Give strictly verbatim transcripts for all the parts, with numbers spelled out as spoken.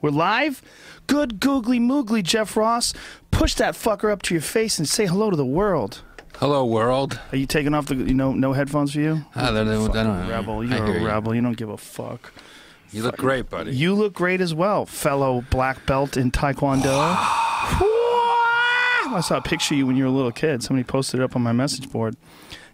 We're live? Good googly moogly, Jeff Ross. Push that fucker up to your face and say hello to the world. Hello, world. Are you taking off the, you know, no headphones for you? Uh, they're, they're, they're, I don't rebel. You're I a rebel. You. You don't give a fuck. You look fuck. Great, buddy. You look great as well, fellow black belt in Taekwondo. I saw a picture of you when you were a little kid. Somebody posted it up on my message board.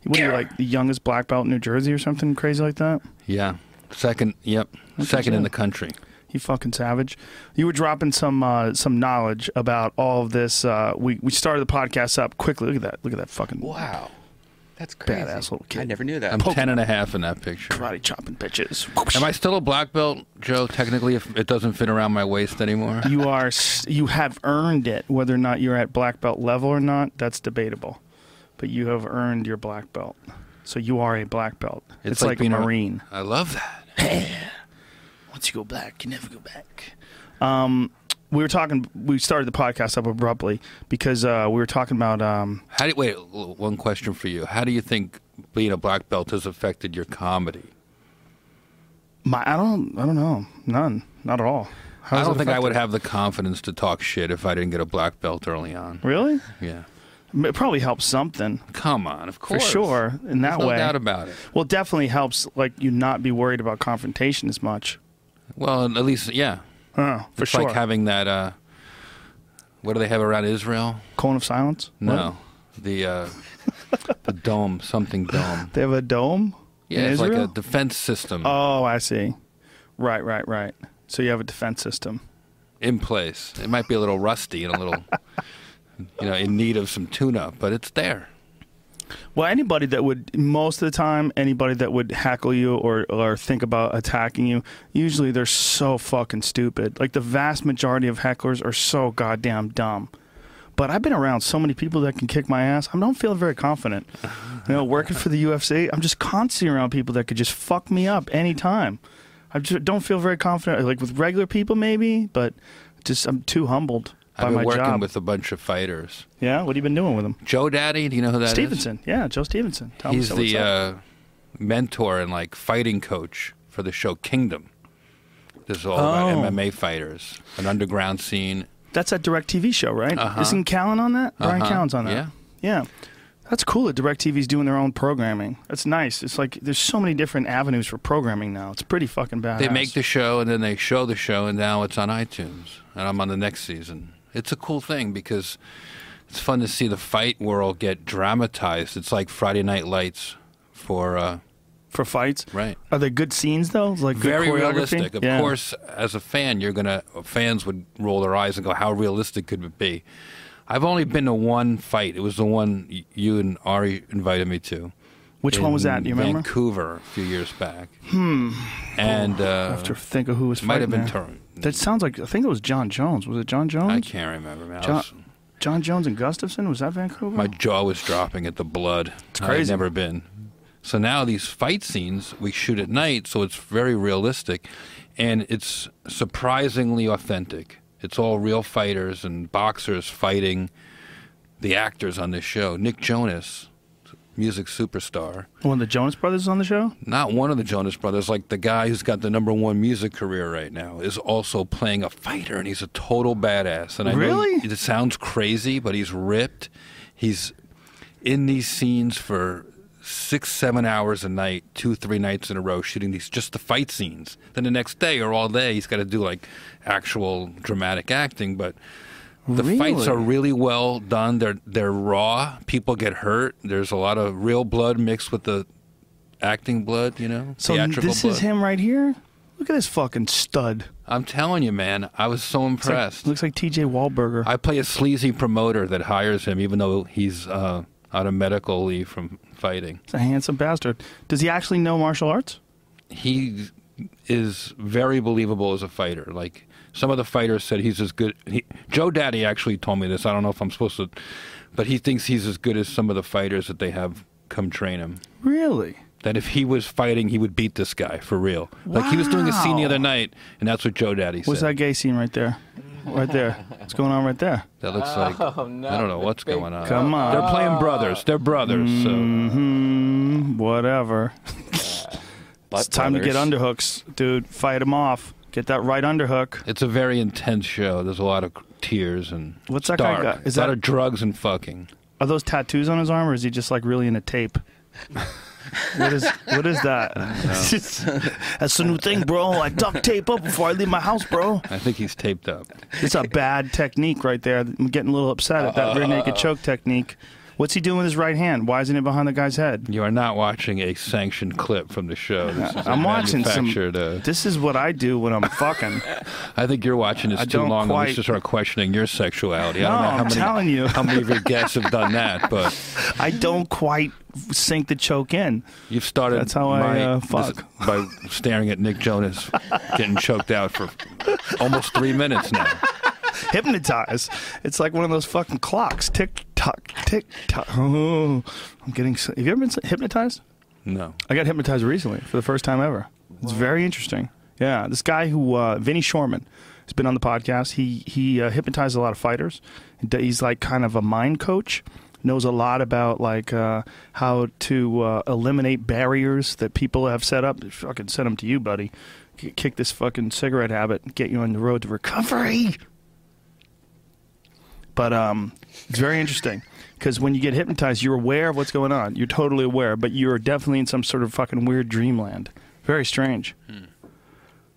What are you, like the youngest black belt in New Jersey or something crazy like that? Yeah. Second, yep. That's Second in the country. You fucking savage. You were dropping some uh, some knowledge about all of this. Uh, we, we started the podcast up quickly. Look at that. Look at that fucking... Wow. That's crazy. Badass little kid. I never knew that. I'm Poke. ten and a half in that picture. Karate chopping bitches. Am I still a black belt, Joe, technically, if it doesn't fit around my waist anymore? You are. You have earned it. Whether or not you're at black belt level or not, that's debatable. But you have earned your black belt. So you are a black belt. It's, it's like, like being a Marine. A, I love that. Hey, once you go black, you never go back. Um... We were talking. We started the podcast up abruptly because uh, we were talking about. Um, How do you, wait? One question for you. How do you think being a black belt has affected your comedy? My, I don't. I don't know. None. Not at all. How I don't think I would have the confidence to talk shit if I didn't get a black belt early on. Really? Yeah. It probably helps something. Come on, of course. For sure. In that way, no doubt about it. Well, it definitely helps. Like you not be worried about confrontation as much. Well, at least yeah. Oh, for it's sure. Like having that, uh, what do they have around Israel? Cone of silence? No. What? The uh, the dome, something dome. They have a dome? Yeah, in it's Israel? Like a defense system. Oh, I see. Right, right, right. So you have a defense system. In place. It might be a little rusty and a little, you know, in need of some tune-up, but it's there. Well, anybody that would, most of the time, anybody that would heckle you or, or think about attacking you, usually they're so fucking stupid. Like, the vast majority of hecklers are so goddamn dumb. But I've been around so many people that can kick my ass, I don't feel very confident. You know, working for the U F C, I'm just constantly around people that could just fuck me up anytime. I just don't feel very confident. Like, with regular people, maybe, but just I'm too humbled. I've been working job. with a bunch of fighters. Yeah? What have you been doing with them? Joe Daddy? Do you know who that Stevenson. is? Stevenson. Yeah, Joe Stevenson. Tell He's me the uh, mentor and, like, fighting coach for the show Kingdom. This is all oh. about M M A fighters, an underground scene. That's that DirecTV show, right? Uh-huh. Isn't Callen on that? Uh-huh. Brian Callen's on that. Yeah. Yeah. That's cool that DirecTV's doing their own programming. That's nice. It's like there's so many different avenues for programming now. It's pretty fucking badass. They make the show, and then they show the show, and now it's on iTunes. And I'm on the next season. It's a cool thing because it's fun to see the fight world get dramatized. It's like Friday Night Lights for uh, for fights. Right? Are there good scenes though? Like very realistic. Of yeah. course, as a fan, you're gonna fans would roll their eyes and go, "How realistic could it be?" I've only been to one fight. It was the one you and Ari invited me to. Which one was that? Do you remember? Vancouver a few years back. Hmm. And oh, uh, I have to think of who was fighting. Might have been Turin. That sounds like, I think it was John Jones. Was it John Jones? I can't remember, man. John, John Jones and Gustafson? Was that Vancouver? My jaw was dropping at the blood. It's crazy. I've never been. So now these fight scenes, we shoot at night, so it's very realistic. And it's surprisingly authentic. It's all real fighters and boxers fighting the actors on this show. Nick Jonas, music superstar. One of the Jonas Brothers is on the show? Not one of the Jonas Brothers. Like the guy who's got the number one music career right now is also playing a fighter, and he's a total badass. And I really? know it sounds crazy, but he's ripped. He's in these scenes for six, seven hours a night, two, three nights in a row, shooting these just the fight scenes. Then the next day or all day, he's got to do like actual dramatic acting, but... The really? fights are really well done. They're they're raw. People get hurt. There's a lot of real blood mixed with the acting blood, you know? So theatrical this blood. is him right here? Look at this fucking stud. I'm telling you, man. I was so impressed. Looks like, looks like T J Wahlberger. I play a sleazy promoter that hires him, even though he's uh, out of medical leave from fighting. He's a handsome bastard. Does he actually know martial arts? He is very believable as a fighter. Like... Some of the fighters said he's as good. He, Joe Daddy actually told me this. I don't know if I'm supposed to, but he thinks he's as good as some of the fighters that they have come train him. Really? That if he was fighting, he would beat this guy for real. Wow. Like he was doing a scene the other night, and that's what Joe Daddy said. What's that gay scene right there? Right there. What's going on right there? That looks like, oh, no, I don't know what's going on. Come on. They're playing brothers. They're brothers. Mm-hmm. So. Whatever. It's time brothers. to get underhooks, dude. Fight them off. Get that right underhook. It's a very intense show. There's a lot of tears and what's that dark. Guy got? Is a that, lot of drugs and fucking. Are those tattoos on his arm, or is he just like really into tape? What is what is that? That's the new thing, bro. I duct tape up before I leave my house, bro. I think he's taped up. It's a bad technique right there. I'm getting a little upset at that rear naked choke technique. What's he doing with his right hand? Why isn't it behind the guy's head? You are not watching a sanctioned clip from the show. This is I'm watching some... Uh, this is what I do when I'm fucking. I think you're watching this I too long. Quite... At least start questioning your sexuality. No, I don't know how I'm many, telling you. How many of your guests have done that, but... I don't quite sink the choke in. You've started... That's how my, I uh, fuck. This, by staring at Nick Jonas getting choked out for almost three minutes now. Hypnotize. It's like one of those fucking clocks. Tick tock, tick tock. Oh, I'm getting. So, have you ever been hypnotized? No. I got hypnotized recently for the first time ever. Wow. It's very interesting. Yeah, this guy who uh, Vinny Shorman has been on the podcast. He he uh, hypnotized a lot of fighters. He's like kind of a mind coach. Knows a lot about like uh, how to uh, eliminate barriers that people have set up. Fucking send them to you, buddy. Kick this fucking cigarette habit. And get you on the road to recovery. But um, it's very interesting because when you get hypnotized, you're aware of what's going on. You're totally aware, but you're definitely in some sort of fucking weird dreamland. Very strange. Hmm.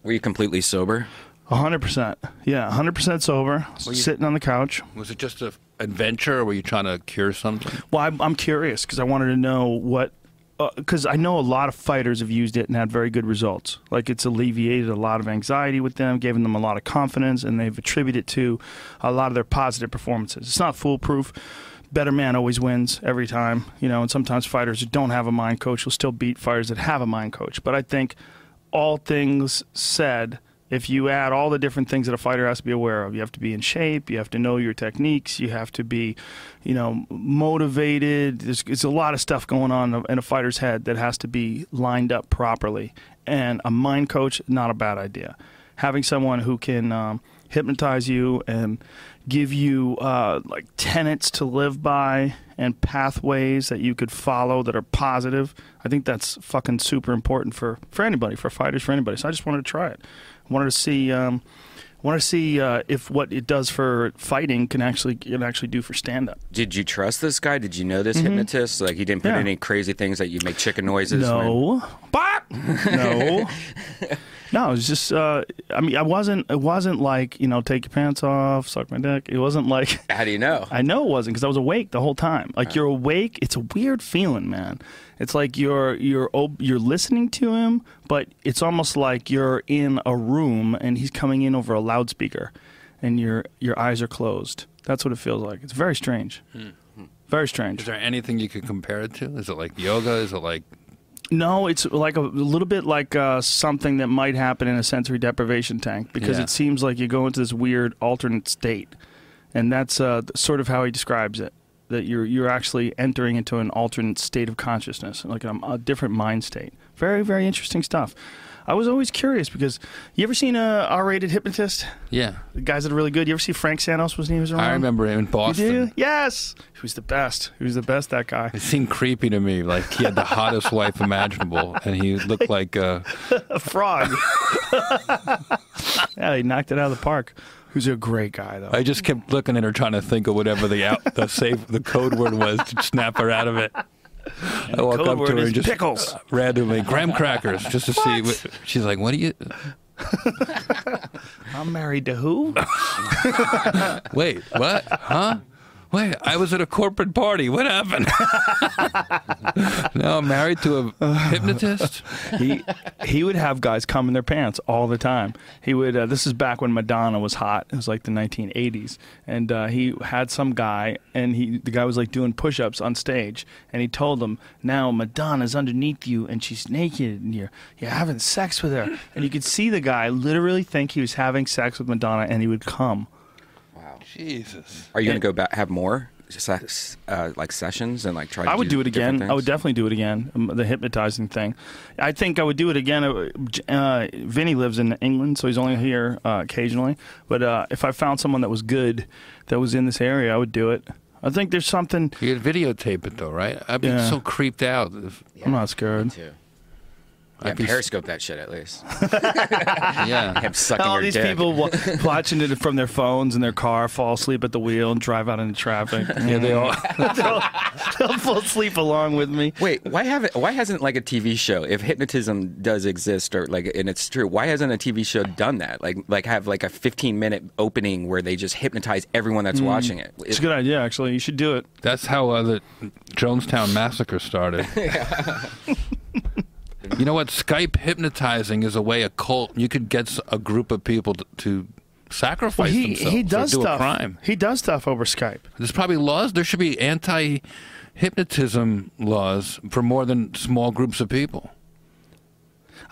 Were you completely sober? one hundred percent. Yeah, one hundred percent sober, you, sitting on the couch. Was it just an adventure or were you trying to cure something? Well, I'm, I'm curious because I wanted to know what uh, – because I know a lot of fighters have used it and had very good results. Like it's alleviated a lot of anxiety with them, gave them a lot of confidence, and they've attributed it to a lot of their positive performances. It's not foolproof. Better man always wins every time, you know, and sometimes fighters who don't have a mind coach will still beat fighters that have a mind coach. But I think all things said, if you add all the different things that a fighter has to be aware of, you have to be in shape, you have to know your techniques, you have to be, you know, motivated. There's, there's a lot of stuff going on in a fighter's head that has to be lined up properly. And a mind coach, not a bad idea. Having someone who can um, hypnotize you and give you uh, like tenets to live by and pathways that you could follow that are positive, I think that's fucking super important for, for anybody, for fighters, for anybody. So I just wanted to try it. Wanted to see, um, wanted to see uh, if what it does for fighting can actually can actually do for stand-up. Did you trust this guy? Did you know this mm-hmm. hypnotist? Like he didn't put yeah. any crazy things that you make chicken noises. No, but no, no. It was just. Uh, I mean, I wasn't. It wasn't like you know, take your pants off, suck my dick. It wasn't like. How do you know? I know it wasn't because I was awake the whole time. Like oh. You're awake. It's a weird feeling, man. It's like you're you're you're listening to him, but it's almost like you're in a room and he's coming in over a loudspeaker, and your your eyes are closed. That's what it feels like. It's very strange, mm-hmm. very strange. Is there anything you could compare it to? Is it like yoga? Is it like? No, it's like a, a little bit like uh, something that might happen in a sensory deprivation tank because yeah. it seems like you go into this weird alternate state, and that's uh, sort of how he describes it. That you're you're actually entering into an alternate state of consciousness, like a, a different mind state. Very, very interesting stuff. I was always curious because you ever seen a R-rated hypnotist? Yeah. The guys that are really good. You ever see Frank Santos was name was around? I remember him in Boston. You do? Yes. He was the best. He was the best, that guy. It seemed creepy to me. Like he had the hottest wife imaginable, and he looked like a... a frog. Yeah, he knocked it out of the park. Who's a great guy, though. I just kept looking at her trying to think of whatever the out, the safe, the code word was to snap her out of it. And I walk up to her and just pickles. randomly, graham crackers, just to what? see. What, she's like, what do you... I'm married to who? Wait, what? Huh? Wait, I was at a corporate party. What happened? Now I'm married to a hypnotist. He he would have guys come in their pants all the time. He would. Uh, this is back when Madonna was hot. It was like the nineteen eighties, and uh, he had some guy, and he the guy was like doing push-ups on stage, and he told him, "Now Madonna's underneath you, and she's naked, and you're you're having sex with her." And you could see the guy literally think he was having sex with Madonna, and he would come. Jesus. Are you going to go back, have more uh, like sessions and like try to I would do, do it again. I would definitely do it again, the hypnotizing thing. I think I would do it again. Uh, Vinny lives in England, so he's only here uh, occasionally. But uh, if I found someone that was good that was in this area, I would do it. I think there's something. You could videotape it, though, right? I've been yeah. so creeped out. Yeah, I'm not scared. Me too. Yeah, Periscope that shit at least. Yeah, I'm sucking all your these dick. People w watching it from their phones in their car, fall asleep at the wheel, and drive out into traffic. Yeah, they all they'll, they'll fall asleep along with me. Wait, why haven't? Why hasn't like a T V show? If hypnotism does exist, or like, and it's true, why hasn't a T V show done that? Like, like have like a fifteen minute opening where they just hypnotize everyone that's mm. watching it. It's it, a good idea, actually. You should do it. That's how uh, the Jonestown Massacre started. You know what? Skype hypnotizing is a way a cult. You could get a group of people to, to sacrifice well, he, themselves. He does do stuff. A crime. He does stuff over Skype. There's probably laws. There should be anti-hypnotism laws for more than small groups of people.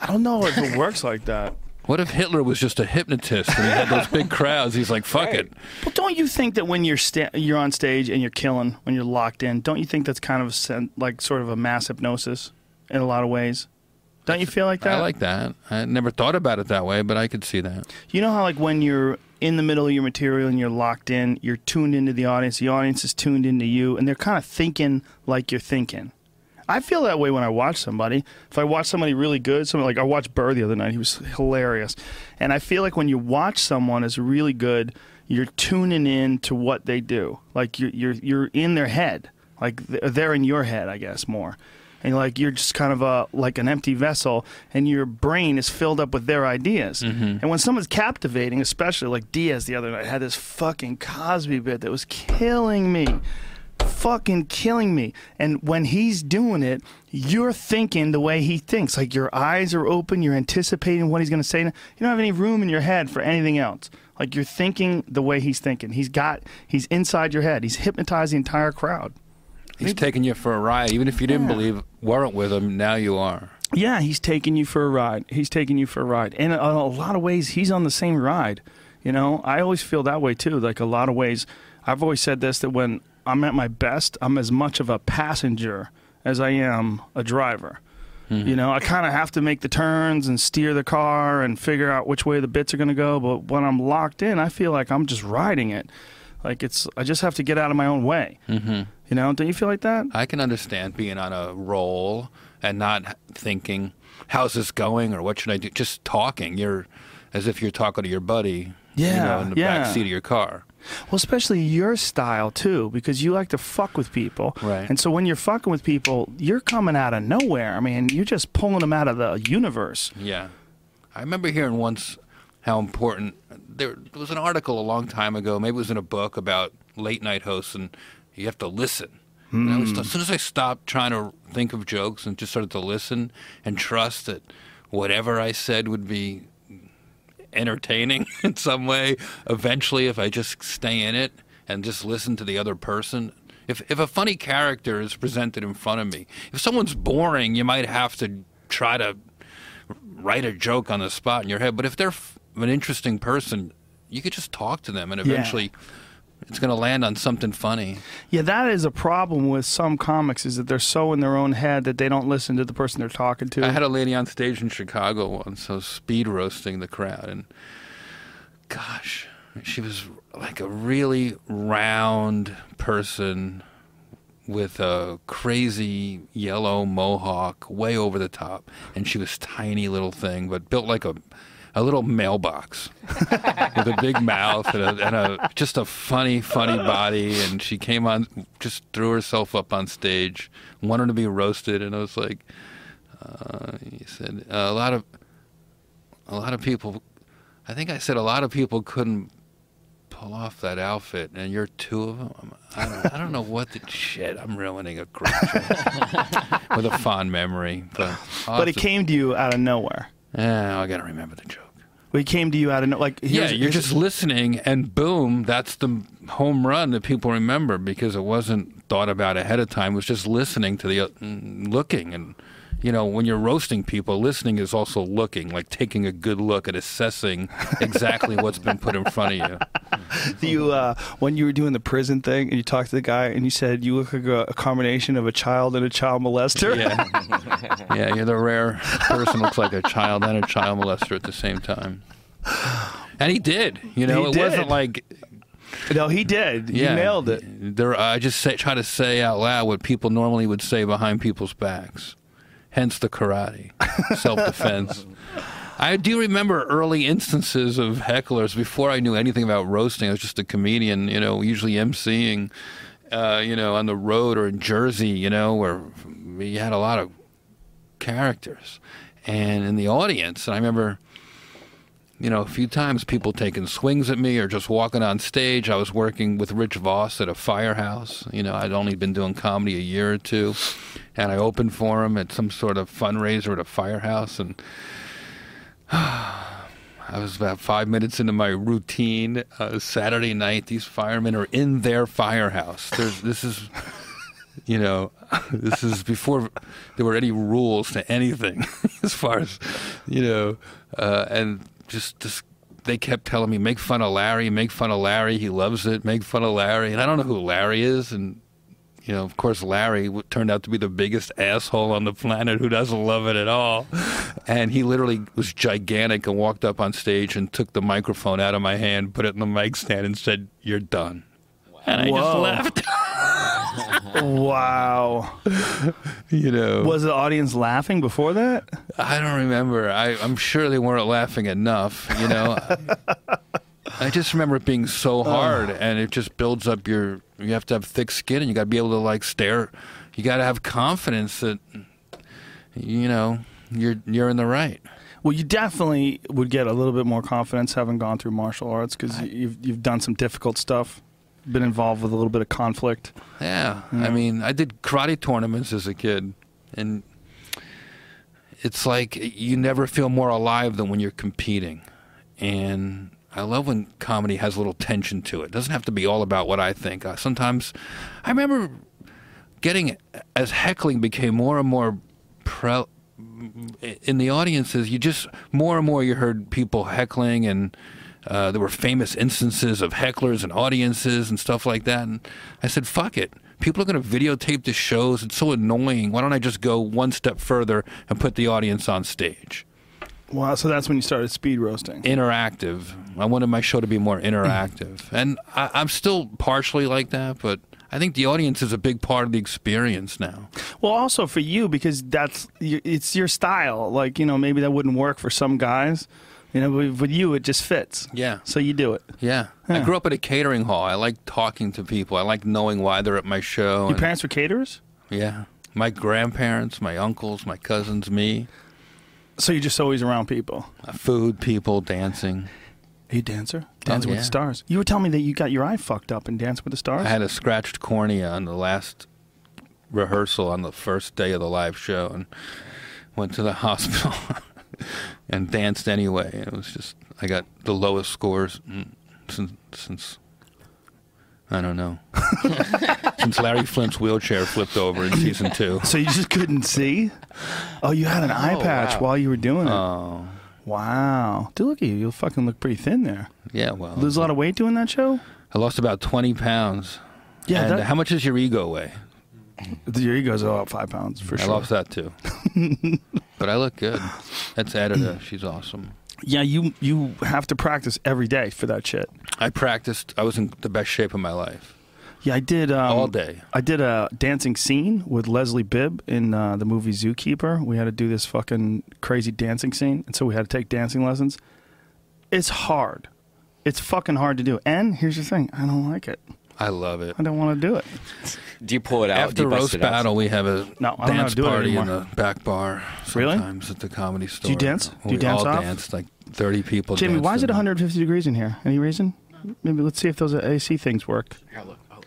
I don't know if it works like that. What if Hitler was just a hypnotist and he had those big crowds? He's like, fuck right. it. Well, don't you think that when you're sta you're on stage and you're killing, when you're locked in, don't you think that's kind of a, like sort of a mass hypnosis in a lot of ways? Don't you feel like that? I like that. I never thought about it that way, but I could see that. You know how like when you're in the middle of your material and you're locked in, you're tuned into the audience, the audience is tuned into you, and they're kind of thinking like you're thinking. I feel that way when I watch somebody. If I watch somebody really good, somebody like I watched Burr the other night, he was hilarious. And I feel like when you watch someone is really good, you're tuning in to what they do. Like you're, you're, you're in their head. Like they're in your head, I guess, more. And like you're just kind of a, like an empty vessel, and your brain is filled up with their ideas. Mm-hmm. And when someone's captivating, especially like Diaz the other night, had this fucking Cosby bit that was killing me. Fucking killing me. And when he's doing it, you're thinking the way he thinks. Like your eyes are open, you're anticipating what he's going to say. You don't have any room in your head for anything else. Like you're thinking the way he's thinking. He's got, he's inside your head. He's hypnotized the entire crowd. He's taking you for a ride, even if you didn't yeah. believe weren't with him. Now you are. Yeah, he's taking you for a ride. He's taking you for a ride, and in a lot of ways, he's on the same ride. You know, I always feel that way too. Like a lot of ways, I've always said this: that when I'm at my best, I'm as much of a passenger as I am a driver. Mm-hmm. You know, I kind of have to make the turns and steer the car and figure out which way the bits are going to go. But when I'm locked in, I feel like I'm just riding it. Like it's, I just have to get out of my own way. Mm-hmm. You know, don't you feel like that? I can understand being on a roll and not thinking, how's this going or what should I do? Just talking. You're as if you're talking to your buddy yeah, you know, in the yeah. back seat of your car. Well, especially your style, too, because you like to fuck with people. Right. And so when you're fucking with people, you're coming out of nowhere. I mean, you're just pulling them out of the universe. Yeah. I remember hearing once how important – there was an article a long time ago, maybe it was in a book about late-night hosts and – you have to listen. Mm. And I was, as soon as I stopped trying to think of jokes and just started to listen and trust that whatever I said would be entertaining in some way, eventually if I just stay in it and just listen to the other person. If, if a funny character is presented in front of me, if someone's boring, you might have to try to write a joke on the spot in your head. But if they're f an interesting person, you could just talk to them and eventually... Yeah. It's going to land on something funny. Yeah, that is a problem with some comics is that they're so in their own head that they don't listen to the person they're talking to. I had a lady on stage in Chicago once, so speed roasting the crowd. And gosh, she was like a really round person with a crazy yellow mohawk way over the top. And she was tiny little thing, but built like a... a little mailbox with a big mouth and, a, and a, just a funny, funny body. And she came on, just threw herself up on stage, wanted to be roasted. And I was like, uh, you said uh, a lot of, a lot of people, I think I said a lot of people couldn't pull off that outfit. And you're two of them. I don't, I don't know what the shit. I'm ruining a group with a fond memory. But, but it came to you out of nowhere. Yeah, I got to remember the joke. Well, he came to you out of no, like yeah, you're just listening, and boom, that's the home run that people remember because it wasn't thought about ahead of time. It was just listening to the uh, looking, and you know when you're roasting people, listening is also looking, like taking a good look at assessing exactly what's been put in front of you. Do you uh, when you were doing the prison thing, and you talked to the guy, and you said you look like a, a combination of a child and a child molester. Yeah. Yeah, you're the rare person who looks like a child and a child molester at the same time. And he did. You know, he it did. wasn't like... No, he did. Yeah, he nailed it. There, I just say, try to say out loud what people normally would say behind people's backs. hence the karate, self-defense. I do remember early instances of hecklers before I knew anything about roasting. I was just a comedian, you know, usually emceeing, uh, you know, on the road or in Jersey, you know, where we had a lot of characters. And in the audience, and I remember, you know, a few times people taking swings at me or just walking on stage. I was working with Rich Voss at a firehouse. You know, I'd only been doing comedy a year or two, and I opened for him at some sort of fundraiser at a firehouse, and I was about five minutes into my routine. Uh, Saturday night, these firemen are in their firehouse. There's, this is, you know, this is before there were any rules to anything as far as, you know, uh, and just, just they kept telling me, make fun of Larry, make fun of Larry, he loves it, make fun of Larry. And I don't know who Larry is, and, you know, of course, Larry turned out to be the biggest asshole on the planet who doesn't love it at all. And he literally was gigantic and walked up on stage and took the microphone out of my hand, put it in the mic stand, and said, "You're done." Wow. And I Whoa. just left. Wow. You know. Was the audience laughing before that? I don't remember. I, I'm sure they weren't laughing enough, you know. I just remember it being so hard, oh. and it just builds up your... You have to have thick skin, and you got to be able to, like, stare. You got to have confidence that, you know, you're you're in the right. Well, you definitely would get a little bit more confidence having gone through martial arts, because you've, you've done some difficult stuff, been involved with a little bit of conflict. Yeah. You know? I mean, I did karate tournaments as a kid, and it's like you never feel more alive than when you're competing. And... I love when comedy has a little tension to it. It doesn't have to be all about what I think. Uh, sometimes, I remember getting, as heckling became more and more pre- in the audiences, you just, more and more you heard people heckling, and uh, there were famous instances of hecklers and audiences and stuff like that. And I said, fuck it. People are going to videotape the shows. It's so annoying. Why don't I just go one step further and put the audience on stage? Wow, so that's when you started speed roasting. Interactive. I wanted my show to be more interactive. And I, I'm still partially like that, but I think the audience is a big part of the experience now. Well, also for you, because that's it's your style. Like, you know, maybe that wouldn't work for some guys. You know, with you, it just fits. Yeah. So you do it. Yeah. yeah. I grew up at a catering hall. I like talking to people. I like knowing why they're at my show. Your and, parents were caterers? Yeah. My grandparents, my uncles, my cousins, me. So you're just always around people? Uh, food, people, dancing. Are you a dancer? Dancing oh, yeah. with the Stars. You were telling me that you got your eye fucked up in Dancing with the Stars? I had a scratched cornea on the last rehearsal on the first day of the live show and went to the hospital and danced anyway. It was just, I got the lowest scores since, since I don't know, since Larry Flint's wheelchair flipped over in season two. So you just couldn't see? Oh, you had an eye oh, patch wow. while you were doing it. Oh. Wow. Dude, look at you. You fucking look pretty thin there. Yeah, well. Lose a lot of weight doing that show? I lost about twenty pounds. Yeah. And that... how much does your ego weigh? Your ego's about five pounds, for I sure. I lost that, too. But I look good. That's Edita. She's awesome. Yeah, you you have to practice every day for that shit. I practiced. I was in the best shape of my life. Yeah, I did. Um, All day. I did a dancing scene with Leslie Bibb in uh, the movie Zookeeper. We had to do this fucking crazy dancing scene, and so we had to take dancing lessons. It's hard. It's fucking hard to do. And here's the thing. I don't like it. I love it. I don't want to do it. Do you pull it out? After do you roast battle, out? we have a no, dance party in the back bar. Sometimes really? At the Comedy Store. Do you dance? Do you we dance all off? Danced, like thirty people. Jimmy, why is it one hundred fifty degrees in here? Any reason? Maybe let's see if those A C things work. Here, look. Oh.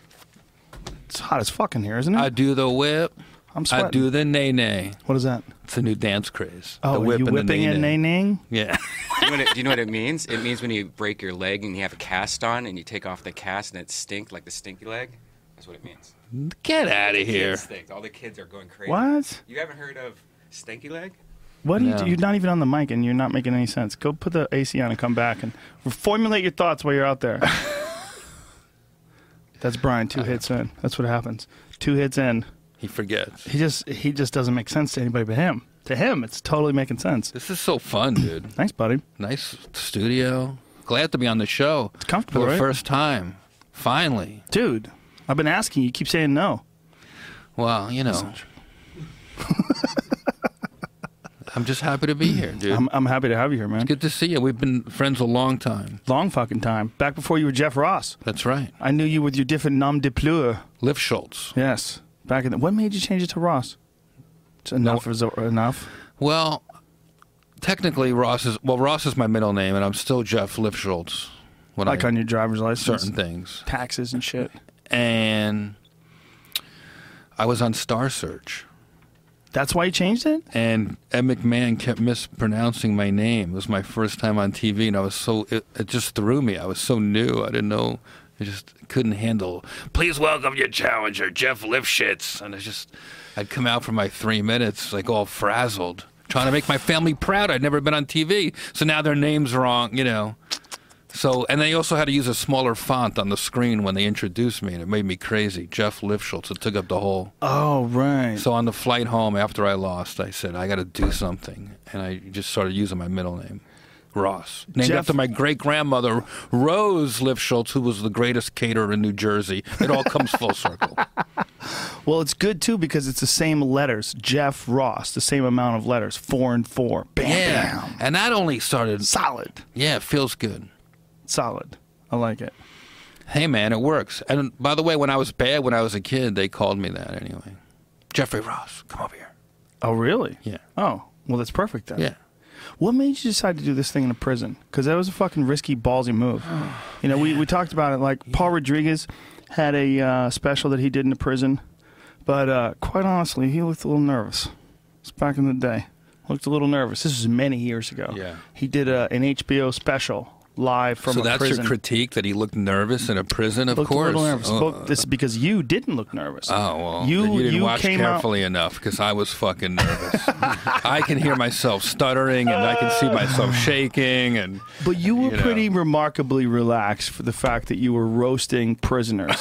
It's hot as fuck in here, isn't it? I do the whip. I'm sweating. I do the nay nay. What is that? It's a new dance craze. Oh, the whip are you and whipping and nay naying? Yeah. do, you know it, do you know what it means? It means when you break your leg and you have a cast on and you take off the cast and it stinks like the stinky leg. That's what it means. Get out of here. All the kids are going crazy. What? You haven't heard of stinky leg? What do no. you do? You're not even on the mic and you're not making any sense. Go put the A C on and come back and formulate your thoughts while you're out there. That's Brian. Two hits in. That's what happens. Two hits in. He forgets. He just he just doesn't make sense to anybody but him. To him, it's totally making sense. This is so fun, dude. Thanks, buddy. Nice studio. Glad to be on the show. It's comfortable, right? For the first time. Finally. Dude, I've been asking. You keep saying no. Well, you know. I'm just happy to be here, dude. I'm, I'm happy to have you here, man. It's good to see you. We've been friends a long time. Long fucking time. Back before you were Jeff Ross. That's right. I knew you with your different nom de plume. Lifschultz. Yes. Back in the, what made you change it to Ross? It's enough no, is enough? Well, technically Ross is, well, Ross is my middle name, and I'm still Jeff Lifschultz. When like I, on your driver's license? Certain things. Taxes and shit. And I was on Star Search. That's why you changed it? And Ed McMahon kept mispronouncing my name. It was my first time on T V, and I was so, it, it just threw me. I was so new. I didn't know. I just couldn't handle. Please welcome your challenger, Jeff Lifschitz. And I just, I'd come out for my three minutes, like all frazzled, trying to make my family proud. I'd never been on T V. So now their name's wrong, you know. So, and they also had to use a smaller font on the screen when they introduced me, and it made me crazy. Jeff Lifschultz, it took up the whole... Oh, right. So on the flight home after I lost, I said, I got to do something. And I just started using my middle name, Ross. Named Jeff... after my great-grandmother, Rose Lifschultz, who was the greatest caterer in New Jersey. It all comes full circle. Well, it's good, too, because it's the same letters. Jeff Ross, the same amount of letters, four and four. Bam, yeah. Bam. And that only started... Solid. Yeah, it feels good. Solid. I like it. Hey, man, it works. And by the way, when I was bad, when I was a kid, they called me that anyway. Jeffrey Ross, come over here. Oh, really? Yeah. Oh, well, that's perfect then. Yeah. What made you decide to do this thing in a prison? Because that was a fucking risky, ballsy move. Oh, you know, man. we we talked about it. Like, yeah. Paul Rodriguez had a uh, special that he did in a prison. But uh, quite honestly, he looked a little nervous. It's back in the day. Looked a little nervous. This was many years ago. Yeah. He did uh, an H B O special. Live from so a prison. So that's your critique, that he looked nervous in a prison? Of looked course. Looked a little nervous. It's oh. because you didn't look nervous. Oh, well, you, you didn't you watch carefully out... enough, because I was fucking nervous. I can hear myself stuttering, and I can see myself shaking. And But you were you pretty know. remarkably relaxed for the fact that you were roasting prisoners.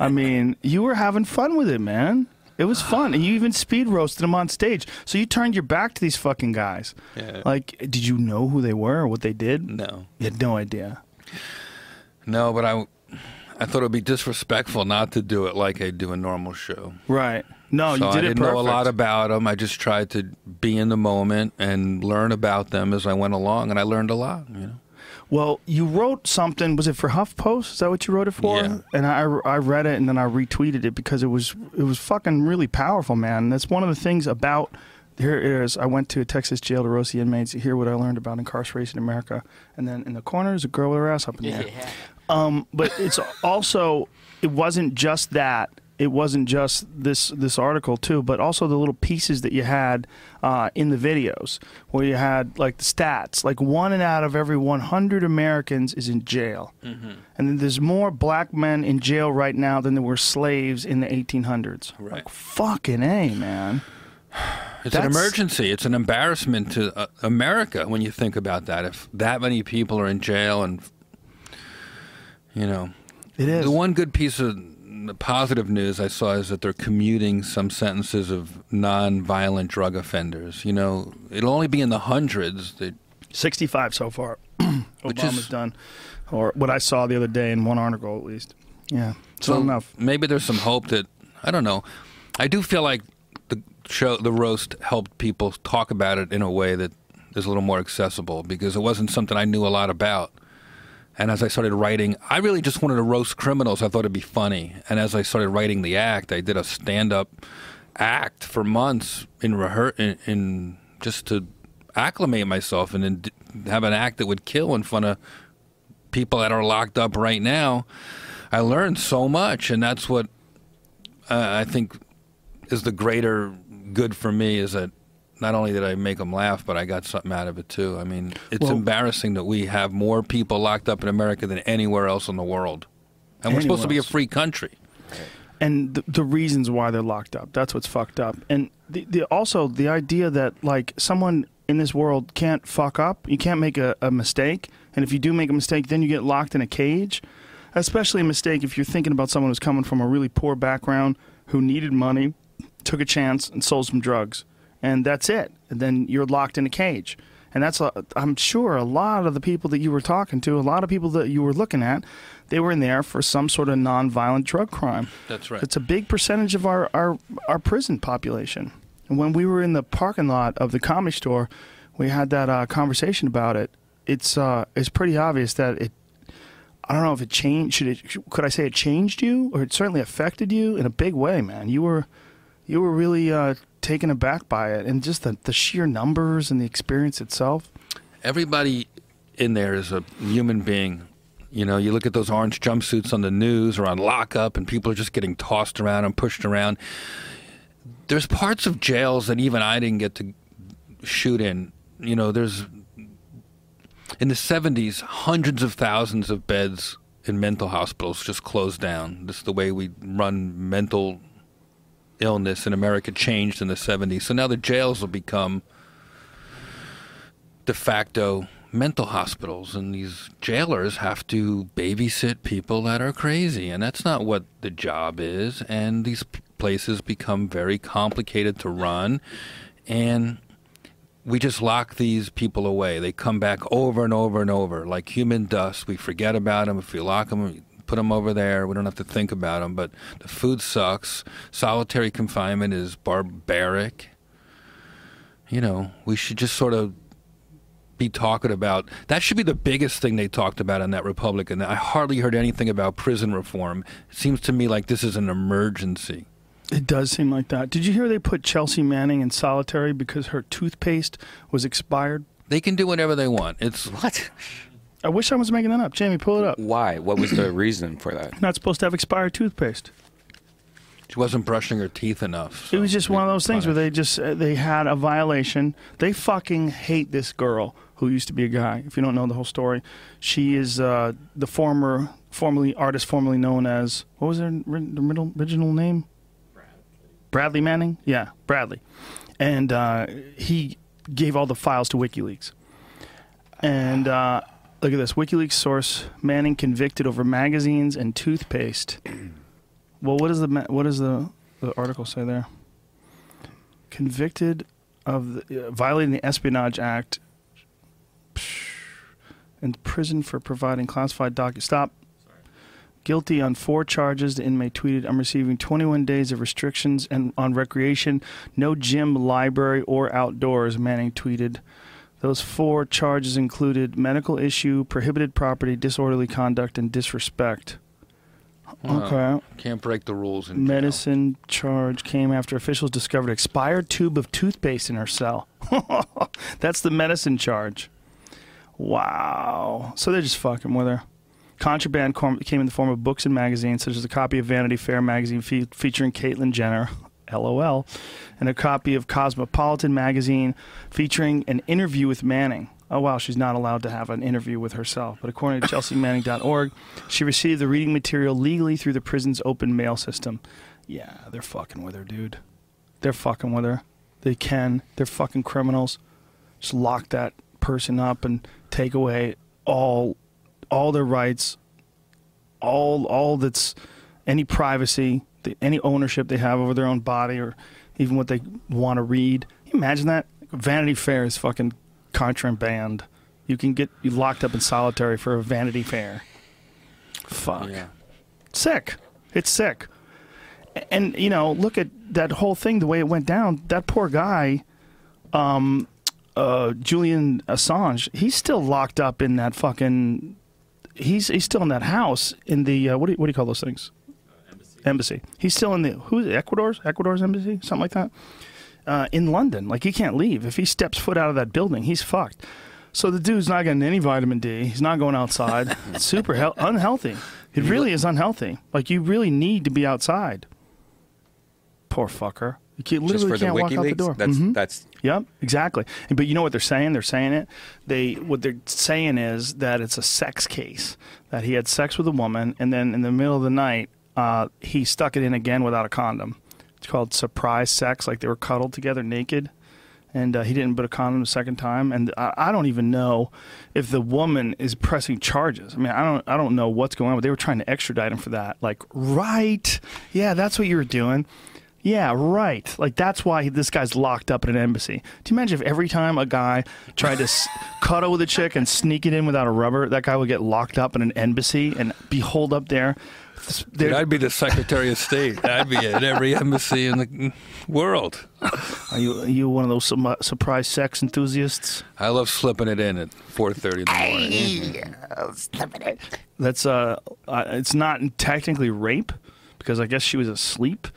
I mean, you were having fun with it, man. It was fun, and you even speed roasted them on stage. So you turned your back to these fucking guys. Yeah. Like, did you know who they were or what they did? No. You had no idea. No, but I, I thought it would be disrespectful not to do it like I do a normal show. Right. No, so you did I it perfect. I didn't know a lot about them. I just tried to be in the moment and learn about them as I went along, and I learned a lot, you know. Well, you wrote something. Was it for HuffPost? Is that what you wrote it for? Yeah. And I, I read it, and then I retweeted it because it was it was fucking really powerful, man. And that's one of the things about here it is. I went to a Texas jail to roast the inmates to hear what I learned about incarceration in America. And then in the corner is a girl with her ass up in the air. Yeah. Um, but it's also it wasn't just that. It wasn't just this this article, too, but also the little pieces that you had uh, in the videos where you had, like, the stats. Like, one out of every one hundred Americans is in jail. Mm-hmm. And then there's more black men in jail right now than there were slaves in the eighteen hundreds. Right. Like, fucking A, man. It's That's... an emergency. It's an embarrassment to uh, America when you think about that. If that many people are in jail and, you know. It is. The one good piece of... the positive news I saw is that they're commuting some sentences of non-violent drug offenders. You know, it'll only be in the hundreds. That sixty-five so far. Obama's is, done. Or what I saw the other day in one article, at least. Yeah. So enough. Maybe there's some hope that, I don't know. I do feel like the show, the roast helped people talk about it in a way that is a little more accessible because it wasn't something I knew a lot about. And as I started writing, I really just wanted to roast criminals. I thought it'd be funny. And as I started writing the act, I did a stand-up act for months in rehear in, in just to acclimate myself and then have an act that would kill in front of people that are locked up right now. I learned so much, and that's what uh, I think is the greater good for me is that not only did I make them laugh, but I got something out of it, too. I mean, it's well, embarrassing that we have more people locked up in America than anywhere else in the world. And we're supposed else. to be a free country. And the, the reasons why they're locked up, that's what's fucked up. And the, the, also the idea that, like, someone in this world can't fuck up, you can't make a, a mistake, and if you do make a mistake, then you get locked in a cage. Especially a mistake if you're thinking about someone who's coming from a really poor background, who needed money, took a chance, and sold some drugs. And that's it. And then you're locked in a cage. And that's, a, I'm sure, a lot of the people that you were talking to, a lot of people that you were looking at, they were in there for some sort of nonviolent drug crime. That's right. It's a big percentage of our, our, our prison population. And when we were in the parking lot of the Comedy Store, we had that uh, conversation about it. It's uh, it's pretty obvious that it. I don't know if it changed. Should it? Could I say it changed you, or it certainly affected you in a big way, man? You were, you were really uh, taken aback by it, and just the the sheer numbers and the experience itself. Everybody in there is a human being. You know, you look at those orange jumpsuits on the news or on lockup, and people are just getting tossed around and pushed around. There's parts of jails that even I didn't get to shoot in. You know, there's, in the seventies, hundreds of thousands of beds in mental hospitals just closed down. This is the way we run mental illness in America changed in the seventies. So now the jails will become de facto mental hospitals, and these jailers have to babysit people that are crazy, and that's not what the job is. And these places become very complicated to run, and we just lock these people away. They come back over and over and over like human dust. We forget about them. If we lock them, we put them over there. We don't have to think about them. But the food sucks. Solitary confinement is barbaric. You know, we should just sort of be talking about that. Should be the biggest thing they talked about in that Republican. I hardly heard anything about prison reform. It seems to me like this is an emergency. It does seem like that. Did you hear they put Chelsea Manning in solitary because her toothpaste was expired? They can do whatever they want. It's what? I wish I was making that up. Jamie, pull it up. Why? What was the reason for that? Not supposed to have expired toothpaste. She wasn't brushing her teeth enough. So it was just one of those punished. things where they just uh, they had a violation. They fucking hate this girl who used to be a guy. If you don't know the whole story, she is uh, the former, formerly artist, formerly known as, what was her original name? Bradley Manning? Yeah, Bradley. And uh, he gave all the files to WikiLeaks. And uh, look at this. WikiLeaks source, Manning convicted over magazines and toothpaste. Well, what does the what does the, the article say there? Convicted of the, uh, violating the Espionage Act and prison for providing classified documents. Stop. Guilty on four charges, the inmate tweeted, "I'm receiving twenty-one days of restrictions and on recreation, no gym, library, or outdoors," Manning tweeted. Those four charges included medical issue, prohibited property, disorderly conduct, and disrespect. Wow. Okay. Can't break the rules in jail. Medicine charge came after officials discovered expired tube of toothpaste in her cell. That's the medicine charge. Wow. So they're just fucking with her. Contraband came in the form of books and magazines, such as a copy of Vanity Fair magazine fe featuring Caitlyn Jenner, LOL, and a copy of Cosmopolitan magazine featuring an interview with Manning. Oh, wow, she's not allowed to have an interview with herself. But according to Chelsea Manning dot org, she received the reading material legally through the prison's open mail system. Yeah, they're fucking with her, dude. They're fucking with her. They can. They're fucking criminals. Just lock that person up and take away all... all their rights, all all that's any privacy, the, any ownership they have over their own body or even what they want to read. Can you imagine that? Vanity Fair is fucking contraband. You can get you locked up in solitary for a Vanity Fair. Fuck. Yeah. Sick. It's sick. And, you know, look at that whole thing, the way it went down. That poor guy, um, uh, Julian Assange, he's still locked up in that fucking... He's he's still in that house in the uh, what do you, what do you call those things? Uh, embassy. Embassy. He's still in the who's it, Ecuador's Ecuador's embassy, something like that, uh, in London. Like he can't leave. If he steps foot out of that building, he's fucked. So the dude's not getting any vitamin D. He's not going outside. It's super he unhealthy. It really is unhealthy. Like you really need to be outside. Poor fucker. You can't, literally Just for can't the walk WikiLeaks? Out the door. That's mm-hmm. that's. Yep, exactly. But you know what they're saying? They're saying it. They what they're saying is that it's a sex case, that he had sex with a woman, and then in the middle of the night, uh, he stuck it in again without a condom. It's called surprise sex, like they were cuddled together naked, and uh, he didn't put a condom the second time. And I, I don't even know if the woman is pressing charges. I mean, I don't, I don't know what's going on, but they were trying to extradite him for that. Like, right? Yeah, that's what you were doing. Yeah, right. Like, that's why this guy's locked up in an embassy. Do you imagine if every time a guy tried to s cuddle with a chick and sneak it in without a rubber, that guy would get locked up in an embassy and be holed up there Dude, I'd be the Secretary of State. I'd be at every embassy in the world. Are you are you one of those su- surprise sex enthusiasts? I love slipping it in at four thirty in the morning. I love slipping it. That's uh, uh, it's not technically rape because I guess she was asleep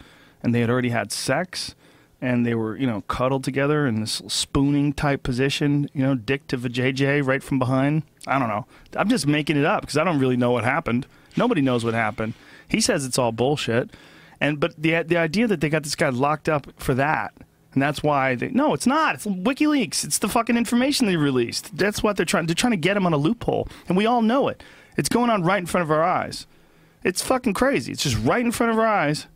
and they had already had sex and they were, you know, cuddled together in this spooning type position, you know, dick to vajayjay right from behind. I don't know. I'm just making it up because I don't really know what happened. Nobody knows what happened. He says it's all bullshit, and but the the idea that they got this guy locked up for that, and that's why they no, it's not. It's WikiLeaks. It's the fucking information they released. That's what they're trying. They're trying to get him on a loophole, and we all know it. It's going on right in front of our eyes. It's fucking crazy. It's just right in front of our eyes.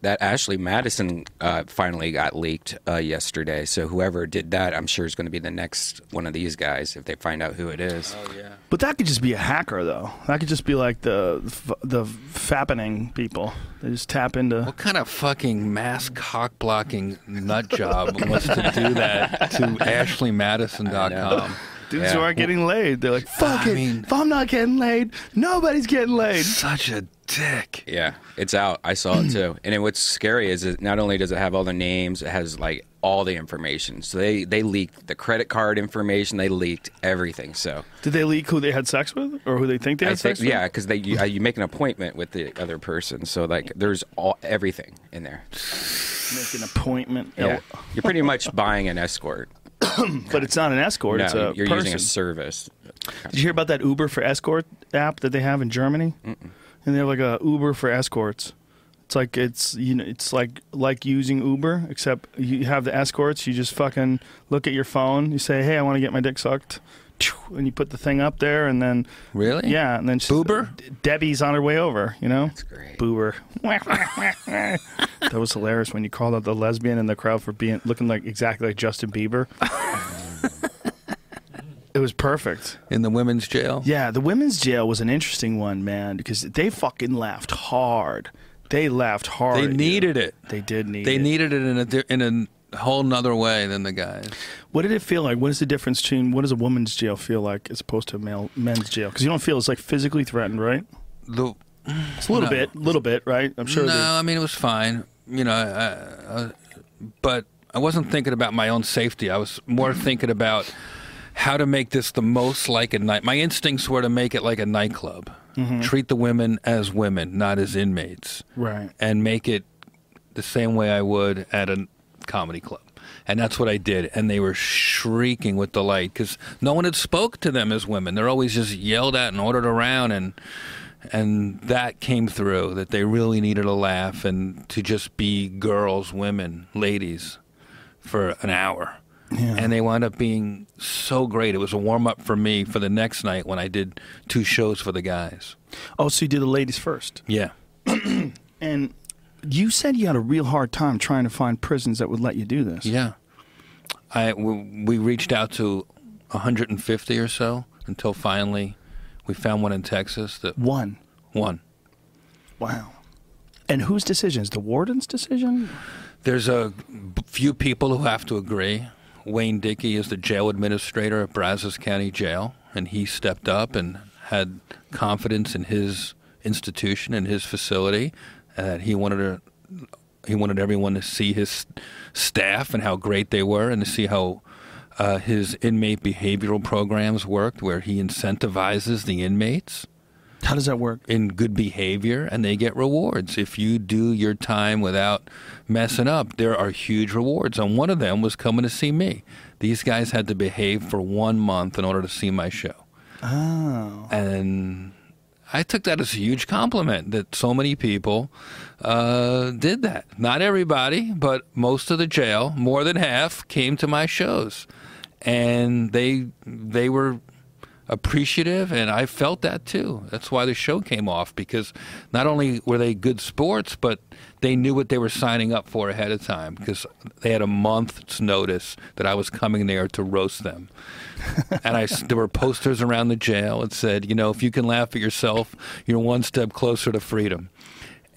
That Ashley Madison uh, finally got leaked uh, yesterday. So whoever did that, I'm sure is going to be the next one of these guys if they find out who it is. Oh yeah. But that could just be a hacker, though. That could just be like the the fappening people. They just tap into. What kind of fucking mass cock blocking nut job wants to do that to Ashley Madison dot com? Dudes yeah. who aren't getting laid. They're like, fuck I it. Mean, if I'm not getting laid, nobody's getting laid. Such a dick. Yeah, it's out. I saw it too. And it, what's scary is it not only does it have all the names, it has like all the information. So they, they leaked the credit card information. They leaked everything. So did they leak who they had sex with or who they think they had I sex think, with? Yeah, because they you, you make an appointment with the other person. So like there's all everything in there. Make an appointment. Yeah. You're pretty much buying an escort. But it's not an escort. No, it's a you're person. Using a service. Did you hear about that Uber for escort app that they have in Germany? Mm-mm. And they have like a Uber for escorts. It's like it's you know it's like like using Uber except you have the escorts. You just fucking look at your phone. You say, "Hey, I want to get my dick sucked," and you put the thing up there, and then really, yeah, and then Boober she, Debbie's on her way over. You know, that's great. Boober. That was hilarious when you called out the lesbian in the crowd for being looking like exactly like Justin Bieber. It was perfect. In the women's jail? Yeah, the women's jail was an interesting one, man, because they fucking laughed hard. They laughed hard. They needed it. They did need it. They needed it in a in a. whole nother way than the guys. What did it feel like? What is the difference between what does a woman's jail feel like as opposed to a male men's jail? Because you don't feel it's like physically threatened, right? The, it's a little no. bit, little bit, right? I'm sure. No, they, I mean it was fine, you know. I, I, but I wasn't thinking about my own safety. I was more thinking about how to make this the most like a night. My instincts were to make it like a nightclub. Mm-hmm. Treat the women as women, not as inmates, right? And make it the same way I would at a comedy club, and that's what I did, and they were shrieking with delight because no one had spoke to them as women. They're always just yelled at and ordered around, and and that came through that they really needed a laugh and to just be girls, women, ladies for an hour. Yeah. And they wound up being so great. It was a warm-up for me for the next night when I did two shows for the guys. Oh, so you did the ladies first? Yeah. And you said you had a real hard time trying to find prisons that would let you do this. Yeah. I, we, we reached out to one hundred fifty or so until finally we found one in Texas. That One? One. Wow. And whose decision? Is the warden's decision? There's a few people who have to agree. Wayne Dickey is the jail administrator at Brazos County Jail, and he stepped up and had confidence in his institution and his facility. Uh, he wanted to, he wanted everyone to see his staff and how great they were, and to see how uh, his inmate behavioral programs worked, where he incentivizes the inmates. How does that work? In good behavior, and they get rewards. If you do your time without messing up, there are huge rewards. And one of them was coming to see me. These guys had to behave for one month in order to see my show. Oh. And I took that as a huge compliment that so many people uh, did that. Not everybody, but most of the jail, more than half, came to my shows. And they they were appreciative, and I felt that too. That's why the show came off, because not only were they good sports, but they knew what they were signing up for ahead of time, because they had a month's notice that I was coming there to roast them. And I, there were posters around the jail that said, you know, if you can laugh at yourself, you're one step closer to freedom.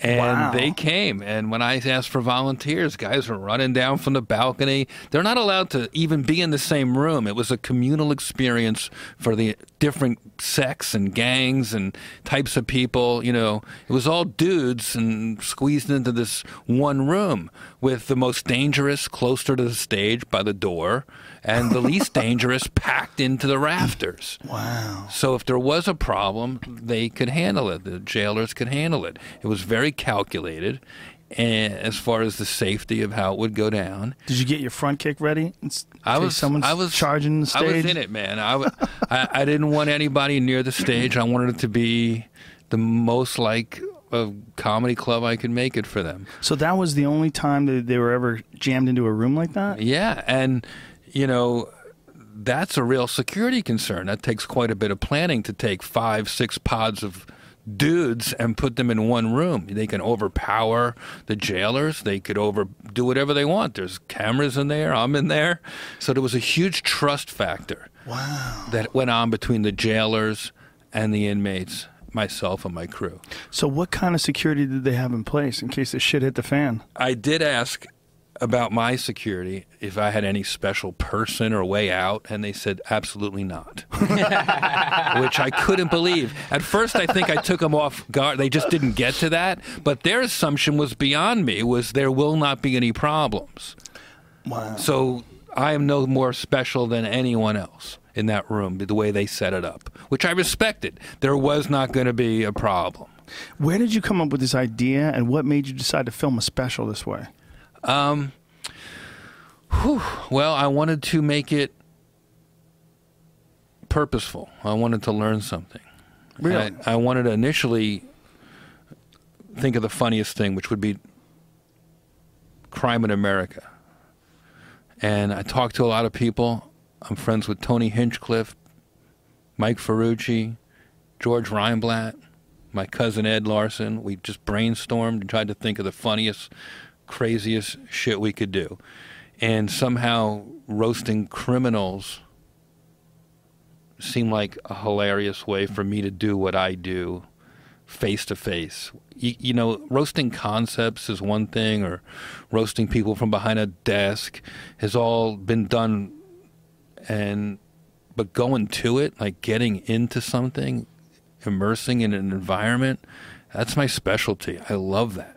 And wow. They came. And when I asked for volunteers, guys were running down from the balcony. They're not allowed to even be in the same room. It was a communal experience for the different sects and gangs and types of people. You know, it was all dudes and squeezed into this one room with the most dangerous closer to the stage by the door and the least dangerous packed into the rafters. Wow. So if there was a problem, they could handle it. The jailers could handle it. It was very calculated and as far as the safety of how it would go down. Did you get your front kick ready? I was, someone's I was charging the stage? I was in it, man. I, w- I, I didn't want anybody near the stage. I wanted it to be the most like a comedy club I could make it for them. So that was the only time that they were ever jammed into a room like that? Yeah, and you know, that's a real security concern. That takes quite a bit of planning to take five, six pods of dudes and put them in one room. They can overpower the jailers. They could over do whatever they want. There's cameras in there. I'm in there. So there was a huge trust factor. Wow. That went on between the jailers and the inmates, myself and my crew. So what kind of security did they have in place in case the shit hit the fan? I did ask about my security, if I had any special person or way out, and they said, absolutely not. Which I couldn't believe. At first, I think I took them off guard. They just didn't get to that. But their assumption was beyond me, was there will not be any problems. Wow. So I am no more special than anyone else in that room, the way they set it up, which I respected. There was not going to be a problem. Where did you come up with this idea, and what made you decide to film a special this way? Um, whew, well, I wanted to make it purposeful. I wanted to learn something. Really? I, I wanted to initially think of the funniest thing, which would be crime in America. And I talked to a lot of people. I'm friends with Tony Hinchcliffe, Mike Ferrucci, George Reinblatt, my cousin Ed Larson. We just brainstormed and tried to think of the funniest, craziest shit we could do, and somehow roasting criminals seemed like a hilarious way for me to do what I do face to face. You know, roasting concepts is one thing, or roasting people from behind a desk has all been done, and but going to it, like getting into something, immersing in an environment, that's my specialty. I love that.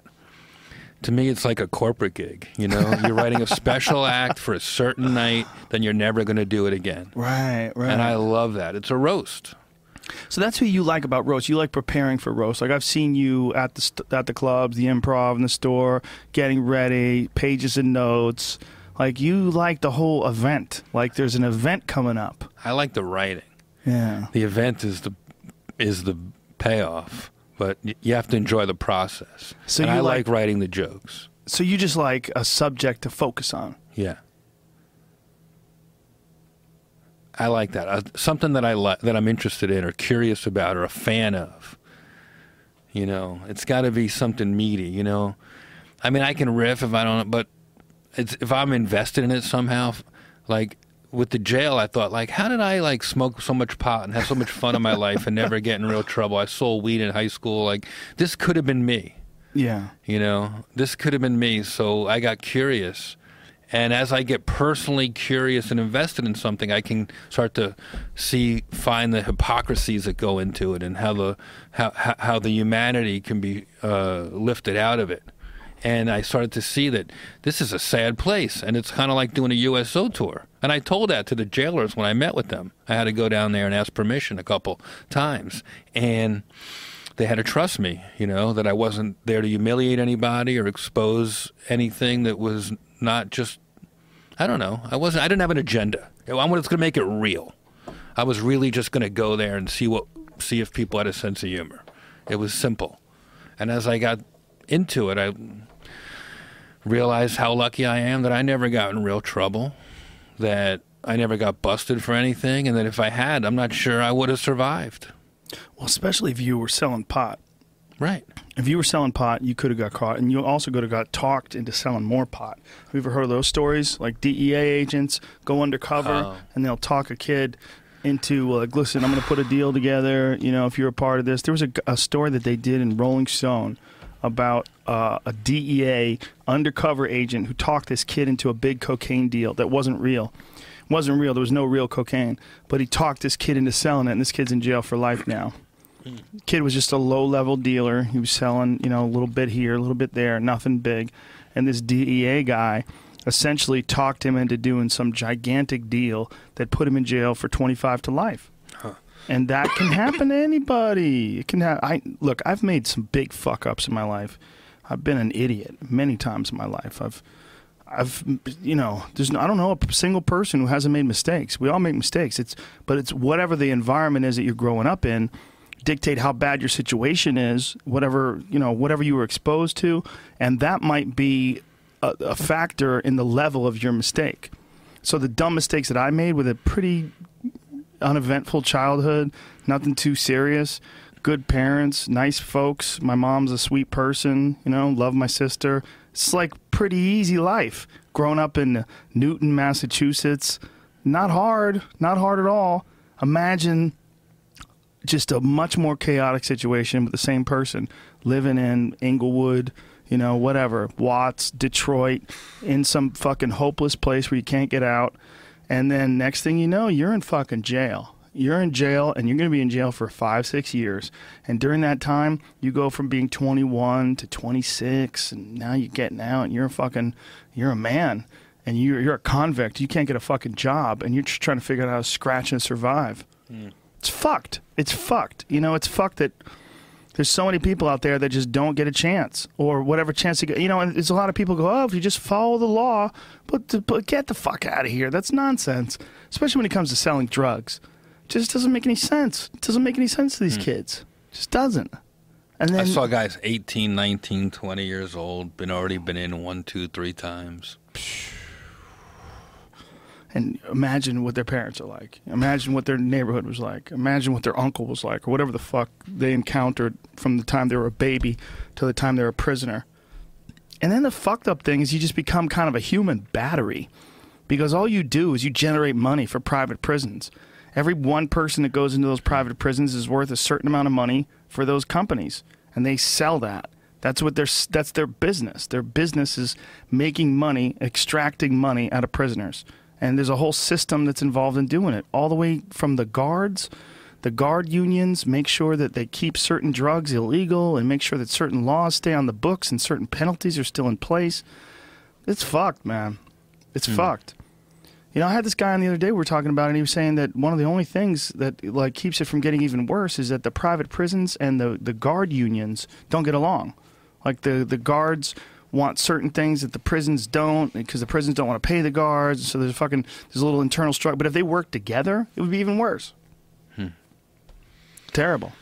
To me, it's like a corporate gig, you know? You're writing a special act for a certain night, then you're never going to do it again. Right, right. And I love that. It's a roast. So that's what you like about roasts. You like preparing for roasts. Like, I've seen you at the st- at the clubs, the improv, in the store, getting ready, pages and notes. Like, you like the whole event. Like, there's an event coming up. I like the writing. Yeah. The event is the is the payoff. But you have to enjoy the process. So and you I like, like writing the jokes. So you just like a subject to focus on. Yeah. I like that. Uh, something that I like, that I'm interested in or curious about or a fan of. You know, it's got to be something meaty, you know. I mean, I can riff if I don't, but it's, if I'm invested in it somehow, like with the jail, I thought, like, how did I, like, smoke so much pot and have so much fun in my life and never get in real trouble? I sold weed in high school. Like, this could have been me. Yeah. You know, this could have been me. So I got curious. And as I get personally curious and invested in something, I can start to see, find the hypocrisies that go into it and how the, how, how the humanity can be uh, lifted out of it. And I started to see that this is a sad place, and it's kind of like doing a U S O tour. And I told that to the jailers when I met with them. I had to go down there and ask permission a couple times. And they had to trust me, you know, that I wasn't there to humiliate anybody or expose anything that was not just, I don't know. I wasn't. I didn't have an agenda. I was going to make it real. I was really just going to go there and see what, see if people had a sense of humor. It was simple. And as I got into it, I realized how lucky I am that I never got in real trouble, that I never got busted for anything, and that if I had, I'm not sure I would have survived. Well, especially if you were selling pot. Right. If you were selling pot, you could have got caught, and you also could have got talked into selling more pot. Have you ever heard of those stories? Like D E A agents go undercover, oh. and they'll talk a kid into, like, listen, I'm going to put a deal together, you know, if you're a part of this. There was a, a story that they did in Rolling Stone about uh, a D E A undercover agent who talked this kid into a big cocaine deal that wasn't real. Wasn't real. There was no real cocaine. But he talked this kid into selling it, and this kid's in jail for life now. Kid was just a low-level dealer. He was selling, you know, a little bit here, a little bit there, nothing big. And this D E A guy essentially talked him into doing some gigantic deal that put him in jail for twenty-five to life. Huh. And that can happen to anybody. It can ha- I look, I've made some big fuck-ups in my life. I've been an idiot many times in my life. I've, I've, you know, there's no, I don't know a single person who hasn't made mistakes. We all make mistakes. It's, but it's whatever the environment is that you're growing up in, dictate how bad your situation is, whatever, you know, whatever you were exposed to, and that might be a, a factor in the level of your mistake. So the dumb mistakes that I made with a pretty uneventful childhood, nothing too serious, good parents, nice folks, my mom's a sweet person, you know, love my sister. It's like pretty easy life. Growing up in Newton, Massachusetts, not hard, not hard at all. Imagine just a much more chaotic situation with the same person living in Inglewood, you know, whatever, Watts, Detroit, in some fucking hopeless place where you can't get out. And then next thing you know, you're in fucking jail. You're in jail, and you're going to be in jail for five, six years. And during that time, you go from being twenty-one to twenty-six, and now you're getting out, and you're a fucking, you're a man, and you're, you're a convict. You can't get a fucking job, and you're just trying to figure out how to scratch and survive. Mm. It's fucked. It's fucked. You know, it's fucked that there's so many people out there that just don't get a chance or whatever chance to get. You know, and there's a lot of people go, oh, if you just follow the law, but, but get the fuck out of here. That's nonsense, especially when it comes to selling drugs. It just doesn't make any sense. It doesn't make any sense to these mm. kids. It just doesn't. And then, I saw guys eighteen, nineteen, twenty years old, been already been in one, two, three times. And imagine what their parents are like. Imagine what their neighborhood was like. Imagine what their uncle was like, or whatever the fuck they encountered from the time they were a baby to the time they were a prisoner. And then the fucked up thing is you just become kind of a human battery, because all you do is you generate money for private prisons. Every one person that goes into those private prisons is worth a certain amount of money for those companies, and they sell that. That's what their, that's their business. Their business is making money, extracting money out of prisoners. And there's a whole system that's involved in doing it, all the way from the guards. The guard unions make sure that they keep certain drugs illegal and make sure that certain laws stay on the books and certain penalties are still in place. It's fucked, man. It's mm. fucked. You know, I had this guy on the other day we were talking about, and he was saying that one of the only things that like keeps it from getting even worse is that the private prisons and the, the guard unions don't get along. Like the, the guards want certain things that the prisons don't, because the prisons don't want to pay the guards, so there's a fucking there's a little internal struggle. But if they worked together, it would be even worse. Hmm. Terrible.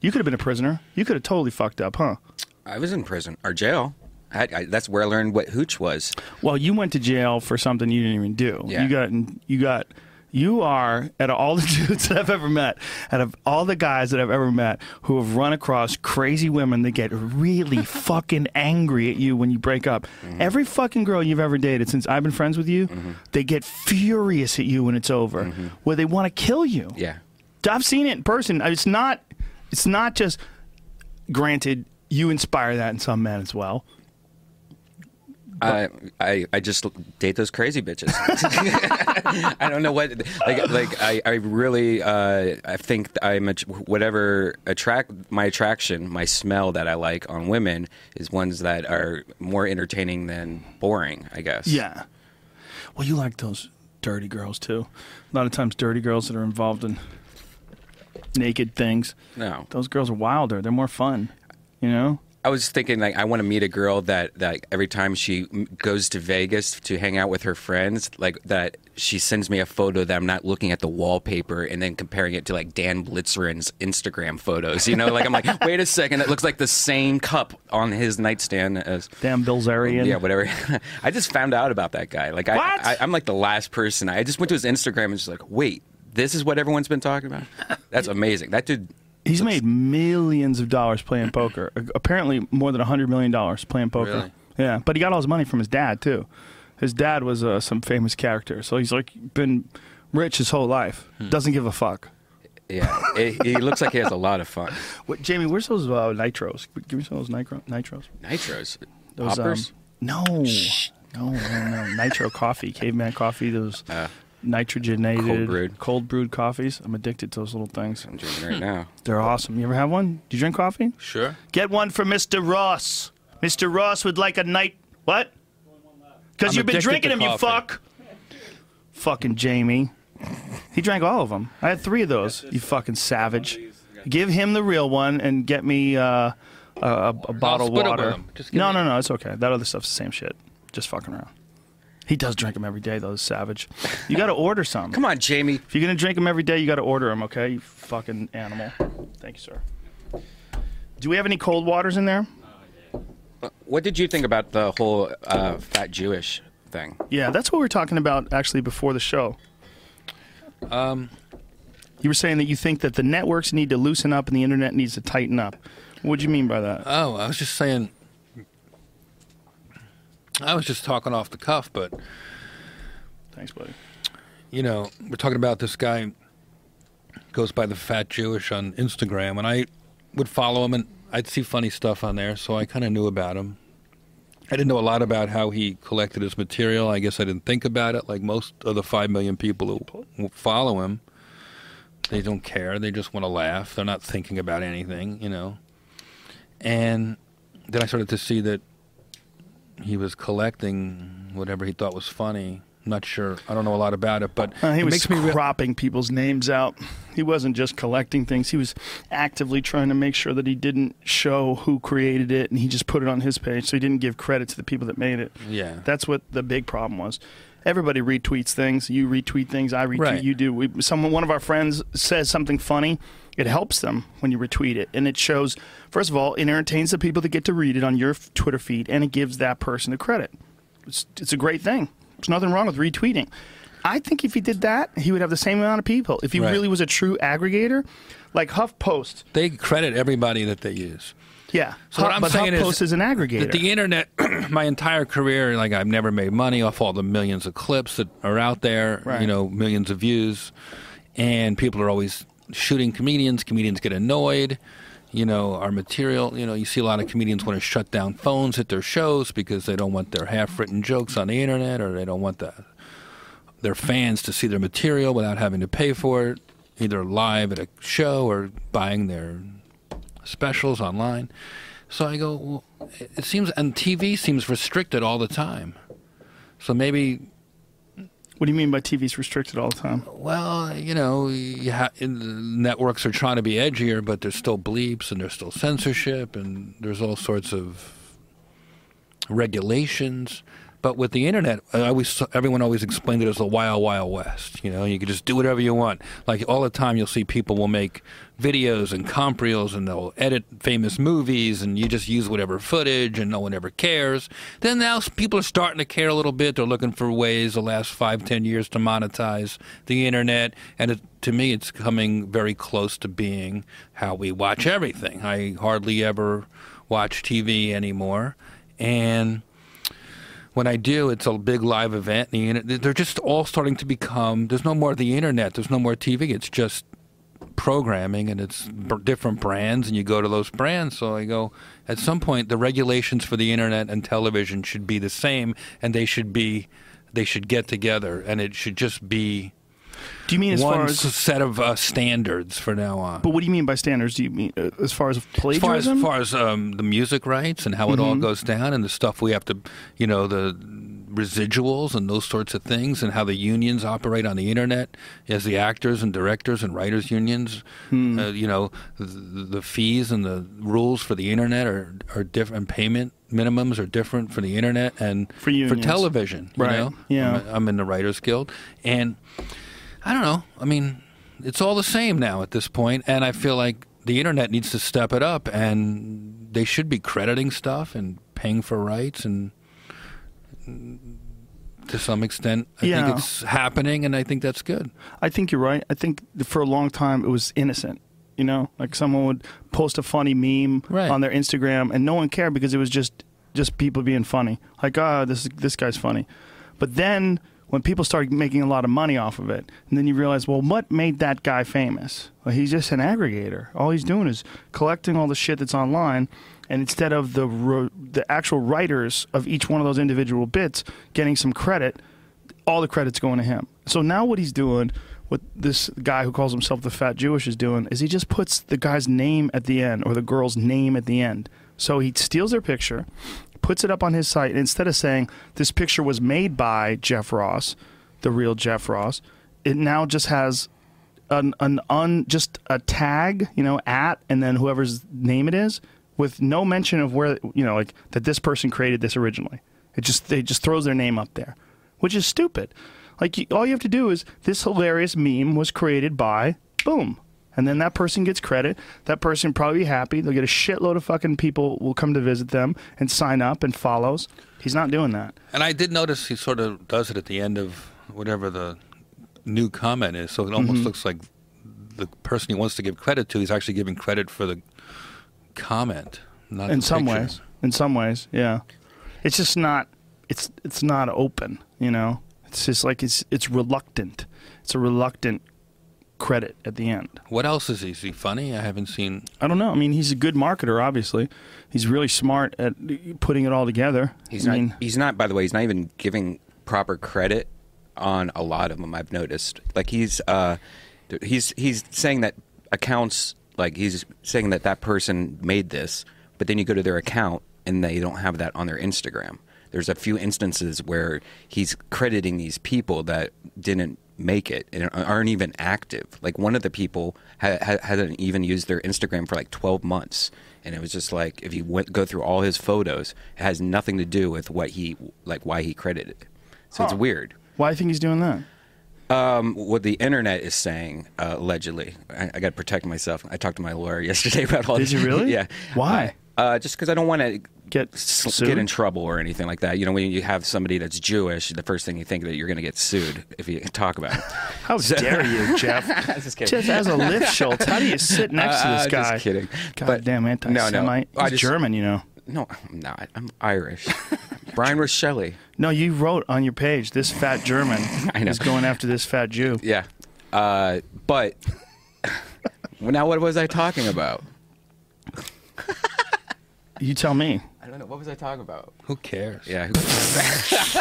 You could have been a prisoner. You could have totally fucked up, huh? I was in prison or jail. I, I, that's where I learned what hooch was. Well, you went to jail for something you didn't even do. Yeah. You got you got you are out of all the dudes that I've ever met, out of all the guys that I've ever met who have run across crazy women that get really fucking angry at you when you break up. Mm-hmm. Every fucking girl you've ever dated since I've been friends with you, mm-hmm. they get furious at you when it's over, mm-hmm. where they want to kill you. Yeah, I've seen it in person. It's not, it's not just. Granted, you inspire that in some men as well. I, I I just date those crazy bitches. I don't know what like like I I really uh, I think I'm a, whatever attract my attraction my smell that I like on women is ones that are more entertaining than boring, I guess. Yeah. Well, you like those dirty girls too. A lot of times, dirty girls that are involved in naked things. No, those girls are wilder. They're more fun. You know. I was thinking, like, I want to meet a girl that, that every time she goes to Vegas to hang out with her friends, like, that she sends me a photo that I'm not looking at the wallpaper and then comparing it to, like, Dan Blitzeran's Instagram photos, you know? Like, I'm like, wait a second, that looks like the same cup on his nightstand as... Dan Bilzerian. Yeah, whatever. I just found out about that guy. Like, I, I, I'm, like, the last person. I just went to his Instagram and was like, wait, this is what everyone's been talking about? That's amazing. That dude... He's made millions of dollars playing poker. Apparently more than one hundred million dollars playing poker. Really? Yeah, but he got all his money from his dad, too. His dad was uh, some famous character, so he's like been rich his whole life. Hmm. Doesn't give a fuck. Yeah, it, he looks like he has a lot of fun. What, Jamie, where's those uh, nitros? Give me some of those nitro, nitros. Nitros? Those, Poppers? Um, no. Shh. No, no, no. Nitro coffee, caveman coffee, those uh, nitrogenated, cold brewed. cold brewed coffees. I'm addicted to those little things. I'm drinking right now. They're awesome. You ever have one? Do you drink coffee? Sure. Get one for Mister Ross. Mister Ross would like a night... What? Because you've been drinking them, coffee. you fuck. Fucking Jamie. He drank all of them. I had three of those, you fucking savage. Give him the real one and get me uh, a, a, a bottle of water. No, no, no, it's okay. That other stuff's the same shit. Just fucking around. He does drink them every day, though, savage. You got to order some. Come on, Jamie. If you're going to drink them every day, you got to order them, okay? You fucking animal. Thank you, sir. Do we have any cold waters in there? What did you think about the whole uh, fat Jewish thing? Yeah, that's what we were talking about, actually, before the show. Um, you were saying that you think that the networks need to loosen up and the internet needs to tighten up. What do you mean by that? Oh, I was just saying... I was just talking off the cuff, but... Thanks, buddy. You know, we're talking about this guy goes by the Fat Jewish on Instagram, and I would follow him, and I'd see funny stuff on there, so I kind of knew about him. I didn't know a lot about how he collected his material. I guess I didn't think about it. Like most of the five million people who follow him, they don't care. They just want to laugh. They're not thinking about anything, you know. And then I started to see that he was collecting whatever he thought was funny. I'm not sure. I don't know a lot about it, but uh, he it was cropping people's names out. He wasn't just collecting things. He was actively trying to make sure that he didn't show who created it, and he just put it on his page, so he didn't give credit to the people that made it. Yeah, that's what the big problem was. Everybody retweets things. You retweet things. I retweet. Right. You do. We, someone, one of our friends says something funny. It helps them when you retweet it, and it shows. First of all, it entertains the people that get to read it on your Twitter feed, and it gives that person the credit. It's, it's a great thing. There's nothing wrong with retweeting. I think if he did that, he would have the same amount of people. If he right. really was a true aggregator, like HuffPost. They credit everybody that they use. Yeah, so Huff, what I'm but saying HuffPost is, is an aggregator. That the internet, my entire career, like I've never made money off all the millions of clips that are out there, right. you know, millions of views, and people are always shooting comedians. Comedians get annoyed. You know, our material, you know, you see a lot of comedians want to shut down phones at their shows because they don't want their half-written jokes on the internet, or they don't want the, their fans to see their material without having to pay for it, either live at a show or buying their specials online. So I go, well, it seems, and T V seems restricted all the time. So maybe... What do you mean by T V's restricted all the time? Well, you know, you ha networks are trying to be edgier, but there's still bleeps and there's still censorship and there's all sorts of regulations. But with the internet, I always, everyone always explained it as the wild, wild west. You know, you can just do whatever you want. Like all the time you'll see people will make videos and comp reels and they'll edit famous movies and you just use whatever footage and no one ever cares. Then now people are starting to care a little bit. They're looking for ways the last five, ten years to monetize the internet. And it, to me, it's coming very close to being how we watch everything. I hardly ever watch T V anymore. And... when I do, it's a big live event. They're just all starting to become, there's no more the internet, there's no more T V, it's just programming and it's different brands and you go to those brands. So I go, at some point, the regulations for the internet and television should be the same and they should be, they should get together and it should just be do you mean as one far as, set of uh, standards for now on. But what do you mean by standards? Do you mean uh, as far as plagiarism? As far as, as, far as um, the music rights and how mm-hmm. it all goes down and the stuff we have to, you know, the residuals and those sorts of things and how the unions operate on the internet as the actors and directors and writers unions, hmm. uh, you know, the, the fees and the rules for the internet are, are different and payment minimums are different for the internet and for, for television, right. you know? Yeah. I'm, I'm in the Writers Guild and... I don't know. I mean, it's all the same now at this point, and I feel like the internet needs to step it up, and they should be crediting stuff and paying for rights, and to some extent, I yeah. think it's happening, and I think that's good. I think you're right. I think for a long time it was innocent. You know, like someone would post a funny meme right. on their Instagram, and no one cared because it was just just people being funny. Like, ah, oh, this this guy's funny. But then when people start making a lot of money off of it, and then you realize, well, what made that guy famous? Well, he's just an aggregator. All he's doing is collecting all the shit that's online, and instead of the ro the actual writers of each one of those individual bits getting some credit, all the credit's going to him. So now what he's doing, what this guy who calls himself the Fat Jewish is doing, is he just puts the guy's name at the end, or the girl's name at the end. So he steals their picture, puts it up on his site, and instead of saying, this picture was made by Jeff Ross, the real Jeff Ross, it now just has an, an un, just a tag, you know, at, and then whoever's name it is, with no mention of where, you know, like, that this person created this originally. It just, they just throws their name up there, which is stupid. Like, you, all you have to do is, this hilarious meme was created by, boom. And then that person gets credit. That person probably be happy. They'll get a shitload of fucking people will come to visit them and sign up and follows. He's not doing that. And I did notice he sort of does it at the end of whatever the new comment is. So it almost mm-hmm. looks like the person he wants to give credit to, he's actually giving credit for the comment. Not in some picture. ways. In some ways, yeah. It's just not, it's, it's not open, you know. It's just like it's, it's reluctant. It's a reluctant credit at the end. What else is he? Is he funny? I haven't seen... I don't know. I mean, he's a good marketer, obviously. He's really smart at putting it all together. He's I not, mean, He's not, by the way, he's not even giving proper credit on a lot of them, I've noticed. Like, he's, uh, he's, he's saying that accounts, like, he's saying that that person made this, but then you go to their account, and they don't have that on their Instagram. There's a few instances where he's crediting these people that didn't make it and aren't even active. Like, one of the people ha ha hadn't even used their Instagram for like twelve months, and it was just like, if you went, go through all his photos, it has nothing to do with what he, like, why he credited it. So huh. It's weird. Why do you think he's doing that? Um, what the internet is saying, uh, allegedly. I, I got to protect myself. I talked to my lawyer yesterday about all this. Did you really? Yeah. Why? Uh, uh, just because I don't want to Get, get in trouble or anything like that. You know, when you have somebody that's Jewish, the first thing you think that you're going to get sued if you talk about it. How so, dare you, Jeff? Just kidding. Jeff, as a lift, Schultz, how do you sit next uh, to this uh, guy? Just kidding. Goddamn anti-Semite. No, no. He's just, German, you know. No, I'm not. I'm Irish. Brian Rochelle. No, you wrote on your page, this fat German I know. is going after this fat Jew. Yeah. Uh, but now what was I talking about? You tell me. I don't know. What was I talking about? Who cares? Yeah. Who cares?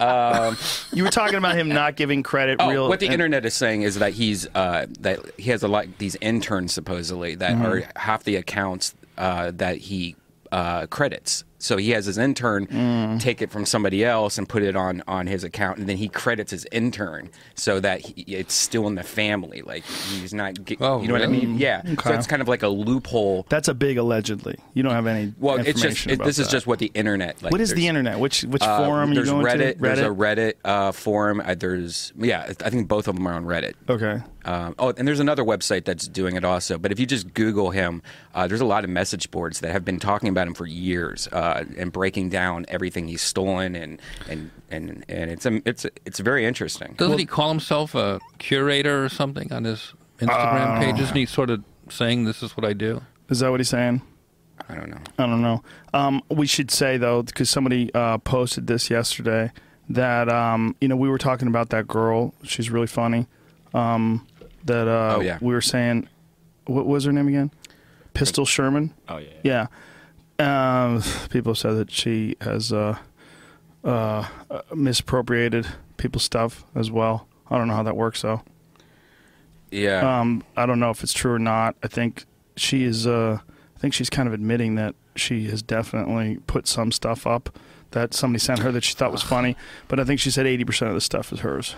um, you were talking about him not giving credit. Oh, real what the internet is saying is that he's uh, that he has a lot these interns supposedly that mm-hmm. are half the accounts uh, that he uh, credits. So he has his intern mm. take it from somebody else and put it on on his account, and then he credits his intern so that he, it's still in the family. Like, he's not, get, oh, you know really? what I mean? Yeah. Okay. So it's kind of like a loophole. That's a big allegedly. You don't have any. Well, information it's just it, about this that. is just what the internet. Like, what is the internet? Which which uh, forum? There's are you going Reddit, to? Reddit. There's a Reddit uh, forum. Uh, there's yeah. I think both of them are on Reddit. Okay. Um, oh, and there's another website that's doing it also. But if you just Google him, uh, there's a lot of message boards that have been talking about him for years. Uh, Uh, and breaking down everything he's stolen, and and and and it's um, it's it's very interesting. Doesn't well, he call himself a curator or something on his Instagram uh, page? Isn't he sort of saying, this is what I do? Is that what he's saying? I don't know. I don't know. Um, we should say though, because somebody uh, posted this yesterday, that um, you know, we were talking about that girl. She's really funny. Um, that uh, oh, yeah. we were saying, what was her name again? Pistol Sherman. Oh yeah. Yeah. Um, people said that she has uh, uh, misappropriated people's stuff as well. I don't know how that works, though. Yeah. Um, I don't know if it's true or not. I think she is. Uh, I think she's kind of admitting that she has definitely put some stuff up that somebody sent her that she thought was funny. But I think she said eighty percent of the stuff is hers.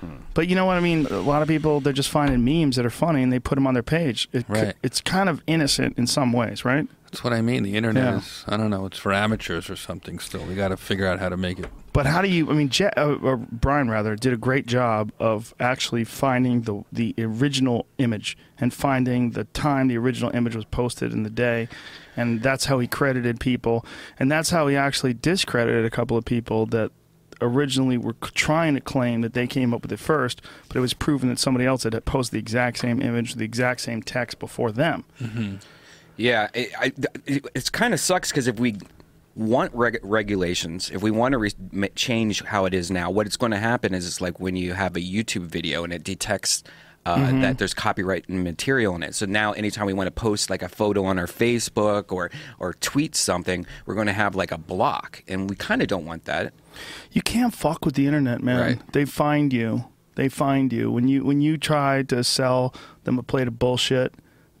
Hmm. But you know what I mean? A lot of people, they're just finding memes that are funny, and they put them on their page. It right. could, it's kind of innocent in some ways, right? That's what I mean. The internet yeah. is, I don't know, it's for amateurs or something still. We got to figure out how to make it. But how do you, I mean, Je uh, or Brian, rather, did a great job of actually finding the, the original image and finding the time the original image was posted in the day. And that's how he credited people. And that's how he actually discredited a couple of people that originally were trying to claim that they came up with it first, but it was proven that somebody else had posted the exact same image, the exact same text before them. Mm-hmm. Yeah, it, I, it, it's kind of sucks because if we want reg- regulations, if we want to re- change how it is now, what it's going to happen is it's like when you have a YouTube video and it detects uh, mm-hmm. that there's copyright material in it. So now anytime we want to post like a photo on our Facebook or, or tweet something, we're going to have like a block. And we kind of don't want that. You can't fuck with the internet, man. Right. They find you. They find you. When you when you try to sell them a plate of bullshit,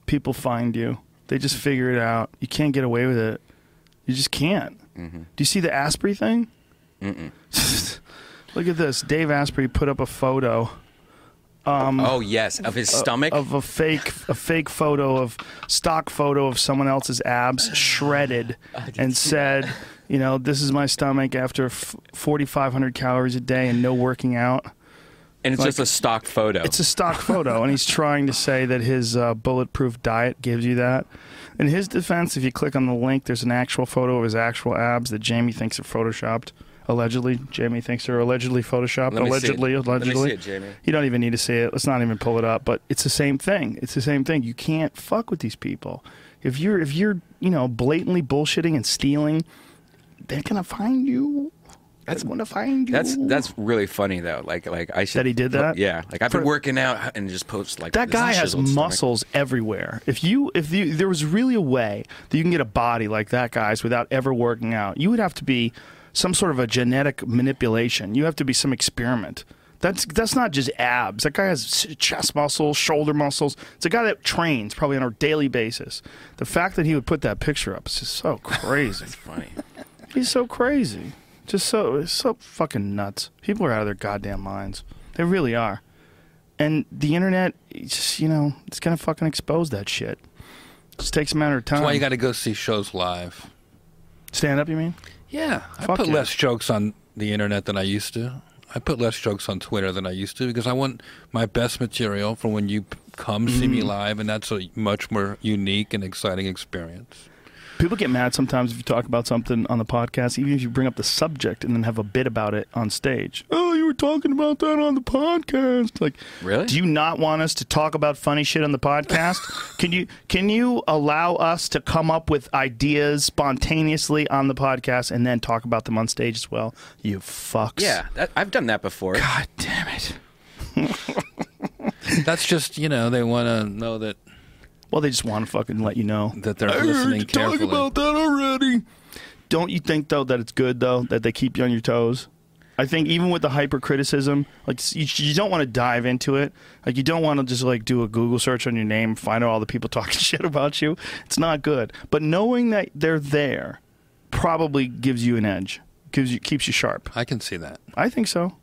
people find you. They just figure it out. You can't get away with it. You just can't. Mm-hmm. Do you see the Asprey thing? Mm-mm. Look at this. Dave Asprey put up a photo. Um, oh yes, of his stomach. Of, of a fake, a fake photo of stock photo of someone else's abs shredded, and said, you know, this is my stomach after f- forty-five hundred calories a day and no working out. And it's like, just a stock photo. It's a stock photo, and he's trying to say that his uh, bulletproof diet gives you that. In his defense, if you click on the link, there's an actual photo of his actual abs that Jamie thinks are photoshopped. Allegedly. Jamie thinks they're allegedly photoshopped. Allegedly. Allegedly. Let me see it, Jamie. You don't even need to see it. Let's not even pull it up. But it's the same thing. It's the same thing. You can't fuck with these people. If you're, if you're, you know, blatantly bullshitting and stealing, they're gonna find you. That's going to find you. That's that's really funny though. Like like I should. That he did that. Yeah. Like I've been For, working out and just post like that. This guy has muscles stomach. everywhere. If you if you, there was really a way that you can get a body like that guy's without ever working out, you would have to be some sort of a genetic manipulation. You have to be some experiment. That's that's not just abs. That guy has chest muscles, shoulder muscles. It's a guy that trains probably on a daily basis. The fact that he would put that picture up is just so crazy. It's funny. He's so crazy. Just so so fucking nuts. People are out of their goddamn minds. They really are. And the internet, it's just, you know, it's going to fucking expose that shit. It just takes a matter of time. That's why you got to go see shows live. Stand up, you mean? Yeah. Fuck I put yeah. less jokes on the internet than I used to. I put less jokes on Twitter than I used to because I want my best material for when you come see mm. me live, and that's a much more unique and exciting experience. People get mad sometimes if you talk about something on the podcast, even if you bring up the subject and then have a bit about it on stage. Oh, you were talking about that on the podcast. Like, really? Do you not want us to talk about funny shit on the podcast? Can you can you allow us to come up with ideas spontaneously on the podcast and then talk about them on stage as well? You fucks. Yeah, that, I've done that before. God damn it. That's just, you know, they want to know that. Well, they just want to fucking let you know that they're I listening heard you carefully. Talk about that already. Don't you think though that it's good though that they keep you on your toes? I think even with the hyper criticism, like you, you don't want to dive into it. Like you don't want to just like do a Google search on your name, find out all the people talking shit about you. It's not good. But knowing that they're there probably gives you an edge. Gives you keeps you sharp. I can see that. I think so.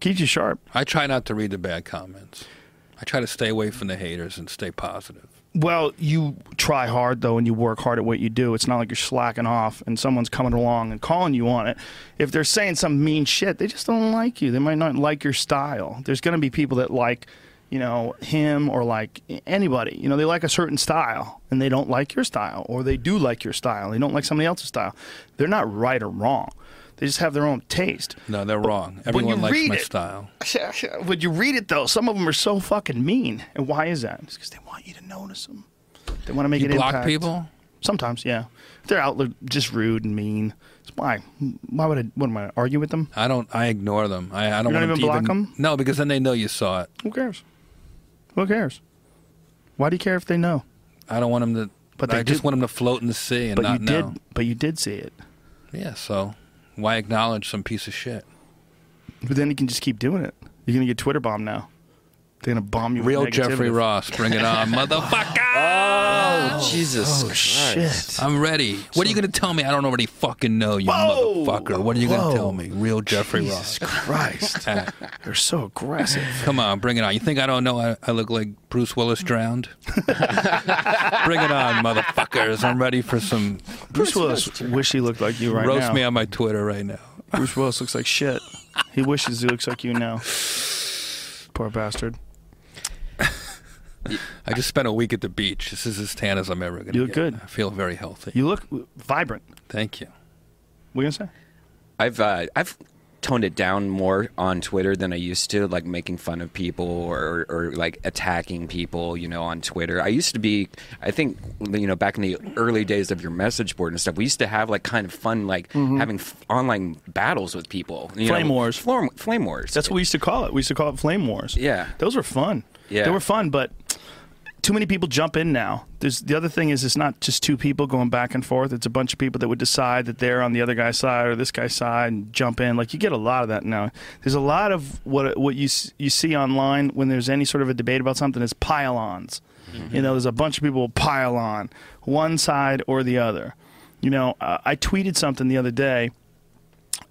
Keeps you sharp. I try not to read the bad comments. I try to stay away from the haters and stay positive. Well, you try hard, though, and you work hard at what you do. It's not like you're slacking off and someone's coming along and calling you on it. If they're saying some mean shit, they just don't like you. They might not like your style. There's going to be people that like, you know, him or like anybody. You know, they like a certain style, and they don't like your style, or they do like your style. They don't like somebody else's style. They're not right or wrong. They just have their own taste. No, they're but, wrong. Everyone likes my it, style. When you read it, though, some of them are so fucking mean. And why is that? It's because they want you to notice them. They want to make you an block impact. People? Sometimes, yeah. They're out just rude and mean. It's why? Why would I? What am I going to argue with them? I don't. I ignore them. I, I don't. You don't even to block even, them? No, because then they know you saw it. Who cares? Who cares? Why do you care if they know? I don't want them to. But they I did, just want them to float in the sea and but not you know. Did, but you did see it. Yeah. So. Why acknowledge some piece of shit? But then you can just keep doing it. You're going to get Twitter bombed now. They're going to bomb you Real with negativity. Real Jeffrey Ross. Bring it on, motherfucker! Oh, Jesus oh, Christ. Shit. I'm ready. What are you going to tell me? I don't already fucking know you, whoa, motherfucker. What are you going to tell me? Real Jeffrey Jesus Ross. Jesus Christ. You're so aggressive. Come on, bring it on. You think I don't know I, I look like Bruce Willis drowned? Bring it on, motherfuckers. I'm ready for some... Bruce, Bruce Willis wish he looked like you right Roast now. Roast me on my Twitter right now. Bruce Willis looks like shit. He wishes he looks like you now. Poor bastard. I just spent a week at the beach. This is as tan as I'm ever going to get. You look good. I feel very healthy. You look vibrant. Thank you. What are you going to say? I've uh, I've toned it down more on Twitter than I used to, like making fun of people or, or like attacking people, you know, on Twitter. I used to be, I think, you know, back in the early days of your message board and stuff, we used to have like kind of fun, like mm-hmm. having f- online battles with people. You flame know, wars. Flame, flame wars. That's what we used to call it. We used to call it flame wars. Yeah. Those were fun. Yeah. They were fun, but too many people jump in now. There's, the other thing is it's not just two people going back and forth. It's a bunch of people that would decide that they're on the other guy's side or this guy's side and jump in. Like, you get a lot of that now. There's a lot of what what you you see online when there's any sort of a debate about something is pile-ons. Mm-hmm. You know, there's a bunch of people pile on, one side or the other. You know, uh, I tweeted something the other day,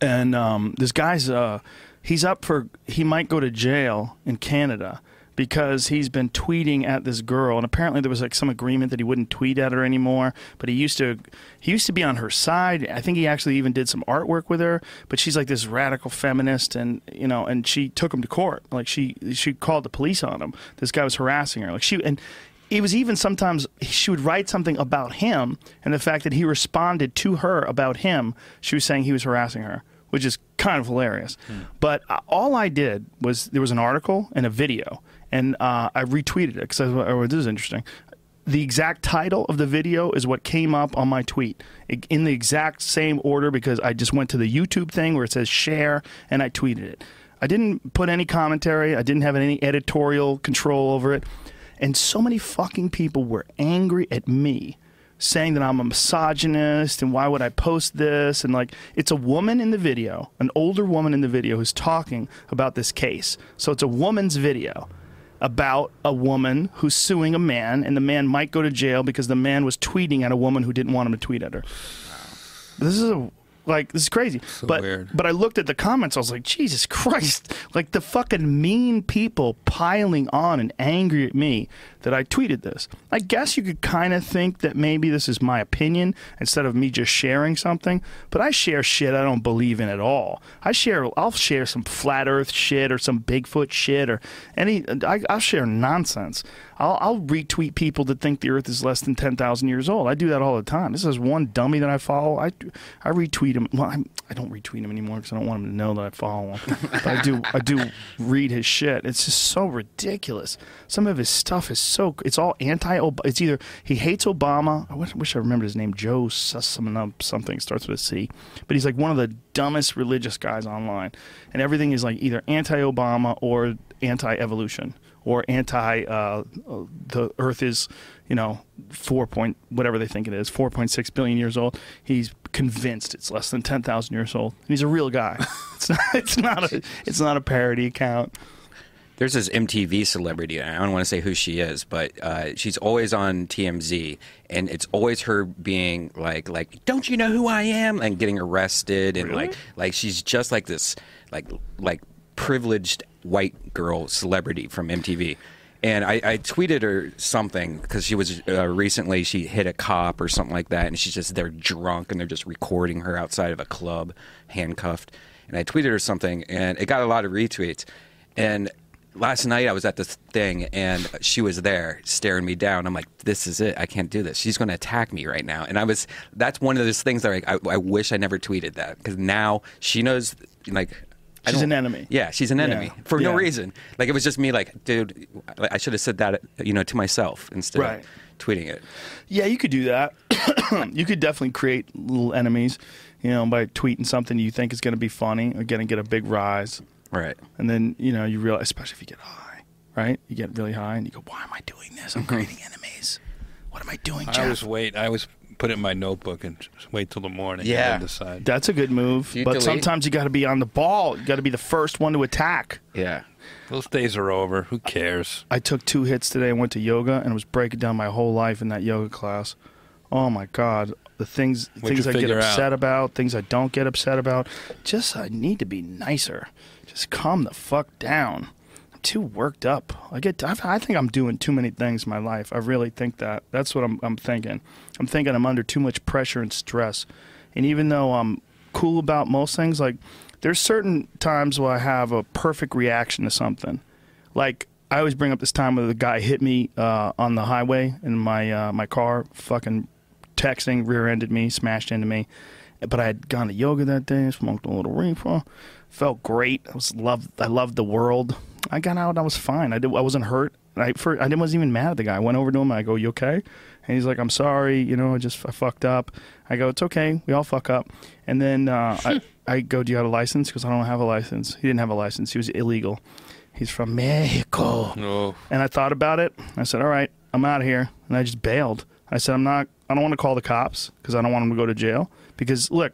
and um, this guy's, uh, he's up for, he might go to jail in Canada, because he's been tweeting at this girl, and apparently there was like some agreement that he wouldn't tweet at her anymore, but he used to he used to be on her side. I think he actually even did some artwork with her, but she's like this radical feminist, and you know, and she took him to court. Like she she called the police on him. This guy was harassing her. Like she and it was even sometimes she would write something about him, and the fact that he responded to her about him, she was saying he was harassing her, which is kind of hilarious. Hmm. But all I did was there was an article and a video. And uh, I retweeted it because I was like, oh, this is interesting. The exact title of the video is what came up on my tweet it, in the exact same order, because I just went to the YouTube thing where it says share, and I tweeted it. I didn't put any commentary. I didn't have any editorial control over it. And so many fucking people were angry at me, saying that I'm a misogynist and why would I post this? And like, it's a woman in the video, an older woman in the video who's talking about this case. So it's a woman's video about a woman who's suing a man, and the man might go to jail because the man was tweeting at a woman who didn't want him to tweet at her. Wow. This is a, like, this is crazy. So but weird. But I looked at the comments, I was like, Jesus Christ, like the fucking mean people piling on and angry at me that I tweeted this. I guess you could kind of think that maybe this is my opinion instead of me just sharing something, but I share shit I don't believe in at all. I share, I'll share some flat earth shit or some Bigfoot shit or any, I, I'll share nonsense. I'll, I'll retweet people that think the earth is less than ten thousand years old. I do that all the time. This is one dummy that I follow. I, I retweet him. Well, I'm, I don't retweet him anymore because I don't want him to know that I follow him. But I do, I do read his shit. It's just so ridiculous. Some of his stuff is so, it's all anti-Obama. It's either he hates Obama. I wish, wish I remembered his name. Joe Sussman, something, starts with a C. But he's like one of the dumbest religious guys online. And everything is like either anti-Obama or anti-evolution. Or anti, uh, the Earth is, you know, four point whatever they think it is, four point six billion years old. He's convinced it's less than ten thousand years old, and he's a real guy. It's not, it's not a, it's not a parody account. There's this M T V celebrity. I don't want to say who she is, but uh, she's always on T M Z, and it's always her being like, like, don't you know who I am? And getting arrested, and really? like, like she's just like this, like, like privileged white girl celebrity from M T V. And I, I tweeted her something because she was uh, recently she hit a cop or something like that, and she's just they're drunk and they're just recording her outside of a club handcuffed, and I tweeted her something and it got a lot of retweets. And last night I was at this thing and she was there staring me down. I'm like, this is it. I can't do this. She's going to attack me right now. And I was that's one of those things that I, I, I wish I never tweeted that, because now she knows, like, she's an enemy. Yeah, she's an enemy yeah. for yeah. no reason. Like, it was just me like, dude, I should have said that, you know, to myself instead right. of tweeting it. Yeah, you could do that. You could definitely create little enemies, you know, by tweeting something you think is going to be funny or going to get a big rise. Right. And then, you know, you realize, especially if you get high, right? You get really high and you go, why am I doing this? I'm creating enemies. What am I doing, Jeff? I always wait. I always put it in my notebook and just wait till the morning. Yeah, and decide. That's a good move. But delete? Sometimes you got to be on the ball. You got to be the first one to attack. Yeah, those days are over. Who cares? I, I took two hits today. I went to yoga and was breaking down my whole life in that yoga class. Oh my God, the things What'd things I get upset out? about, things I don't get upset about. Just I need to be nicer. Just calm the fuck down. Too worked up. I get. I've, I think I'm doing too many things in my life. I really think that. That's what I'm. I'm thinking. I'm thinking I'm under too much pressure and stress. And even though I'm cool about most things, like there's certain times where I have a perfect reaction to something. Like I always bring up this time where the guy hit me uh, on the highway in my uh, my car, fucking texting, rear-ended me, smashed into me, But I had gone to yoga that day, smoked a little reefer, felt great. I was loved. I loved the world. I got out. I was fine. I did. I wasn't hurt. I for I didn't wasn't even mad at the guy. I went over to him. I go, "You okay?" And he's like, "I'm sorry. You know, I just I fucked up." I go, "It's okay. We all fuck up." And then uh, I I go, "Do you have a license?" Because I don't have a license. He didn't have a license. He was illegal. He's from Mexico. No. And I thought about it. I said, "All right, I'm out of here." And I just bailed. I said, "I'm not. I don't want to call the cops because I don't want him to go to jail." Because look,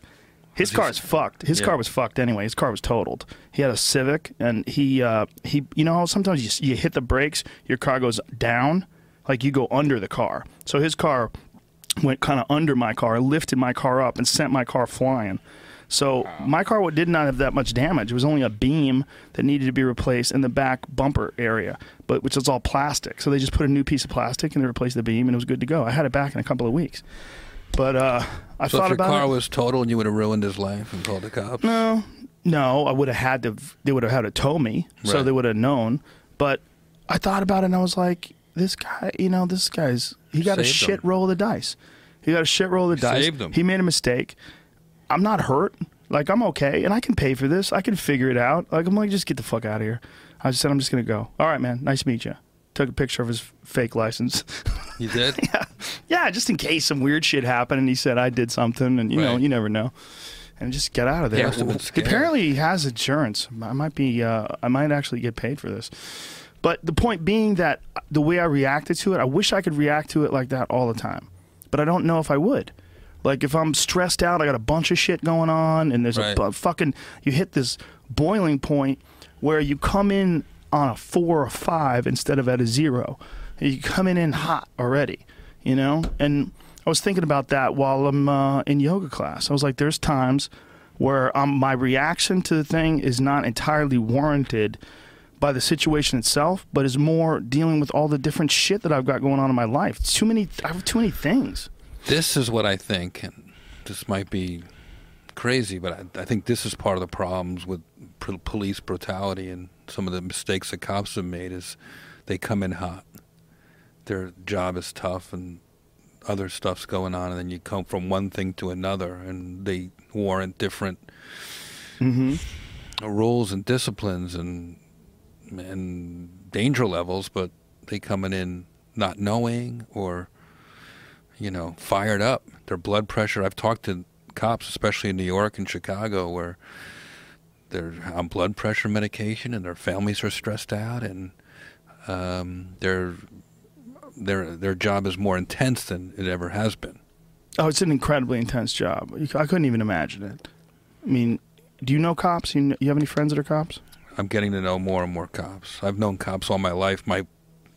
his car is fucked. His yeah. car was fucked anyway. His car was totaled. He had a Civic, and he, uh, he, you know, sometimes you, you hit the brakes, your car goes down, like you go under the car. So his car went kind of under my car, lifted my car up, and sent my car flying. So wow. my car did not have that much damage. It was only a beam that needed to be replaced in the back bumper area, but which is all plastic. So they just put a new piece of plastic and they replaced the beam, and it was good to go. I had it back in a couple of weeks. But uh, I so thought about it. So if your car it. was totaled, you would have ruined his life and called the cops? No. No, I would have had to, they would have had to tow me, right. so they would have known. But I thought about it, and I was like, this guy, you know, this guy's, he got Saved a shit him. roll of the dice. He got a shit roll of the dice. Saved him. He made a mistake. I'm not hurt. Like, I'm okay, and I can pay for this. I can figure it out. Like, I'm like, just get the fuck out of here. I just said, I'm just going to go. All right, man, nice to meet you. Took a picture of his fake license. You did? yeah. yeah, just in case some weird shit happened and he said I did something, and you right. know, you never know. And just get out of there. Yeah, apparently he has insurance. I might be uh, I might actually get paid for this. But the point being that the way I reacted to it, I wish I could react to it like that all the time. But I don't know if I would. Like, if I'm stressed out, I got a bunch of shit going on, and there's right. a, a fucking, you hit this boiling point where you come in on a four or five instead of at a zero. You're coming in hot already, you know? And I was thinking about that while I'm uh, in yoga class. I was like, there's times where um, my reaction to the thing is not entirely warranted by the situation itself, but is more dealing with all the different shit that I've got going on in my life. It's too many, I have too many things. This is what I think, and this might be crazy, but I, I think this is part of the problems with pr- police brutality and some of the mistakes that cops have made is they come in hot. Their job is tough and other stuff's going on, and then you come from one thing to another, and they warrant different mm-hmm. rules and disciplines and and danger levels, but they coming in not knowing or, you know, fired up. Their blood pressure. I've talked to cops, especially in New York and Chicago, where they're on blood pressure medication and their families are stressed out, and um, they're... Their their job is more intense than it ever has been. Oh, it's an incredibly intense job. I couldn't even imagine it. I mean, do you know cops? You know, you have any friends that are cops? I'm getting to know more and more cops. I've known cops all my life. My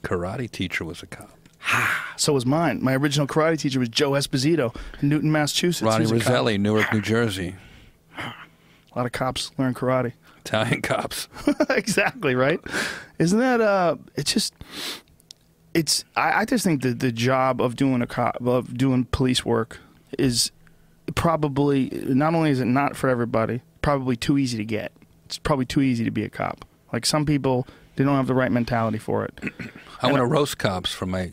karate teacher was a cop. Ha! So was mine. My original karate teacher was Joe Esposito in Newton, Massachusetts. Ronnie Roselli, Newark, ha! New Jersey. A lot of cops learn karate. Italian cops. Exactly, right? Isn't that, uh, it's just... It's. I, I just think that the job of doing a cop, of doing police work, is probably not only is it not for everybody, probably too easy to get. It's probably too easy to be a cop. Like, some people, they don't have the right mentality for it. I want to roast cops for my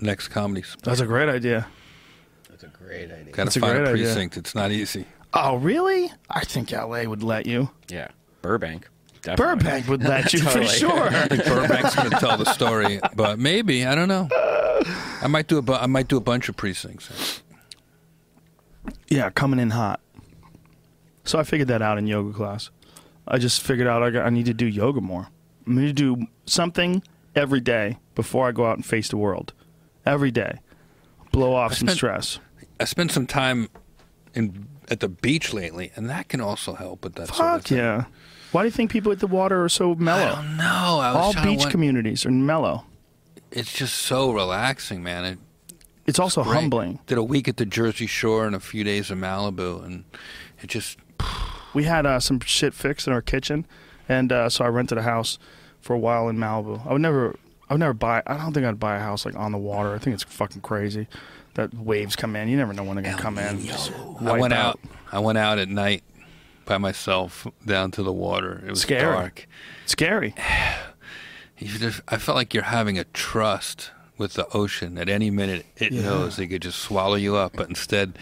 next comedy. That's a great idea. That's a great idea. Got to find a precinct. Idea. It's not easy. Oh, really? I think L A would let you. Yeah, Burbank. Definitely. Burbank would let you totally. for sure. I think Burbank's going to tell the story, but maybe I don't know. I might do a bu- I might do a bunch of precincts. Yeah, coming in hot. So I figured that out in yoga class. I just figured out I, got, I need to do yoga more. I need to do something every day before I go out and face the world. Every day, blow off I some spent, stress. I spent some time in at the beach lately, and that can also help with that. Fuck sort of thing. yeah. Why do you think people at the water are so mellow? I don't know. I was All beach want... communities are mellow. It's just so relaxing, man. It, it's also it's humbling. Did a week at the Jersey Shore and a few days in Malibu, and it just... We had uh, some shit fixed in our kitchen, and uh, so I rented a house for a while in Malibu. I would never... I would never buy... I don't think I'd buy a house, like, on the water. I think it's fucking crazy that waves come in. You never know when they're going to come in. I went out. out. I went out at night. By myself down to the water. It was scary. dark. Scary. You just, I felt like you're having a trust with the ocean. At any minute, it yeah. knows it could just swallow you up, but instead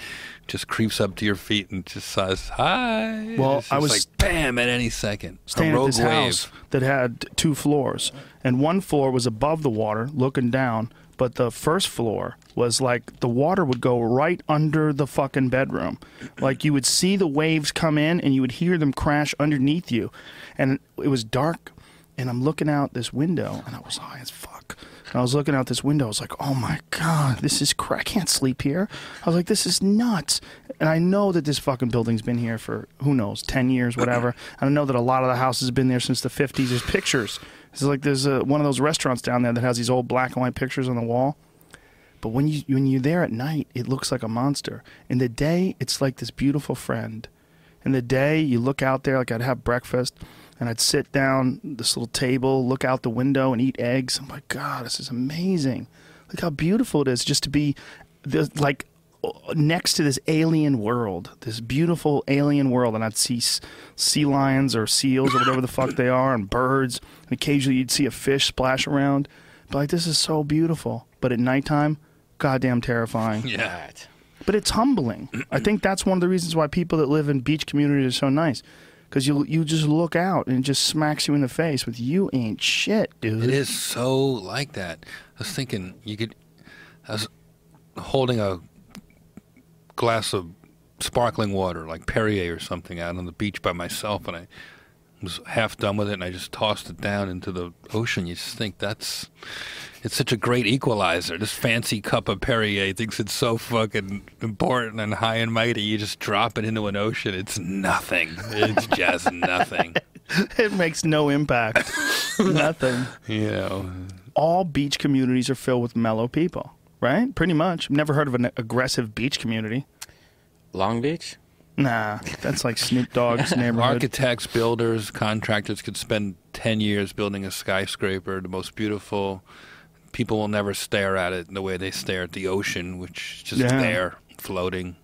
just creeps up to your feet and just says, hi. Well, it's I was like, bam, at any second. Staying at this house that had two floors, and one floor was above the water, looking down, but the first floor was like the water would go right under the fucking bedroom. Like you would see the waves come in and you would hear them crash underneath you. And it was dark and I'm looking out this window and I was high as fuck. And I was looking out this window. I was like, oh my God, this is cra- I can't sleep here. I was like, this is nuts. And I know that this fucking building's been here for, who knows, ten years, whatever. And I know that a lot of the houses have been there since the fifties. There's pictures. It's like there's a, one of those restaurants down there that has these old black and white pictures on the wall. But when, you, when you're there at night, it looks like a monster. In the day, it's like this beautiful friend. In the day, you look out there, like I'd have breakfast, and I'd sit down at this little table, look out the window, and eat eggs. I'm like, God, this is amazing. Look how beautiful it is just to be this, like next to this alien world, this beautiful alien world. And I'd see sea lions or seals or whatever the fuck they are, and birds. And occasionally you'd see a fish splash around. But like, this is so beautiful. But at nighttime, goddamn terrifying. Yeah. But it's humbling. I think that's one of the reasons why people that live in beach communities are so nice. Because you you just look out and it just smacks you in the face with, you ain't shit, dude. It is so like that. I was thinking you could, I was holding a glass of sparkling water like Perrier or something out on the beach by myself, and I was half done with it and I just tossed it down into the ocean. You just think that's, it's such a great equalizer. This fancy cup of Perrier thinks it's so fucking important and high and mighty. You just drop it into an ocean. It's nothing. It's just nothing. It makes no impact. Nothing. You know. All beach communities are filled with mellow people, right? Pretty much. I've never heard of an aggressive beach community. Long Beach? Nah, that's like Snoop Dogg's neighborhood. Architects, builders, contractors could spend ten years building a skyscraper, the most beautiful. People will never stare at it in the way they stare at the ocean, which is just yeah. there, floating,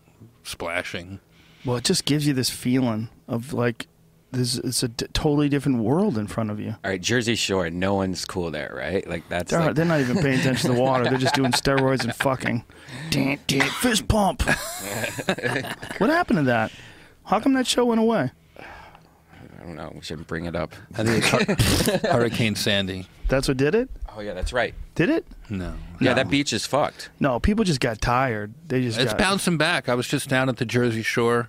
splashing. Well, it just gives you this feeling of like, this, it's a d totally different world in front of you. All right, Jersey Shore, no one's cool there, right? Like that's. They're, like... they're not even paying attention to the water. They're just doing steroids and fucking. Dant, dant, fist pump. What happened to that? How come that show went away? I don't know. We should bring it up. I think it's Hurricane Sandy. That's what did it? Oh, yeah, that's right. Did it? No. Yeah, no. That beach is fucked. No, people just got tired. They just It's got... bouncing back. I was just down at the Jersey Shore.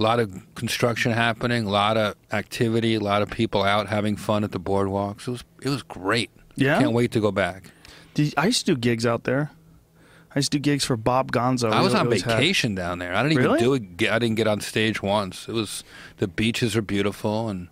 A lot of construction happening, a lot of activity, a lot of people out having fun at the boardwalks. It was, it was great. Yeah? Can't wait to go back. Did, I used to do gigs out there. I used to do gigs for Bob Gonzo. I was on vacation down there. I didn't even do it. I didn't get on stage once. It was, the beaches are beautiful and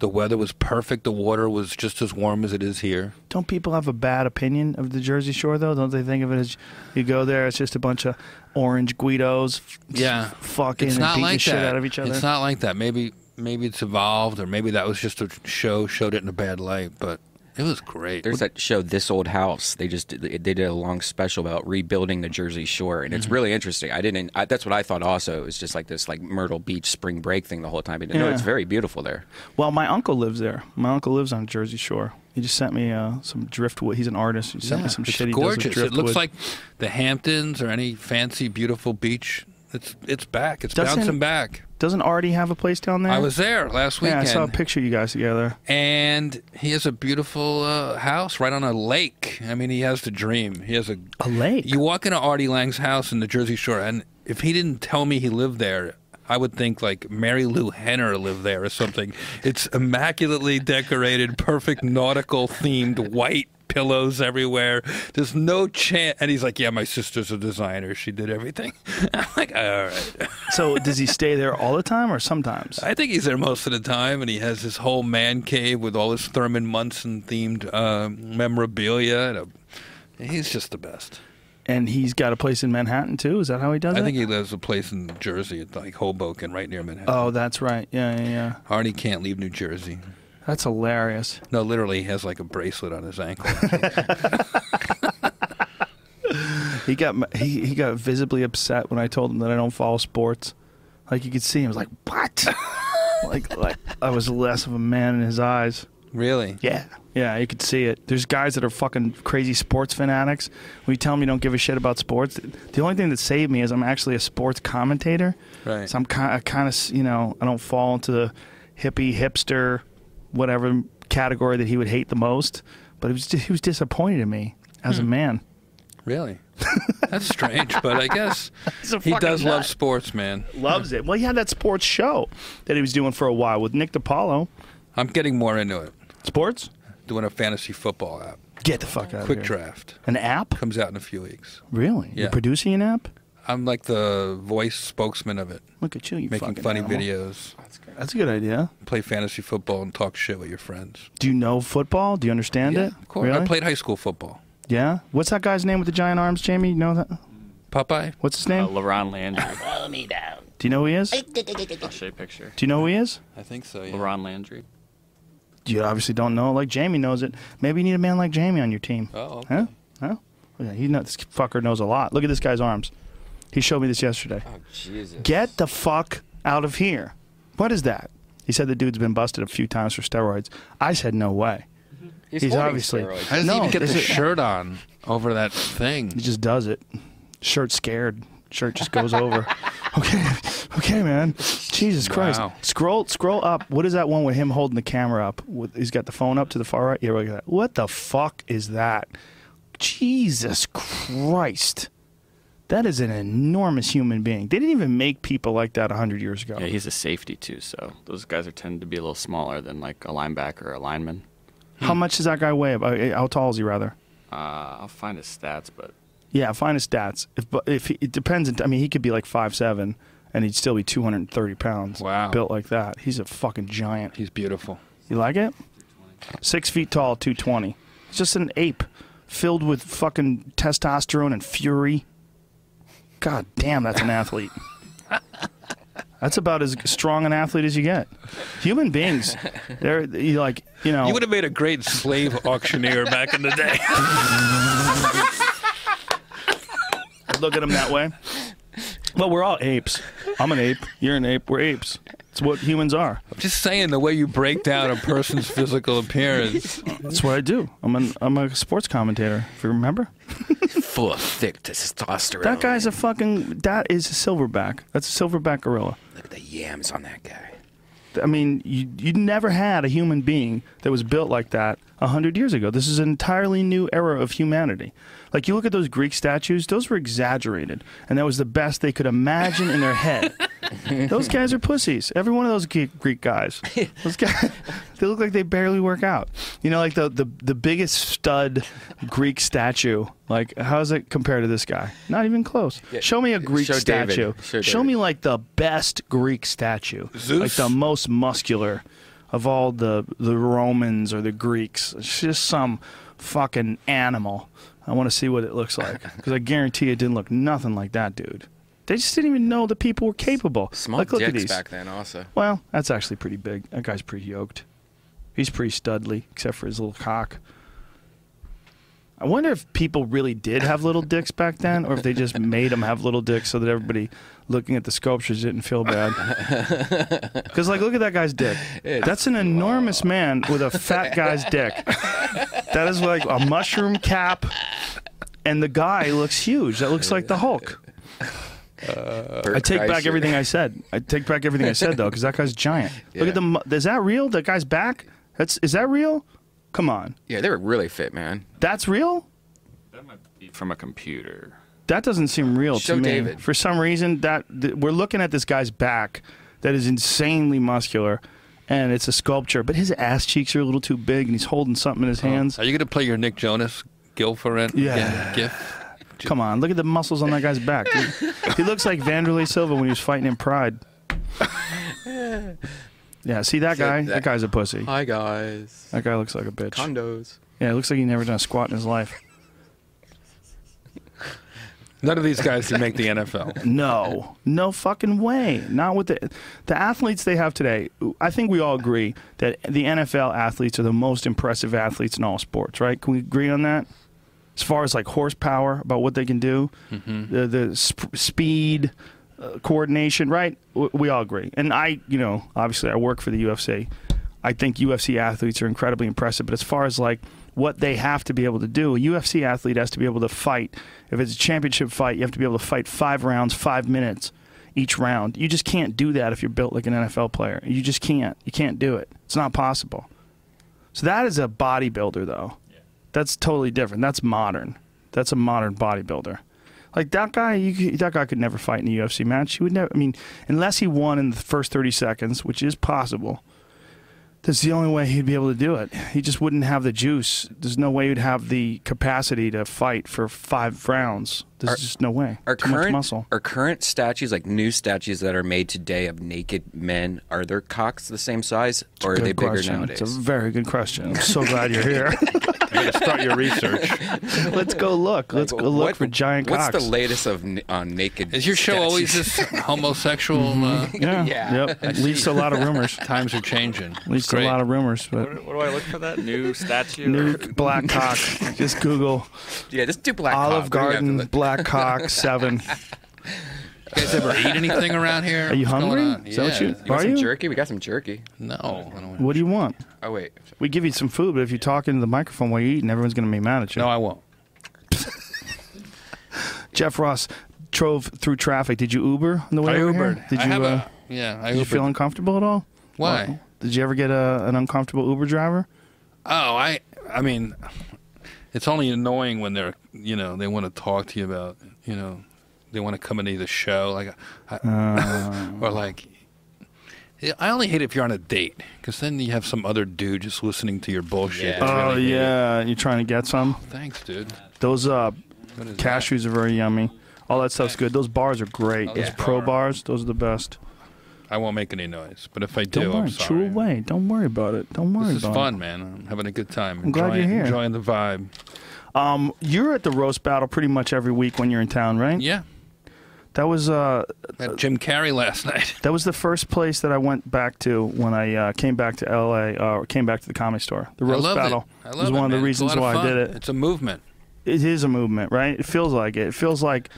the weather was perfect. The water was just as warm as it is here. Don't people have a bad opinion of the Jersey Shore though? Don't they think of it as you go there, it's just a bunch of orange Guidos, yeah, fucking and beating the shit out of each other? It's not like that. Maybe maybe it's evolved, or maybe that was just a show showed it in a bad light, but. It was great. There's that show, This Old House. They just did, they did a long special about rebuilding the Jersey Shore, and it's mm-hmm. really interesting. I didn't. I, that's what I thought. Also, it was just like this, like Myrtle Beach spring break thing the whole time. I didn't yeah. know it's very beautiful there. Well, my uncle lives there. My uncle lives on Jersey Shore. He just sent me uh, some driftwood. He's an artist. He sent yeah, me some shitty gorgeous. It looks like the Hamptons or any fancy, beautiful beach. It's it's back. It's doesn't, bouncing back. Doesn't Artie have a place down there? I was there last weekend. Yeah, I saw a picture of you guys together. And he has a beautiful uh, house right on a lake. I mean, he has the dream. He has a a lake. You walk into Artie Lang's house in the Jersey Shore, and if he didn't tell me he lived there, I would think like Mary Lou Henner lived there or something. It's immaculately decorated, perfect nautical themed white. Pillows everywhere. There's no chance. And he's like, yeah, my sister's a designer. She did everything. I'm like, all right. So does he stay there all the time or sometimes? I think he's there most of the time, and he has his whole man cave with all his Thurman Munson-themed uh, memorabilia. And a, he's just the best. And he's got a place in Manhattan, too? Is that how he does it? I think he lives a place in Jersey, like Hoboken, right near Manhattan. Oh, that's right. Yeah, yeah, yeah. Artie can't leave New Jersey. That's hilarious. No, literally, he has like a bracelet on his ankle. he got he, he got visibly upset when I told him that I don't follow sports. Like you could see him, he was like, what? like like I was less of a man in his eyes. Really? Yeah. Yeah, you could see it. There's guys that are fucking crazy sports fanatics. When you tell them you don't give a shit about sports, the only thing that saved me is I'm actually a sports commentator. Right. So I'm kind of, kind of, you know, I don't fall into the hippie, hipster, whatever category that he would hate the most. But it was just, he was disappointed in me as hmm. a man. Really? That's strange, but I guess he does nut. love sports, man. Loves it. Well, he had that sports show that he was doing for a while with Nick DiPaolo. I'm getting more into it. Sports? Doing a fantasy football app. Get the fuck out Quick of here. Quick Draft. An app? Comes out in a few weeks. Really? Yeah. You're producing an app? I'm like the voice spokesman of it. Look at you, you Making fucking funny animal. videos. That's, That's a good idea. Play fantasy football and talk shit with your friends. Do you know football? Do you understand yeah, it? Of course. Really? I played high school football. Yeah? What's that guy's name with the giant arms, Jamie? You know that? Popeye? What's his name? Uh, LaRon Landry. Follow me down. Do you know who he is? I'll show you a picture. Do you know who he is? I think so, yeah. LaRon Landry. You obviously don't know. Like Jamie knows it. Maybe you need a man like Jamie on your team. Oh, okay. Huh? Huh? Yeah, he knows, this fucker knows a lot. Look at this guy's arms. He showed me this yesterday. Oh, Jesus. Get the fuck out of here. What is that? He said the dude's been busted a few times for steroids. I said, no way. He's, He's obviously. Steroids. How does no, he even get the shirt on over that thing? He just does it. Shirt's scared. Shirt just goes over. Okay, okay, man. Jesus Christ. Wow. Scroll, scroll up. What is that one with him holding the camera up? With, he's got the phone up to the far right. Yeah, look at that. What the fuck is that? Jesus Christ. That is an enormous human being. They didn't even make people like that a hundred years ago. Yeah, he's a safety, too, so those guys are tend to be a little smaller than, like, a linebacker or a lineman. How hmm. much does that guy weigh? How tall is he, rather? Uh, I'll find his stats, but... Yeah, find his stats. If, if he, it depends. I mean, he could be like five seven, and he'd still be two hundred thirty pounds. Wow. Built like that. He's a fucking giant. He's beautiful. You like it? Six feet tall, two twenty. It's just an ape filled with fucking testosterone and fury. God damn, that's an athlete. That's about as strong an athlete as you get. Human beings, they're like, you know. You would have made a great slave auctioneer back in the day. Look at him that way. Well, we're all apes. I'm an ape. You're an ape. We're apes. It's what humans are. I'm just saying the way you break down a person's physical appearance. That's what I do. I'm an I'm a sports commentator. If you remember. Full of thick testosterone. That guy's a fucking. That is a silverback. That's a silverback gorilla. Look at the yams on that guy. I mean, you you never had a human being that was built like that a hundred years ago. This is an entirely new era of humanity. Like, you look at those Greek statues, those were exaggerated, and that was the best they could imagine in their head. Those guys are pussies. Every one of those Greek guys. Those guys, they look like they barely work out. You know, like the, the, the biggest stud Greek statue. Like, how does it compare to this guy? Not even close. Yeah. Show me a Greek Show statue. Show, Show me, like, the best Greek statue. Zeus? Like, the most muscular of all the, the Romans or the Greeks. It's just some fucking animal. I want to see what it looks like. Because I guarantee it didn't look nothing like that, dude. They just didn't even know that people were capable. Small like, look dicks at these. Back then also. Well, that's actually pretty big. That guy's pretty yoked. He's pretty studly, except for his little cock. I wonder if people really did have little dicks back then, or if they just made them have little dicks so that everybody looking at the sculptures didn't feel bad. Because, like, look at that guy's dick. It's that's an enormous wow. man with a fat guy's dick. That is like a mushroom cap, and the guy looks huge. That looks like the Hulk. Uh, I take back everything I said. I take back everything I said, though, because that guy's giant. Yeah. Look at the. Is that real? That guy's back? That's is that real? Come on. Yeah, they were really fit, man. That's real? That might be from a computer. That doesn't seem real Show to me. David. For some reason, that th we're looking at this guy's back that is insanely muscular, and it's a sculpture. But his ass cheeks are a little too big, and he's holding something in his oh. hands. Are you going to play your Nick Jonas gif for it? Yeah. Gif? Come on, look at the muscles on that guy's back. He, he looks like Vanderlei Silva when he was fighting in Pride. Yeah, see that guy? That guy's a pussy. Hi, guys. That guy looks like a bitch. Condos. Yeah, it looks like he never done a squat in his life. None of these guys can make the N F L. No. No fucking way. Not with the the athletes they have today. I think we all agree that the N F L athletes are the most impressive athletes in all sports, right? Can we agree on that? As far as like horsepower, about what they can do, mm-hmm. the, the sp speed, uh, coordination, right? W we all agree. And I, you know, obviously I work for the U F C. I think U F C athletes are incredibly impressive, but as far as like what they have to be able to do, a U F C athlete has to be able to fight. If it's a championship fight, you have to be able to fight five rounds, five minutes each round. You just can't do that if you're built like an N F L player. You just can't. You can't do it. It's not possible. So that is a bodybuilder, though. Yeah. That's totally different. That's modern. That's a modern bodybuilder. Like, that guy, you, that guy could never fight in a U F C match. He would never, I mean, unless he won in the first thirty seconds, which is possible, that's the only way he'd be able to do it. He just wouldn't have the juice. There's no way he'd have the capacity to fight for five rounds. There's are, just no way. Are Too current, much muscle. Are current statues, like new statues that are made today of naked men, are their cocks the same size, it's or are they question. bigger nowadays? It's a very good question. I'm so glad you're here. I'm going to start your research. Let's go look. Let's go look what, for giant cocks. What's the latest of on uh, naked Is your show statues? always this homosexual? Mm-hmm. uh, yeah. yeah. Yep. It leads to a lot of rumors. Times are changing. Leads to a lot of rumors. But what do I look for that? New statue? New black cock. Just Google. Yeah, just do black cock. Olive Garden, black cock, seven. You guys ever eat anything around here? Are you What's hungry? Is yeah. that what you, you want some you? jerky? We got some jerky. No. I don't what do you want? Oh, wait. We give you some food, but if you talk into the microphone while you're eating, everyone's going to be mad at you. No, I won't. Jeff Ross drove through traffic. Did you Uber on the way I over Ubered. Here? Did you, I have uh, a, yeah, I Did Ubered. you feel uncomfortable at all? Why? Well, did you ever get a, an uncomfortable Uber driver? Oh, I, I mean, it's only annoying when they're, you know, they want to talk to you about, you know, they want to come into the show, like, I, uh, or like, I only hate it if you're on a date, because then you have some other dude just listening to your bullshit. Yeah. Oh, really yeah, you're trying to get some? Oh, thanks, dude. Those uh, cashews that? are very yummy. All that stuff's good. Those bars are great. Oh, those yeah. pro bars, those are the best. I won't make any noise, but if I do, don't worry, I'm sorry. Chew away. Don't worry about it. Don't worry about it. This is fun, it. man. I'm having a good time. I'm enjoying, glad you're here. Enjoying the vibe. Um, you're at the roast battle pretty much every week when you're in town, right? Yeah. That was uh, at Jim Carrey last night. That was the first place that I went back to when I uh, came back to L A, uh, or came back to the Comedy Store. The roast I battle it. I love was it, one man. of the reasons why I did it. It's a movement. It is a movement, right? It feels like it. It feels like,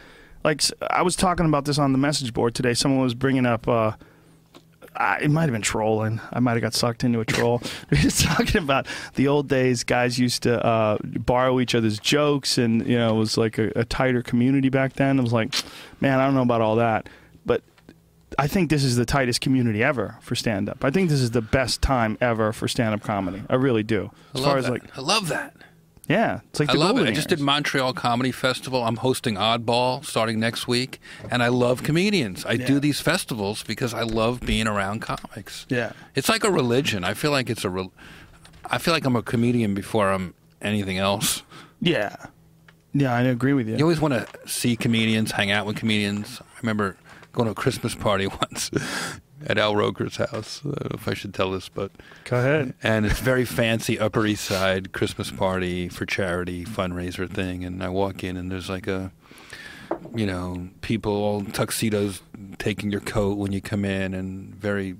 like I was talking about this on the message board today. Someone was bringing up. Uh, I, it might have been trolling. I might have got sucked into a troll. We're just talking about the old days. Guys used to uh, borrow each other's jokes, and you know, it was like a, a tighter community back then. It was like, man, I don't know about all that, but I think this is the tightest community ever for stand-up. I think this is the best time ever for stand-up comedy. I really do. As I love far as that. like, I love that. Yeah, it's like I the love it. Years. I just did Montreal Comedy Festival. I'm hosting Oddball starting next week, and I love comedians. I yeah. do these festivals because I love being around comics. Yeah, it's like a religion. I feel like it's a re I feel like I'm a comedian before I'm anything else. Yeah, yeah, I agree with you. You always want to see comedians, hang out with comedians. I remember going to a Christmas party once. At Al Roker's house. I don't know if I should tell this, but... Go ahead. And it's very fancy Upper East Side Christmas party for charity fundraiser thing. And I walk in and there's like a, you know, people all tuxedos taking your coat when you come in and very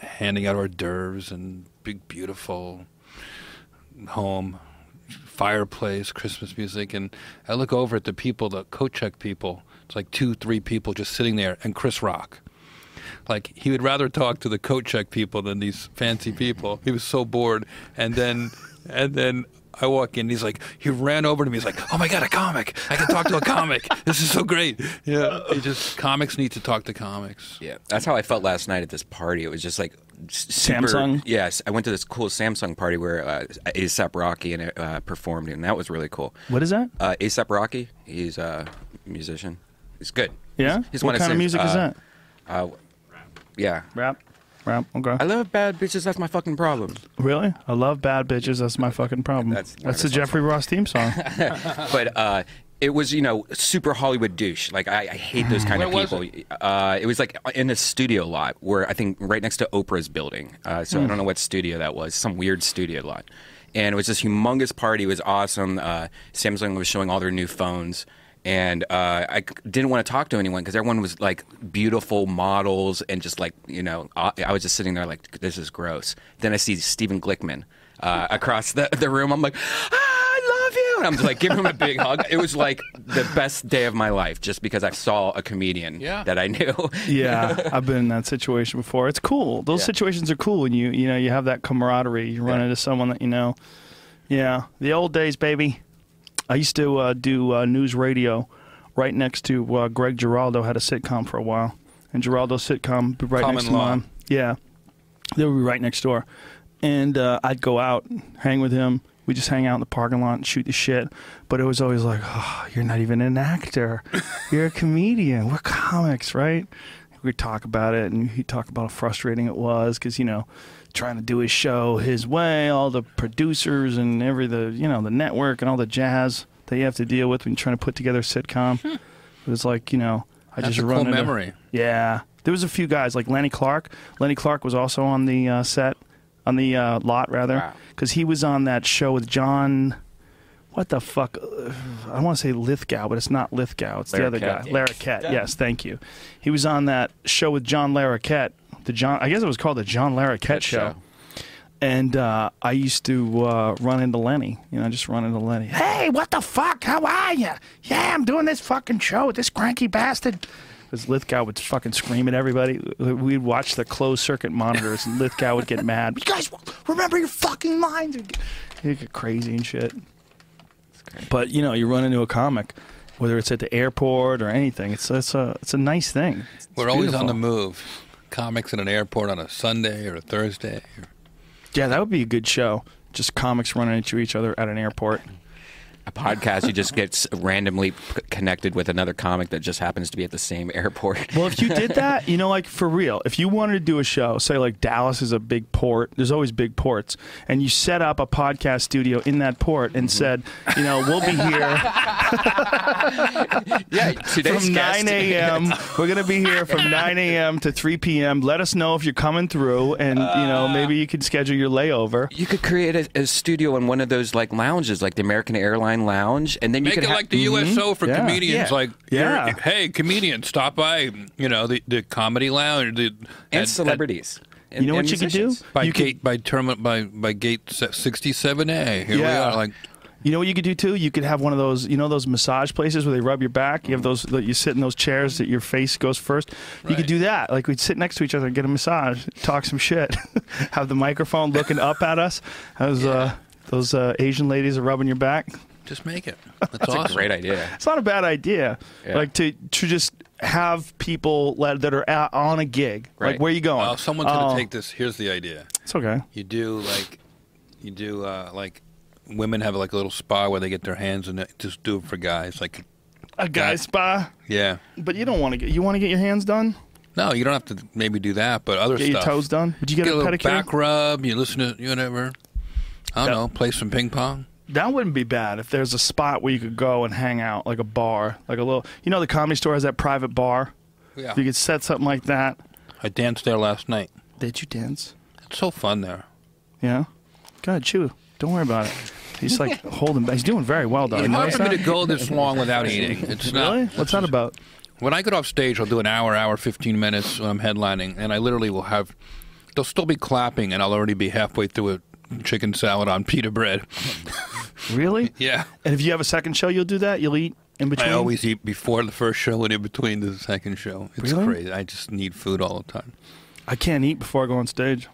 handing out hors d'oeuvres and big, beautiful home, fireplace, Christmas music. And I look over at the people, the coat check people. It's like two, three people just sitting there and Chris Rock. Like, he would rather talk to the coat check people than these fancy people. He was so bored. And then and then I walk in, and he's like, he ran over to me. He's like, oh, my God, a comic. I can talk to a comic. This is so great. Yeah. He just, comics need to talk to comics. Yeah. That's how I felt last night at this party. It was just like super, Samsung? Yes. I went to this cool Samsung party where uh, A$AP Rocky and uh, performed, and that was really cool. What is that? Uh, A$AP Rocky. He's a musician. He's good. Yeah? He's, he's what kind of, of music uh, is that? Uh, Yeah. Rap. Rap. Okay. I love bad bitches. That's my fucking problem. Really? I love bad bitches. That's my fucking problem. That's, that's the Jeffrey Ross theme song. But uh, it was, you know, super Hollywood douche. Like, I, I hate those kind of people. It? Uh, it was, like, in a studio lot where I think right next to Oprah's building. Uh, so mm. I don't know what studio that was. Some weird studio lot. And it was this humongous party. It was awesome. Uh, Samsung was showing all their new phones. And uh, I didn't want to talk to anyone because everyone was like beautiful models and just like, you know, I was just sitting there like, this is gross. Then I see Steven Glickman uh, across the, the room. I'm like, ah, I love you. and I'm just like giving him a big hug. It was like the best day of my life just because I saw a comedian yeah. that I knew. Yeah, I've been in that situation before. It's cool. Those yeah. situations are cool when you, you know, you have that camaraderie. You run yeah. into someone that you know. Yeah, the old days, baby. I used to uh, do uh, news radio right next to uh, Greg Giraldo had a sitcom for a while. And Giraldo's sitcom be right Common next to law. Mine. Yeah. They would be right next door. And uh, I'd go out, hang with him. We'd just hang out in the parking lot and shoot the shit. But it was always like, oh, you're not even an actor. You're a comedian. We're comics, right? We'd talk about it, and he'd talk about how frustrating it was because, you know, trying to do his show his way, all the producers and every the you know the network and all the jazz that you have to deal with when you're trying to put together a sitcom. It was like, you know, I That's just a run cool into, memory. Yeah. There was a few guys like Lenny Clark. Lenny Clark was also on the uh, set, on the uh, lot rather, because wow. he was on that show with John. What the fuck? I want to say Lithgow, but it's not Lithgow. It's Larroquette. The other guy, yeah. Larroquette. Yeah. Yes, thank you. He was on that show with John Larroquette. The John, I guess it was called the John Larroquette show. show. And uh, I used to uh, run into Lenny. You know, just run into Lenny. Hey, what the fuck? How are you? Yeah, I'm doing this fucking show with this cranky bastard. Because Lithgow would fucking scream at everybody. We'd watch the closed circuit monitors, and Lithgow would get mad. You guys, remember your fucking lines. He'd get crazy and shit. But, you know, you run into a comic, whether it's at the airport or anything. It's, it's, a, it's a nice thing. It's We're beautiful. Always on the move. Comics in an airport on a Sunday or a Thursday. Or... Yeah, that would be a good show. Just comics running into each other at an airport. A podcast, you just get randomly connected with another comic that just happens to be at the same airport. Well, if you did that, you know, like for real, if you wanted to do a show, say like Dallas is a big port, there's always big ports, and you set up a podcast studio in that port and mm-hmm. said, you know, we'll be here yeah, today's from nine a m We're going to be here from nine a m to three p m Let us know if you're coming through, and, uh, you know, maybe you could schedule your layover. You could create a, a studio in one of those like lounges, like the American Airlines Lounge, and then you make can it like the U S O for yeah. comedians. Yeah. Like, yeah. hey, comedians, stop by. You know, the, the comedy lounge the, and at, celebrities. At, and, you know what you musicians. Could do by you gate could, by terminal by by gate sixty-seven A. Here yeah. we are. Like, you know what you could do too. You could have one of those. You know those massage places where they rub your back. You have those. You sit in those chairs that your face goes first. You right. could do that. Like we'd sit next to each other and get a massage, talk some shit, have the microphone looking up at us as yeah. uh, those uh, Asian ladies are rubbing your back. Just make it. That's, That's awesome. A great idea. It's not a bad idea. Yeah. Like to to just have people that are at, on a gig. Right. Like where are you going? Well, someone's uh, gonna take this. Here's the idea. It's okay. You do like, you do uh, like, women have like a little spa where they get their hands and just do it for guys. Like a guy spa. Yeah. But you don't want to get. You want to get your hands done. No, you don't have to maybe do that, but other get stuff. Get your toes done. Would you get, get a, a little pedicure? Back rub. You listen to whatever. I don't yeah. know. Play some ping pong. That wouldn't be bad if there's a spot where you could go and hang out, like a bar, like a little... You know the Comedy Store has that private bar? Yeah. If you could set something like that. I danced there last night. Did you dance? It's so fun there. Yeah? God, chew. Don't worry about it. He's like holding back. He's doing very well, though. It's hard for me to go this long without eating. It's not, really? What's that about? When I get off stage, I'll do an hour, hour, fifteen minutes when I'm headlining, and I literally will have... They'll still be clapping, and I'll already be halfway through a chicken salad on pita bread. Really? Yeah. And if you have a second show, you'll do that? You'll eat in between? I always eat before the first show and in between the second show. It's really? Crazy. I just need food all the time. I can't eat before I go on stage.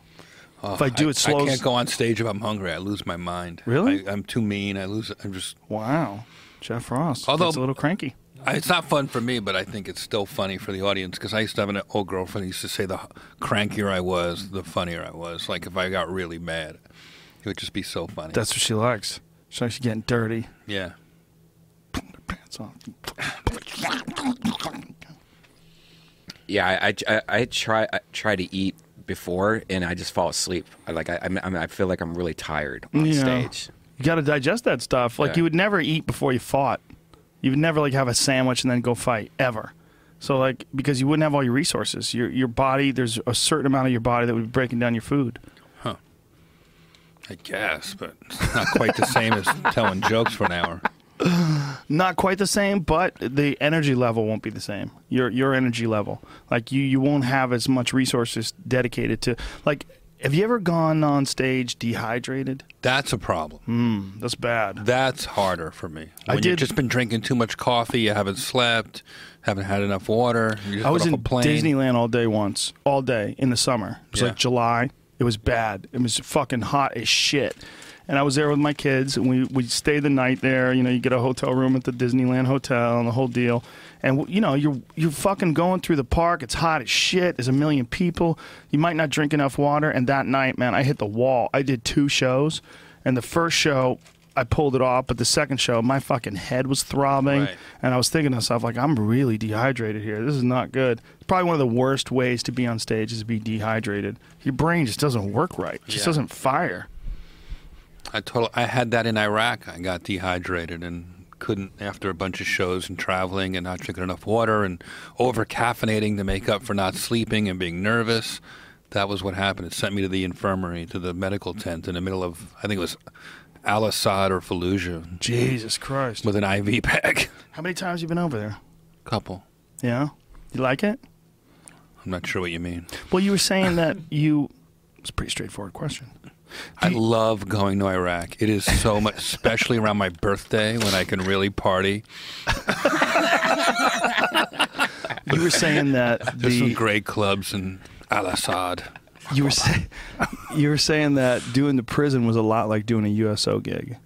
Oh, if I do, I, it slows. I can't go on stage if I'm hungry. I lose my mind. Really? I, I'm too mean. I lose I'm just... Wow. Jeff Ross. Although, that's a little cranky. I, it's not fun for me, but I think it's still funny for the audience because I used to have an old girlfriend who used to say the crankier I was, the funnier I was. Like if I got really mad, it would just be so funny. That's what she likes. She's actually getting dirty. Yeah. Putting her pants on. Yeah, I, I, I try I try to eat before, and I just fall asleep. I, like I, I, I feel like I'm really tired on yeah. stage. You got to digest that stuff. Like yeah. you would never eat before you fought. You would never like have a sandwich and then go fight ever. So like because you wouldn't have all your resources. Your your body. There's a certain amount of your body that would be breaking down your food. I guess, but it's not quite the same as telling jokes for an hour. Not quite the same, but the energy level won't be the same. Your your energy level. Like, you, you won't have as much resources dedicated to... Like, Have you ever gone on stage dehydrated? That's a problem. Mm, that's bad. That's harder for me. When I did, you've just been drinking too much coffee, you haven't slept, haven't had enough water. You just I was in Disneyland all day once, all day in the summer. It was yeah. like July. It was bad. It was fucking hot as shit. And I was there with my kids, and we we stayed the night there. You know, you get a hotel room at the Disneyland Hotel and the whole deal. And, you know, you're you're fucking going through the park. It's hot as shit. There's a million people. You might not drink enough water. And that night, man, I hit the wall. I did two shows. And the first show, I pulled it off. But the second show, my fucking head was throbbing. Right. And I was thinking to myself, like, I'm really dehydrated here. This is not good. It's probably one of the worst ways to be on stage is to be dehydrated. Your brain just doesn't work right. It just yeah. doesn't fire. I, told, I had that in Iraq. I got dehydrated and couldn't after a bunch of shows and traveling and not drinking enough water and over-caffeinating to make up for not sleeping and being nervous. That was what happened. It sent me to the infirmary, to the medical tent in the middle of, I think it was Al-Assad or Fallujah. Jesus Christ. With an I V pack. How many times have you been over there? Couple. Yeah? You like it? I'm not sure what you mean. Well, you were saying that you... It's a pretty straightforward question. I love going to Iraq. It is so much, especially around my birthday when I can really party. You were saying that the, there's some great clubs in Al-Assad. You were saying you were saying that doing the prison was a lot like doing a U S O gig.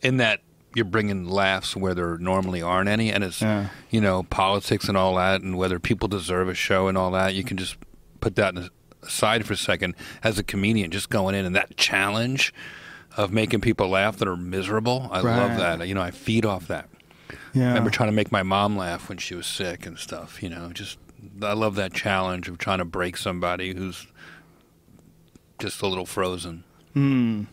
In that you're bringing laughs where there normally aren't any, and it's yeah. you know politics and all that, and whether people deserve a show and all that. You can just put that in a aside for a second as a comedian, just going in and that challenge of making people laugh that are miserable. I right. love that. You know, I feed off that. Yeah. I remember trying to make my mom laugh when she was sick and stuff, you know, just I love that challenge of trying to break somebody who's just a little frozen. Mm.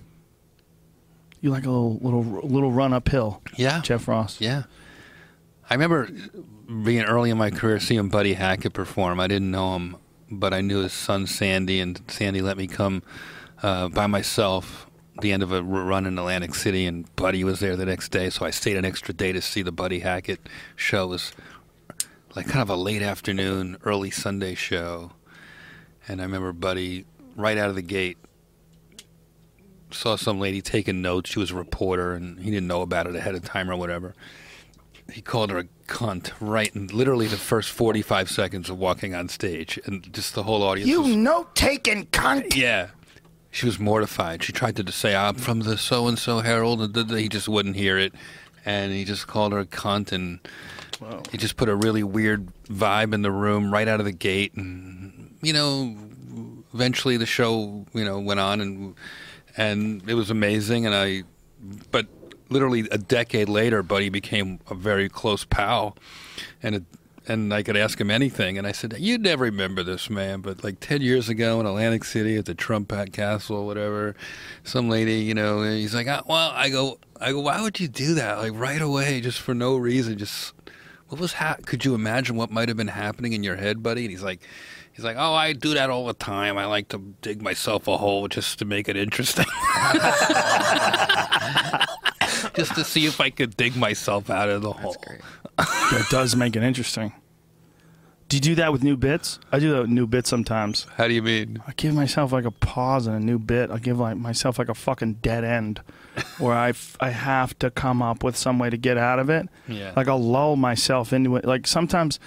You like a little little little run uphill. Yeah. Jeff Ross. Yeah. I remember being early in my career seeing Buddy Hackett perform. I didn't know him, but I knew his son Sandy, and Sandy let me come uh, by myself at the end of a run in Atlantic City, and Buddy was there the next day, so I stayed an extra day to see the Buddy Hackett show. It was like kind of a late afternoon, early Sunday show, and I remember Buddy, right out of the gate, saw some lady taking notes. She was a reporter, and he didn't know about it ahead of time or whatever. He called her a cunt, right, and literally the first forty-five seconds of walking on stage, and just the whole audience. You was, note-taking cunt. Yeah, she was mortified. She tried to say, "I'm from the so-and-so Herald," and he just wouldn't hear it, and he just called her a cunt, and wow. he just put a really weird vibe in the room right out of the gate, and you know, eventually the show, you know, went on, and and it was amazing, and I, but. Literally a decade later, Buddy became a very close pal, and it, and I could ask him anything. And I said, "You never remember this, man, but like ten years ago in Atlantic City at the Trump Castle, whatever, some lady, you know, he's like, oh, well, I go, I go, why would you do that? Like right away, just for no reason, just what was ha- could you imagine what might have been happening in your head, buddy?" And he's like, he's like, "Oh, I do that all the time. I like to dig myself a hole just to make it interesting." Just to see if I could dig myself out of the hole. That's great. That does make it interesting. Do you do that with new bits? I do that with new bits sometimes. How do you mean? I give myself like a pause and a new bit. I give like myself like a fucking dead end where I, f I have to come up with some way to get out of it. Yeah. Like I'll lull myself into it. Like sometimes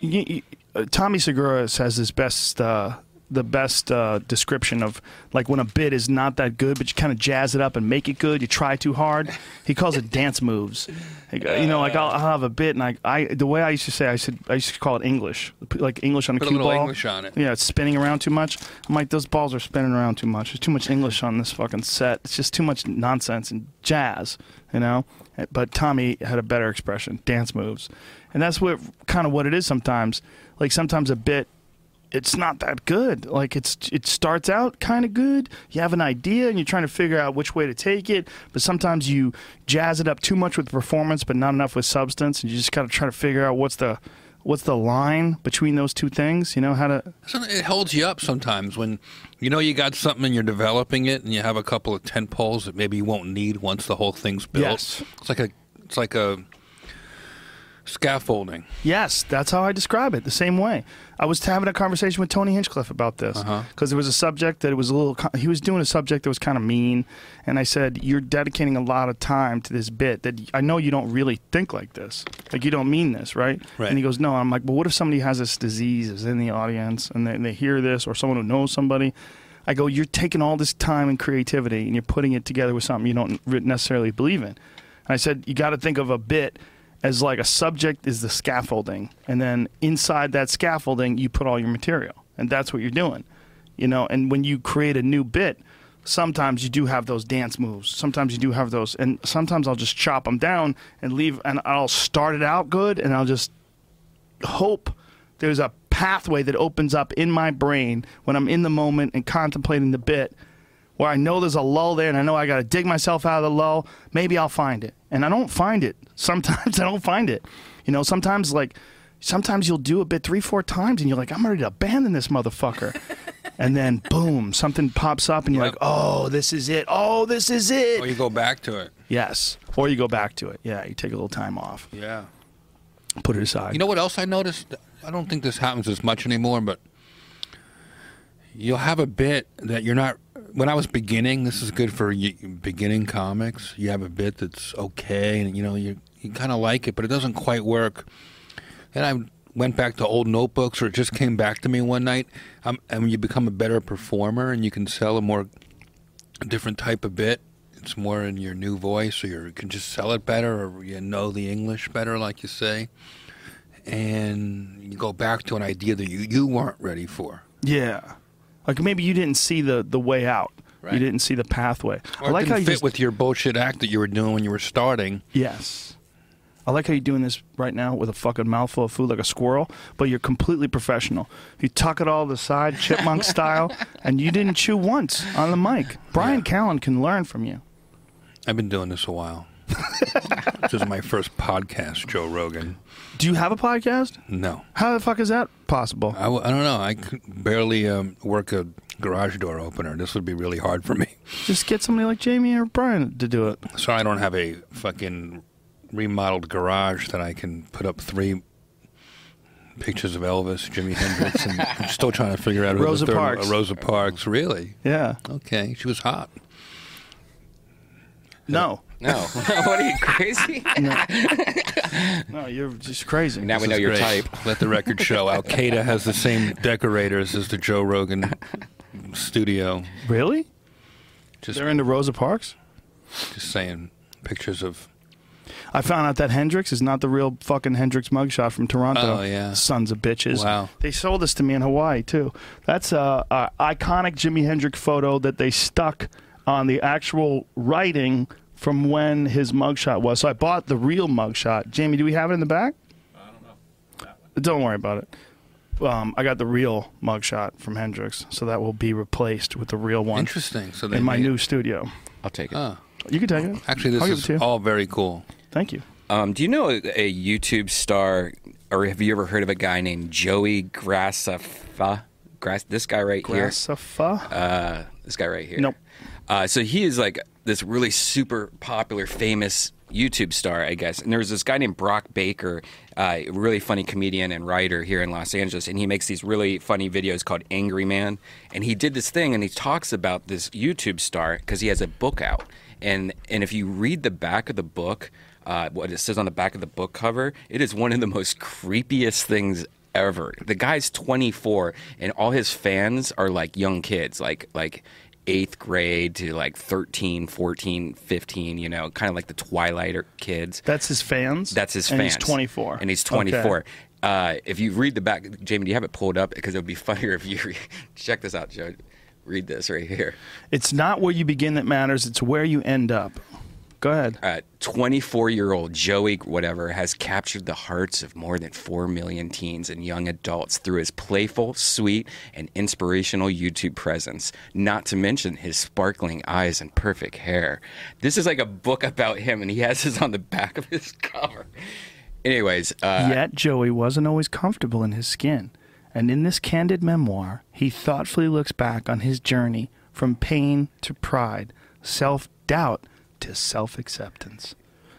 you, you, uh, Tommy Segura says his best... Uh, the best uh, description of like when a bit is not that good, but you kind of jazz it up and make it good. You try too hard. He calls it dance moves. Like, uh, you know, like I'll, I'll have a bit, and I, I, the way I used to say, I said, I used to call it English, like English on a cue ball. Put a little English on it. Yeah, it's spinning around too much. I'm like, those balls are spinning around too much. There's too much English on this fucking set. It's just too much nonsense and jazz, you know. But Tommy had a better expression, dance moves, and that's what kind of what it is sometimes. Like sometimes a bit. It's not that good. Like it's it starts out kind of good. You have an idea and you're trying to figure out which way to take it, but sometimes you jazz it up too much with performance but not enough with substance, and you just got to try to figure out what's the what's the line between those two things, you know, how to it holds you up sometimes when you know you got something and you're developing it and you have a couple of tent poles that maybe you won't need once the whole thing's built. Yes. It's like a it's like a Scaffolding. Yes, that's how I describe it, the same way. I was having a conversation with Tony Hinchcliffe about this, because uh-huh. there was a subject that it was a little, he was doing a subject that was kind of mean, and I said, you're dedicating a lot of time to this bit that I know you don't really think like this. Like, you don't mean this, right? Right. And he goes, no. I'm like, but what if somebody has this disease, is in the audience, and they, and they hear this, or someone who knows somebody? I go, you're taking all this time and creativity, and you're putting it together with something you don't necessarily believe in. And I said, you got to think of a bit as like a subject is the scaffolding, and then inside that scaffolding you put all your material, and that's what you're doing, you know. And when you create a new bit, sometimes you do have those dance moves, sometimes you do have those, and sometimes I'll just chop them down and leave, and I'll start it out good, and I'll just hope there's a pathway that opens up in my brain when I'm in the moment and contemplating the bit, where I know there's a lull there, and I know I got to dig myself out of the lull. Maybe I'll find it. And I don't find it. Sometimes I don't find it. You know, sometimes, like, sometimes you'll do a bit three, four times, and you're like, I'm ready to abandon this motherfucker. And then, boom, something pops up, and you're yep. like, oh, this is it. Oh, this is it. Or you go back to it. Yes. Or you go back to it. Yeah, you take a little time off. Yeah. Put it aside. You know what else I noticed? I don't think this happens as much anymore, but you'll have a bit that you're not... When I was beginning, this is good for beginning comics. You have a bit that's okay, and you know you you kind of like it, but it doesn't quite work. Then I went back to old notebooks, or it just came back to me one night. Um, and you become a better performer, and you can sell a more a different type of bit. It's more in your new voice, or you can just sell it better, or you know the English better, like you say. And you go back to an idea that you you weren't ready for. Yeah. Like, maybe you didn't see the, the way out. Right. You didn't see the pathway. Or I like it didn't how you fit just... with your bullshit act that you were doing when you were starting. Yes. I like how you're doing this right now with a fucking mouthful of food like a squirrel, but you're completely professional. You tuck it all to the side, chipmunk style, and you didn't chew once on the mic. Brian yeah. Callen can learn from you. I've been doing this a while. This is my first podcast, Joe Rogan. Do you have a podcast? No. How the fuck is that possible? I, I don't know. I could barely um, work a garage door opener. This would be really hard for me. Just get somebody like Jamie or Brian to do it. So I don't have a fucking remodeled garage that I can put up three pictures of Elvis, Jimi Hendrix, and I'm still trying to figure out who Rosa the third, Parks. Uh, Rosa Parks, really? Yeah. Okay, she was hot. No. No. What are you, crazy? No, no, you're just crazy. Now this we know your great. type. Let the record show. Al-Qaeda has the same decorators as the Joe Rogan studio. Really? Just They're into Rosa Parks? Just saying. Pictures of... I found out that Hendrix is not the real fucking Hendrix mugshot from Toronto. Oh, yeah. Sons of bitches. Wow. They sold this to me in Hawaii, too. That's an iconic Jimi Hendrix photo that they stuck... on the actual writing from when his mugshot was. So I bought the real mugshot. Jamie, do we have it in the back? I don't know. That one. Don't worry about it. Um, I got the real mugshot from Hendrix, so that will be replaced with the real one. Interesting. So they in my made... new studio. I'll take it. Uh, you can take it. Actually, this I'll is it all very cool. Thank you. Um, do you know a, a YouTube star, or have you ever heard of a guy named Joey Graceffa? Grass, this guy right Graceffa? here. Uh, this guy right here. Nope. Uh, so he is like this really super popular, famous YouTube star, I guess. And there's this guy named Brock Baker, uh, really funny comedian and writer here in Los Angeles. And he makes these really funny videos called Angry Man. And he did this thing, and he talks about this YouTube star because he has a book out. And, and if you read the back of the book, uh, what it says on the back of the book cover, it is one of the most creepiest things ever. Ever. The guy's twenty-four, and all his fans are like young kids, like like eighth grade to like thirteen, fourteen, fifteen, you know, kind of like the Twilight kids. That's his fans? That's his and fans. And he's twenty-four. And he's twenty-four. Okay. Uh, if you read the back, Jamie, do you have it pulled up? Because it would be funnier if you re check this out, Joe. Read this right here. It's not where you begin that matters. It's where you end up. Go ahead. Uh, twenty-four-year-old Joey whatever has captured the hearts of more than four million teens and young adults through his playful, sweet, and inspirational YouTube presence, not to mention his sparkling eyes and perfect hair. This is like a book about him, and he has this on the back of his cover. Anyways. Uh, Yet Joey wasn't always comfortable in his skin, and in this candid memoir, he thoughtfully looks back on his journey from pain to pride, self-doubt, to self-acceptance.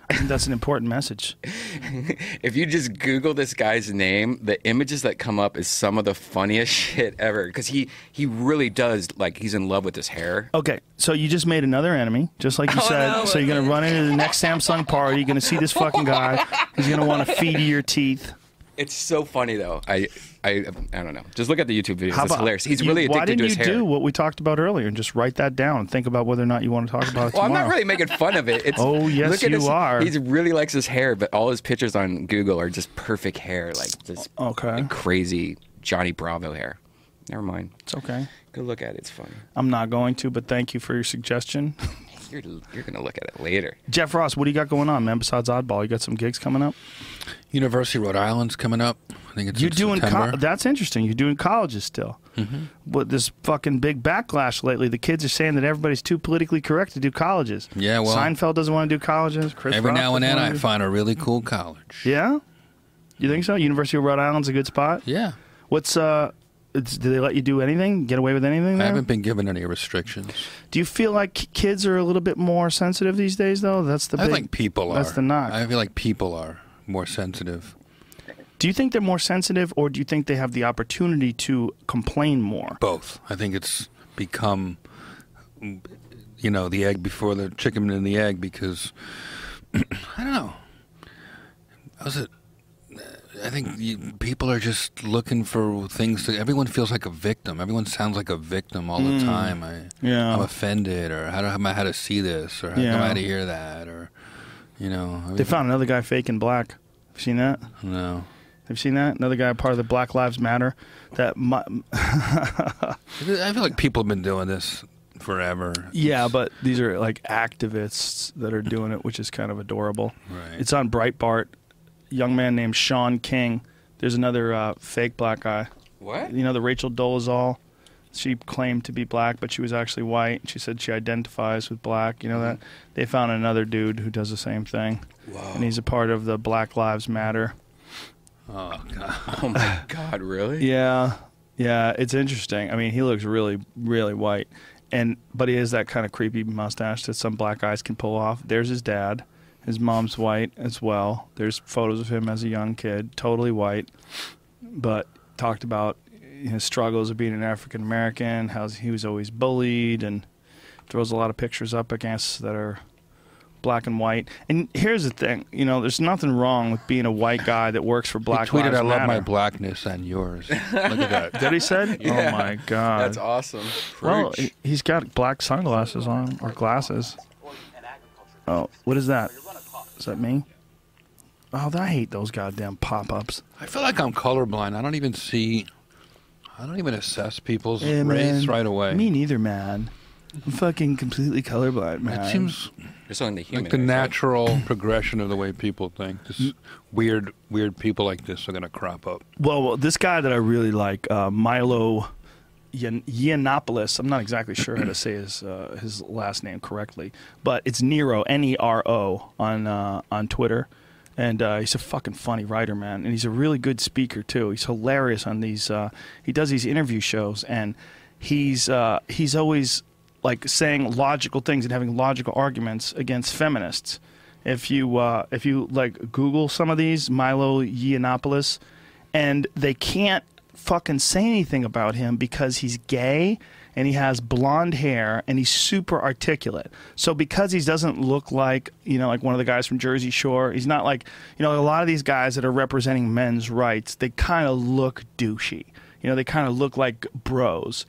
I think that's an important message. If you just Google this guy's name, the images that come up is some of the funniest shit ever. Because he, he really does, like, he's in love with his hair. Okay, so you just made another enemy, just like you oh, said. No, so you're going to run into the next Samsung party. You're going to see this fucking guy. He's going to want to feed you your teeth. It's so funny, though. I, I, I don't know. Just look at the YouTube videos. How it's about, hilarious. He's you, really addicted to his hair. Why didn't you do what we talked about earlier and just write that down and think about whether or not you want to talk about it tomorrow? Well, I'm not really making fun of it. It's, oh, yes, look at you his, are. He really likes his hair, but all his pictures on Google are just perfect hair, like this okay. like crazy Johnny Bravo hair. Never mind. It's okay. Go look at it. It's funny. I'm not going to, but thank you for your suggestion. You're, you're going to look at it later. Jeff Ross, what do you got going on, man, besides Oddball? You got some gigs coming up? University of Rhode Island's coming up. I think it's you're doing co That's interesting. You're doing colleges still. Mm-hmm. But this fucking big backlash lately, the kids are saying that everybody's too politically correct to do colleges. Yeah, well. Seinfeld doesn't want to do colleges. Chris every Rock now and then I do. find a really cool college. Yeah? You think so? University of Rhode Island's a good spot? Yeah. What's... uh? Do they let you do anything? Get away with anything there? I haven't been given any restrictions. Do you feel like kids are a little bit more sensitive these days, though? That's the I big, think people that's are. That's the knock. I feel like people are more sensitive. Do you think they're more sensitive, or do you think they have the opportunity to complain more? Both. I think it's become, you know, the egg before the chicken and the egg because, I don't know. How's it? I think you, people are just looking for things. To, everyone feels like a victim. Everyone sounds like a victim all mm. the time. I, yeah. I'm offended, or how do I how to see this, or how yeah. do I how to hear that, or you know. I mean, they found another guy faking black. Have you seen that? No. Have you seen that? Another guy part of the Black Lives Matter. That. My, I feel like people have been doing this forever. Yeah, it's, but these are like activists that are doing it, which is kind of adorable. Right. It's on Breitbart. Young man named Sean King. There's another uh, fake black guy. What? You know, the Rachel Dolezal. She claimed to be black, but she was actually white. She said she identifies with black. You know that? They found another dude who does the same thing. Whoa. And he's a part of the Black Lives Matter. Oh, God. Oh, my God. Really? Yeah. Yeah. It's interesting. I mean, he looks really, really white. And but he has that kind of creepy mustache that some black guys can pull off. There's his dad. His mom's white as well. There's photos of him as a young kid, totally white, but talked about his struggles of being an African American, how he was always bullied, and throws a lot of pictures up against that are black and white. And here's the thing, you know, there's nothing wrong with being a white guy that works for Black Lives Matter. He tweeted, "I love my blackness and yours." Look at that. That he said? Yeah. Oh my God. That's awesome. Preach. Well, he's got black sunglasses on, or glasses. Oh, what is that? Is that me? Oh, I hate those goddamn pop-ups. I feel like I'm colorblind. I don't even see, I don't even assess people's yeah, race man. right away. Me neither, man. I'm fucking completely colorblind, man. It seems the human like the natural right? progression of the way people think. Just weird, weird people like this are going to crop up. Well, well, this guy that I really like, uh, Milo Yiannopoulos, I'm not exactly sure how to say his uh, his last name correctly, but it's Nero, N E R O, on uh, on Twitter, and uh, he's a fucking funny writer, man, and he's a really good speaker too. He's hilarious on these. Uh, he does these interview shows, and he's uh, he's always like saying logical things and having logical arguments against feminists. If you uh, if you like Google some of these, Milo Yiannopoulos, and they can't fucking say anything about him because he's gay and he has blonde hair and he's super articulate. So because he doesn't look like, you know, like one of the guys from Jersey Shore, he's not like, you know, a lot of these guys that are representing men's rights, they kind of look douchey. You know, they kind of look like bros.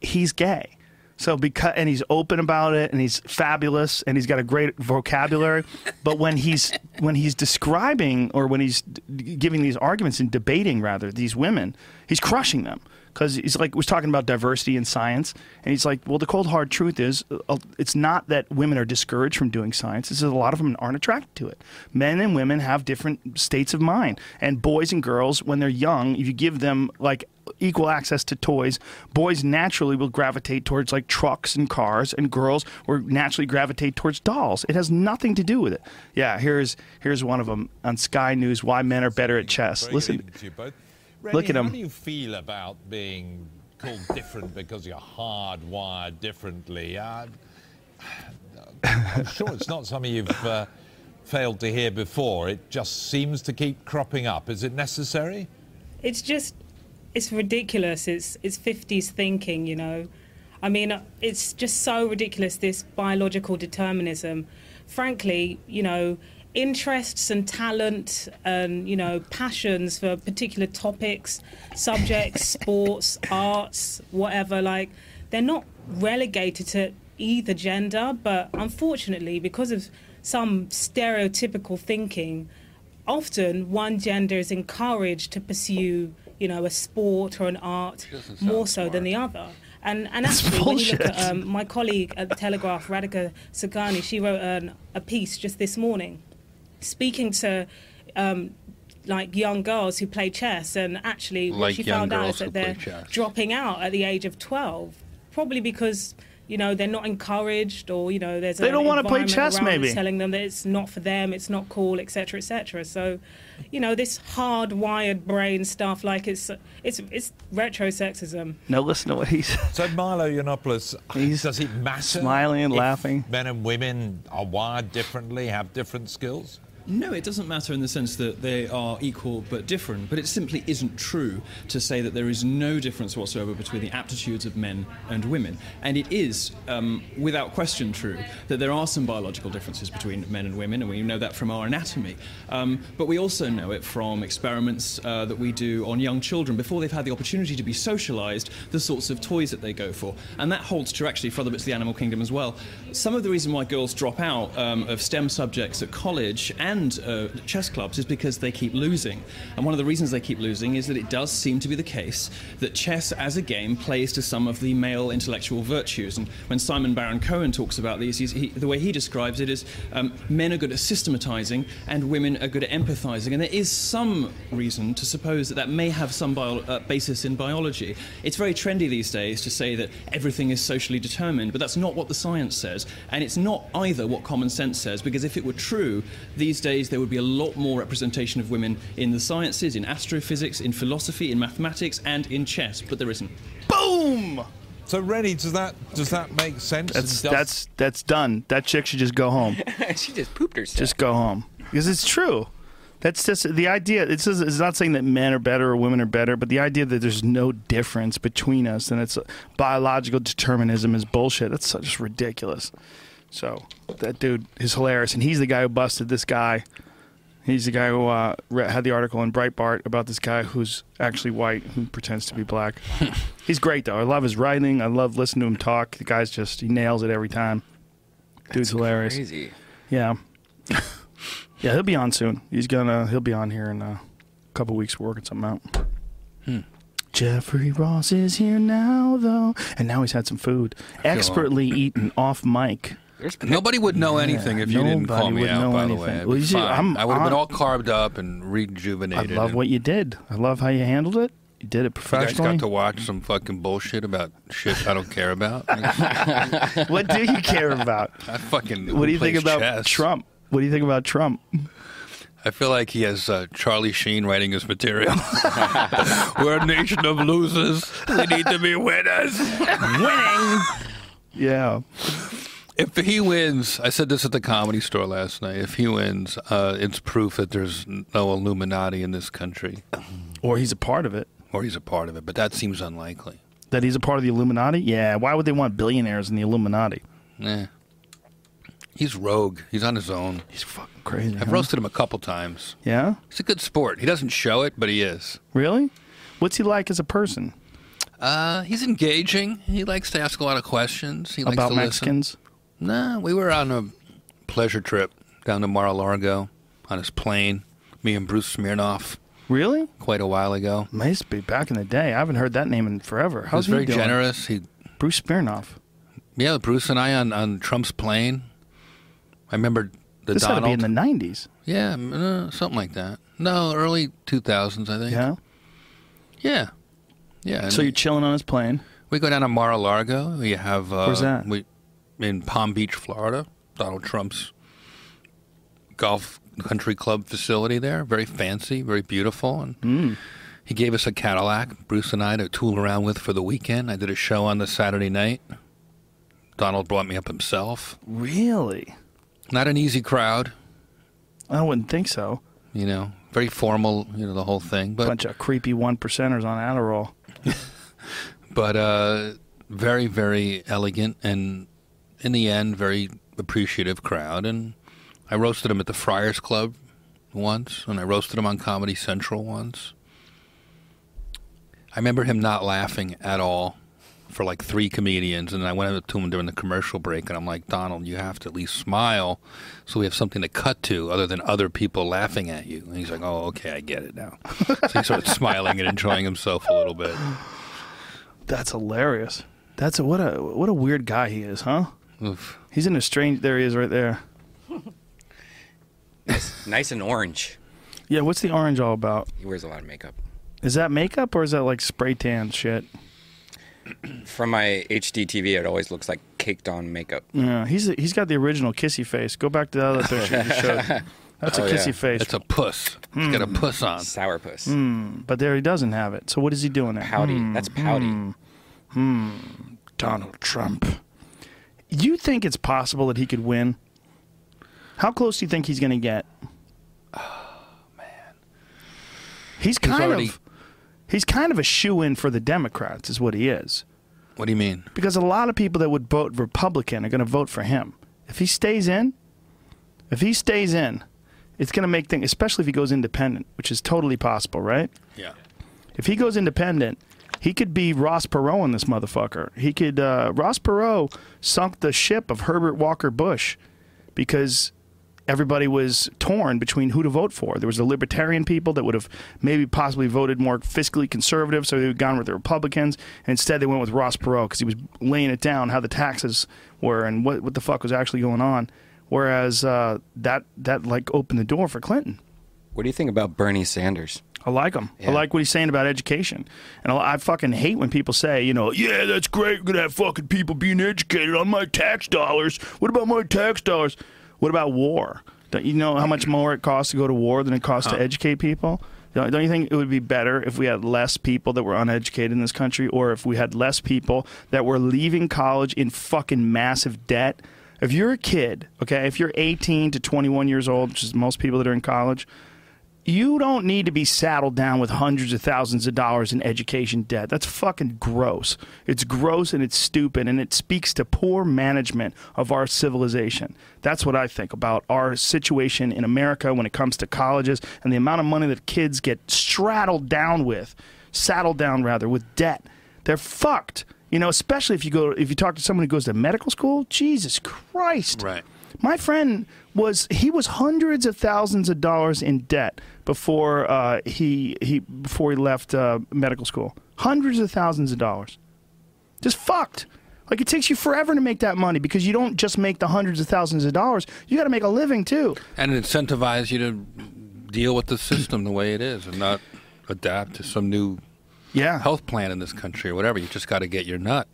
He's gay. So because and he's open about it and he's fabulous and he's got a great vocabulary, but when he's when he's describing or when he's d giving these arguments and debating rather these women, he's crushing them because he's like was talking about diversity in science and he's like, well, the cold hard truth is uh, it's not that women are discouraged from doing science. It's that a lot of them aren't attracted to it. Men and women have different states of mind, and boys and girls when they're young, if you give them like equal access to toys, boys naturally will gravitate towards like trucks and cars, and girls will naturally gravitate towards dolls. It has nothing to do with it. Yeah, here's here's one of them on Sky News, why men are better at chess. Listen, look at him. How do you feel about being called different because you're hardwired differently? Uh, I'm sure it's not something you've uh, failed to hear before. It just seems to keep cropping up. Is it necessary? It's just, it's ridiculous. It's, it's fifties thinking, you know. I mean, it's just so ridiculous, this biological determinism. Frankly, you know, interests and talent and, you know, passions for particular topics, subjects, sports, arts, whatever, like, they're not relegated to either gender, but unfortunately, because of some stereotypical thinking, often one gender is encouraged to pursue, you know, a sport or an art more so than the other. And, and actually, when you look at um, my colleague at The Telegraph, Radhika Sahgani, she wrote an, a piece just this morning speaking to, um, like, young girls who play chess, and actually what like she found out is that they're dropping out at the age of twelve, probably because, you know, they're not encouraged, or, you know, there's they don't want to play chess, maybe telling them that it's not for them, it's not cool, et cetera, et cetera. So, you know, this hard-wired brain stuff, like, it's it's it's retro sexism. Now listen to what he said. So Milo Yiannopoulos, he's does it matter? Smiling and laughing. Men and women are wired differently, have different skills. No, it doesn't matter in the sense that they are equal but different, but it simply isn't true to say that there is no difference whatsoever between the aptitudes of men and women. And it is, um, without question, true that there are some biological differences between men and women, and we know that from our anatomy. Um, but we also know it from experiments uh, that we do on young children before they've had the opportunity to be socialized, the sorts of toys that they go for. And that holds true, actually, for other bits of the animal kingdom as well. Some of the reason why girls drop out um, of STEM subjects at college and and uh, chess clubs is because they keep losing. And one of the reasons they keep losing is that it does seem to be the case that chess as a game plays to some of the male intellectual virtues. And when Simon Baron-Cohen talks about these, he's, he, the way he describes it is um, men are good at systematizing and women are good at empathizing. And there is some reason to suppose that that may have some bio uh, basis in biology. It's very trendy these days to say that everything is socially determined, but that's not what the science says. And it's not either what common sense says, because if it were true, these days there would be a lot more representation of women in the sciences, in astrophysics, in philosophy, in mathematics, and in chess, but there isn't. Boom! So, Rennie, does that does that make sense? That's that's that's done. That chick should just go home. She just pooped herself. Just go home, because it's true. That's just the idea. It's just, it's not saying that men are better or women are better, but the idea that there's no difference between us and it's biological determinism is bullshit. That's just ridiculous. So that dude is hilarious, and he's the guy who busted this guy. He's the guy who uh, had the article in Breitbart about this guy who's actually white, who pretends to be black. He's great, though. I love his writing. I love listening to him talk. The guy's just, he nails it every time. Dude's That's hilarious. Crazy. Yeah. Yeah, he'll be on soon. He's gonna, he'll be on here in a couple weeks working something out. Hmm. Jeffrey Ross is here now, though. And now he's had some food. Expertly eaten off mic. Nobody would know anything yeah, if you didn't call me out, by anything. the way. Well, see, I'm, I would have been all carved up and rejuvenated. I love and, what you did. I love how you handled it. You did it professionally. You guys got to watch some fucking bullshit about shit I don't care about. What do you care about? I fucking What do you think about chess. Trump? What do you think about Trump? I feel like he has uh, Charlie Sheen writing his material. We're a nation of losers. We need to be winners. Winning! Yeah. If he wins, I said this at the Comedy Store last night, if he wins, uh, it's proof that there's no Illuminati in this country. Or he's a part of it. Or he's a part of it, but that seems unlikely. That he's a part of the Illuminati? Yeah, why would they want billionaires in the Illuminati? Eh. He's rogue. He's on his own. He's fucking crazy. I've huh? roasted him a couple times. Yeah? He's a good sport. He doesn't show it, but he is. Really? What's he like as a person? Uh, he's engaging. He likes to ask a lot of questions. He likes About to Mexicans? Listen. Nah, we were on a pleasure trip down to Mar-a-Lago on his plane, me and Bruce Smirnoff. Really? Quite a while ago. Must be back in the day. I haven't heard that name in forever. How's he doing? He was very generous. He, Bruce Smirnoff. Yeah, Bruce and I on, on Trump's plane. I remember the this Donald. This had to be in the nineties. Yeah, uh, something like that. No, early two thousands, I think. Yeah? Yeah. Yeah. So you're chilling on his plane. We go down to Mar-a-Lago. We have... Uh, Where's that? We, in Palm Beach, Florida, Donald Trump's golf country club facility there. Very fancy, very beautiful. And mm. he gave us a Cadillac, Bruce and I, to tool around with for the weekend. I did a show on the Saturday night. Donald brought me up himself. Really? Not an easy crowd. I wouldn't think so. You know, very formal, you know, the whole thing. But bunch of creepy one percenters on Adderall. But uh, very, very elegant, and in the end, very appreciative crowd. And I roasted him at the Friars Club once, and I roasted him on Comedy Central once. I remember him not laughing at all for like three comedians, and I went up to him during the commercial break, and I'm like, Donald, you have to at least smile so we have something to cut to other than other people laughing at you. And he's like, oh, okay, I get it now. So he started smiling and enjoying himself a little bit. That's hilarious. That's a, what a what a weird guy he is, huh? Oof. He's in a strange... There he is right there. Nice and orange. Yeah, what's the orange all about? He wears a lot of makeup. Is that makeup or is that like spray tan shit? From my H D T V, it always looks like caked-on makeup. Yeah, he's he's got the original kissy face. Go back to the other picture you showed. That's oh, a kissy yeah. face. It's a puss. Mm. He's got a puss on. Sour puss. Mm. But there he doesn't have it. So what is he doing there? Pouty. Mm. That's pouty. Mm. Mm. Donald Trump. You think it's possible that he could win? How close do you think he's going to get? Oh, man. He's kind he's already... of... He's kind of a shoo-in for the Democrats is what he is. What do you mean? Because a lot of people that would vote Republican are going to vote for him. If he stays in, if he stays in, it's going to make things, especially if he goes independent, which is totally possible, right? Yeah. If he goes independent, he could be Ross Perot in this motherfucker. He could, uh, Ross Perot sunk the ship of Herbert Walker Bush because... Everybody was torn between who to vote for. There was the libertarian people that would have maybe possibly voted more fiscally conservative, so they would have gone with the Republicans. And instead, they went with Ross Perot because he was laying it down how the taxes were and what what the fuck was actually going on. Whereas uh, that that like opened the door for Clinton. What do you think about Bernie Sanders? I like him. Yeah. I like what he's saying about education. And I fucking hate when people say, you know, yeah, that's great. We're going to have fucking people being educated on my tax dollars. What about my tax dollars? What about war? Don't you know how much more it costs to go to war than it costs huh. to educate people? Don't, don't you think it would be better if we had less people that were uneducated in this country, or if we had less people that were leaving college in fucking massive debt? If you're a kid, okay, if you're eighteen to twenty-one years old, which is most people that are in college, you don't need to be saddled down with hundreds of thousands of dollars in education debt. That's fucking gross. It's gross and it's stupid, and it speaks to poor management of our civilization. That's what I think about our situation in America when it comes to colleges and the amount of money that kids get straddled down with, saddled down rather, with debt. They're fucked. You know, especially if you go, if you talk to someone who goes to medical school, Jesus Christ. Right. My friend was, he was hundreds of thousands of dollars in debt before uh, he he before he left uh, medical school. Hundreds of thousands of dollars. Just fucked. Like, it takes you forever to make that money because you don't just make the hundreds of thousands of dollars. You got to make a living, too. And it incentivizes you to deal with the system the way it is and not adapt to some new yeah. health plan in this country or whatever. You just got to get your nut.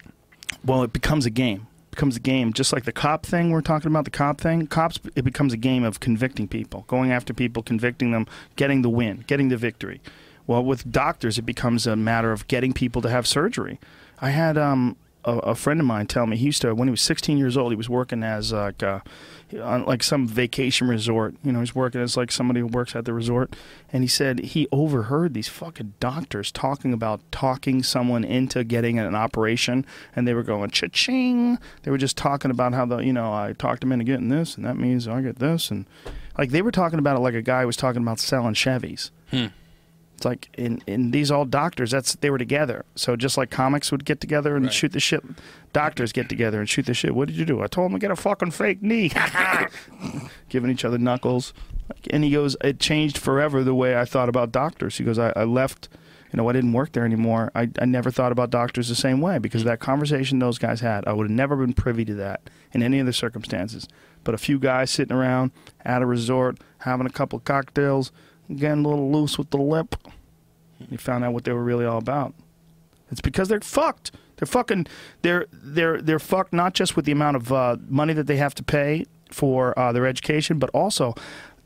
Well, it becomes a game. Becomes a game, just like the cop thing we're talking about, the cop thing. Cops, it becomes a game of convicting people, going after people, convicting them, getting the win, getting the victory. Well, with doctors, it becomes a matter of getting people to have surgery. I had um, a, a friend of mine tell me, he used to, when he was sixteen years old, he was working as like, uh, on, like some vacation resort. You know, he's working as like somebody who works at the resort. And he said he overheard these fucking doctors talking about talking someone into getting an operation. And they were going, cha-ching. They were just talking about how, the you know, I talked him into getting this, and that means I get this. And like, they were talking about it like a guy was talking about selling Chevys. Hmm. It's like, in, in these all doctors, that's they were together. So just like comics would get together and right. shoot the shit, doctors get together and shoot the shit. What did you do? I told him to get a fucking fake knee. Giving each other knuckles. And he goes, it changed forever the way I thought about doctors. He goes, I, I left, you know, I didn't work there anymore. I, I never thought about doctors the same way because that conversation those guys had, I would have never been privy to that in any other circumstances. But a few guys sitting around at a resort, having a couple of cocktails, getting a little loose with the lip. You found out what they were really all about. It's because they're fucked. They're fucking. They're they're they're fucked. Not just with the amount of uh, money that they have to pay for uh, their education, but also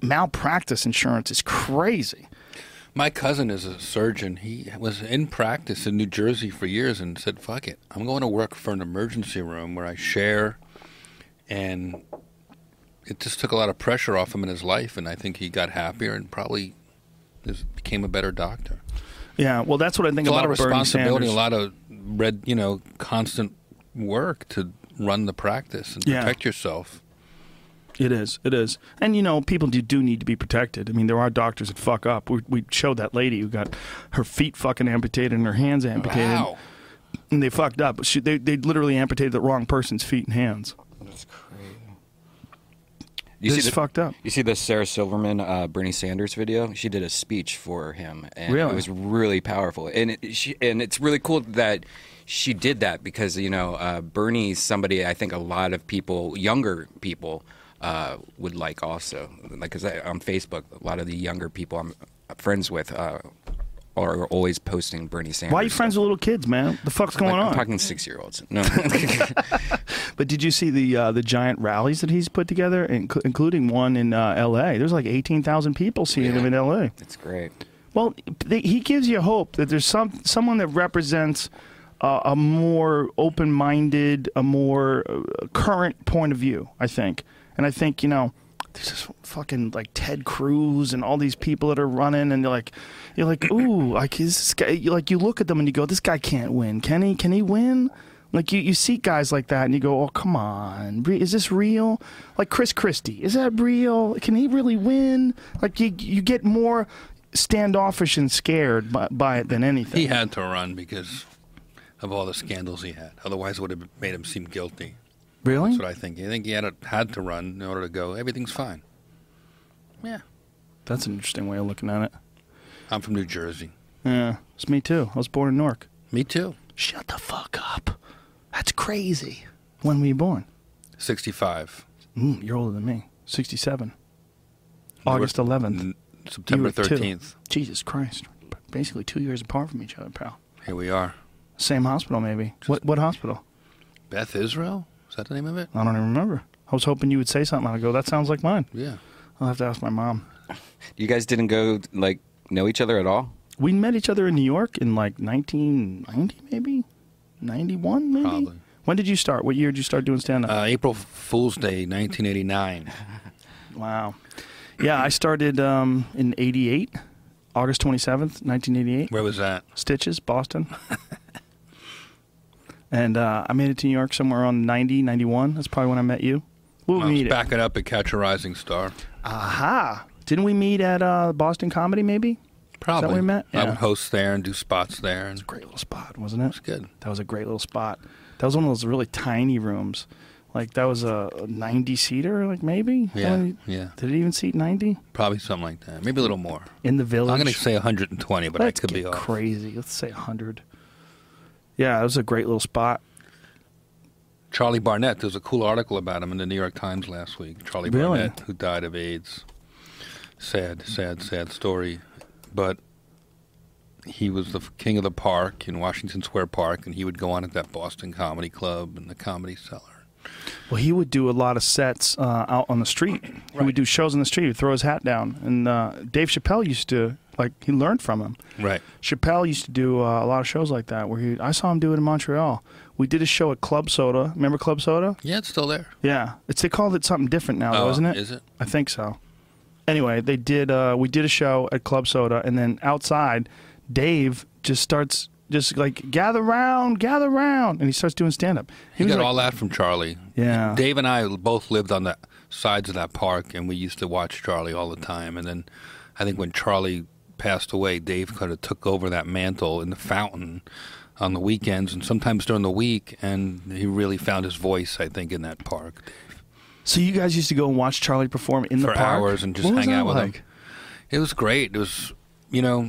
malpractice insurance is crazy. My cousin is a surgeon. He was in practice in New Jersey for years and said, "Fuck it, I'm going to work for an emergency room where I share and it just took a lot of pressure off him in his life, and I think he got happier and probably just became a better doctor. Yeah, well, that's what I think about Bernie Sanders. A lot of responsibility, a lot of red, you know, constant work to run the practice and protect yourself. It is, it is. And, you know, people do, do need to be protected. I mean, there are doctors that fuck up. We, we showed that lady who got her feet fucking amputated and her hands amputated. Wow. And they fucked up. She, they, they literally amputated the wrong person's feet and hands. That's crazy. You this see the, fucked up. You see the Sarah Silverman, uh, Bernie Sanders video? She did a speech for him, and really? It was really powerful. And it, she, and it's really cool that she did that because, you know, uh, Bernie's somebody I think a lot of people, younger people, uh, would like also. Like, because on Facebook, a lot of the younger people I'm friends with uh, are always posting Bernie Sanders. Why are you friends stuff. with little kids, man? The fuck's going like, on? I'm talking six-year-olds. No. But did you see the uh, the giant rallies that he's put together, inc including one in uh, L A? There's like eighteen thousand people seeing yeah. him in L A. That's great. Well, they, he gives you hope that there's some someone that represents uh, a more open-minded, a more uh, current point of view, I think. And I think, you know, there's this fucking like Ted Cruz and all these people that are running, and you're like, you're like, ooh, like this guy. You like you look at them and you go, this guy can't win. Can he? Can he win? Like you, you see guys like that, and you go, oh come on, is this real? Like Chris Christie, is that real? Can he really win? Like you, you get more standoffish and scared by, by it than anything. He had to run because of all the scandals he had. Otherwise, it would have made him seem guilty. Really? That's what I think. I think he had, a, had to run in order to go, everything's fine. Yeah. That's an interesting way of looking at it. I'm from New Jersey. Yeah. It's me too. I was born in Newark. Me too. Shut the fuck up. That's crazy. When were you born? sixty-five. Mm, you're older than me. sixty-seven. August eleventh. September thirteenth. Two. Jesus Christ. Basically two years apart from each other, pal. Here we are. Same hospital, maybe. What, what hospital? Beth Israel? Is that the name of it? I don't even remember. I was hoping you would say something. I'd go, that sounds like mine. Yeah. I'll have to ask my mom. You guys didn't go, like, know each other at all? We met each other in New York in, like, nineteen ninety, maybe? ninety-one, maybe? Probably. When did you start? What year did you start doing stand-up? Uh, April Fool's Day, nineteen eighty-nine. Wow. Yeah, I started um, in eighty-eight, August twenty-seventh, nineteen eighty-eight. Where was that? Stitches, Boston. And uh, I made it to New York somewhere around ninety, ninety-one. That's probably when I met you. We'll I was meet backing it. up at Catch a Rising Star. Aha. Didn't we meet at uh, Boston Comedy, maybe? Probably. Is that where we met? Yeah. I would host there and do spots there. And... It was a great little spot, wasn't it? It was good. That was a great little spot. That was one of those really tiny rooms. Like, that was a ninety-seater, like, maybe? Yeah, only, yeah. Did it even seat ninety? Probably something like that. Maybe a little more. In the village? I'm going to say one hundred twenty, but Let's I could be off. That's crazy. Let's say one hundred. Yeah, it was a great little spot. Charlie Barnett, there's a cool article about him in the New York Times last week. Charlie really? Barnett, who died of AIDS. Sad, sad, sad story. But he was the king of the park in Washington Square Park, and he would go on at that Boston Comedy Club and the Comedy Cellar. Well, he would do a lot of sets uh, out on the street. Right. He would do shows on the street. He would throw his hat down. And uh, Dave Chappelle used to... Like, he learned from him. Right. Chappelle used to do uh, a lot of shows like that. Where he, I saw him do it in Montreal. We did a show at Club Soda. Remember Club Soda? Yeah, it's still there. Yeah. It's, they called it something different now, though, isn't it? Is it? I think so. Anyway, they did. Uh, we did a show at Club Soda, and then outside, Dave just starts just like, gather round, gather round, and he starts doing stand-up. He, he got like, all that from Charlie. Yeah. Dave and I both lived on the sides of that park, and we used to watch Charlie all the time. And then I think when Charlie... passed away, Dave kind of took over that mantle in the fountain on the weekends and sometimes during the week, and he really found his voice, I think, in that park. So you guys used to go and watch Charlie perform in the park? For hours and just hang out with him. It was great. It was, you know,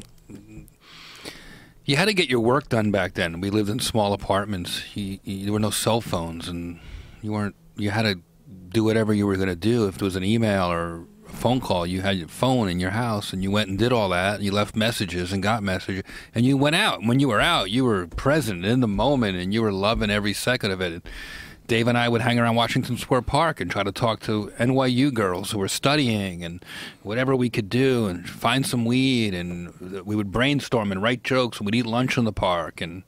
you had to get your work done back then. We lived in small apartments. He, he, there were no cell phones, and you weren't, you had to do whatever you were going to do. If it was an email or phone call, you had your phone in your house, and you went and did all that, and you left messages and got messages, and you went out. When you were out, you were present in the moment, and you were loving every second of it. And Dave and I would hang around Washington Square Park and try to talk to N Y U girls who were studying and whatever we could do, and find some weed, and we would brainstorm and write jokes, and we'd eat lunch in the park and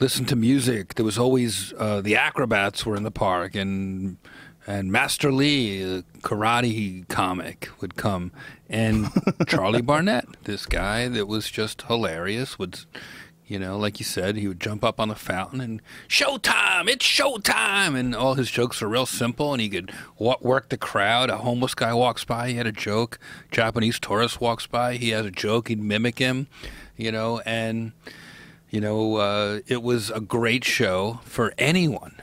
listen to music. There was always uh, the acrobats were in the park, and and Master Lee, the karate comic, would come, and Charlie Barnett, this guy that was just hilarious, would, you know, like you said, he would jump up on the fountain and showtime, it's showtime, and all his jokes were real simple, and he could work the crowd. A homeless guy walks by, he had a joke. Japanese tourist walks by, he has a joke. He'd mimic him, you know, and you know, uh, it was a great show for anyone,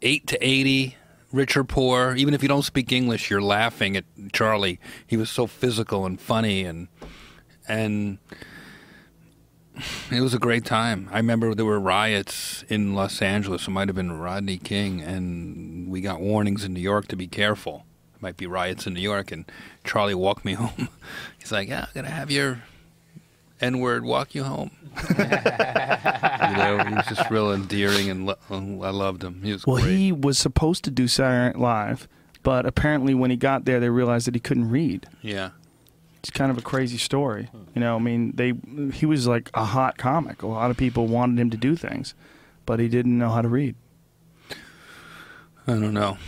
eight to eighty. Rich or poor, even if you don't speak English, you're laughing at Charlie. He was so physical and funny, and and it was a great time. I remember there were riots in Los Angeles. It might have been Rodney King, and we got warnings in New York to be careful. There might be riots in New York, and Charlie walked me home. He's like, yeah, I'm going to have your N-word walk you home. You know, he was just real endearing, and lo I loved him. He was well, great. He was supposed to do Saturday Night Live, but apparently when he got there, they realized that he couldn't read. Yeah. It's kind of a crazy story. You know, I mean, they he was like a hot comic. A lot of people wanted him to do things, but he didn't know how to read. I don't know.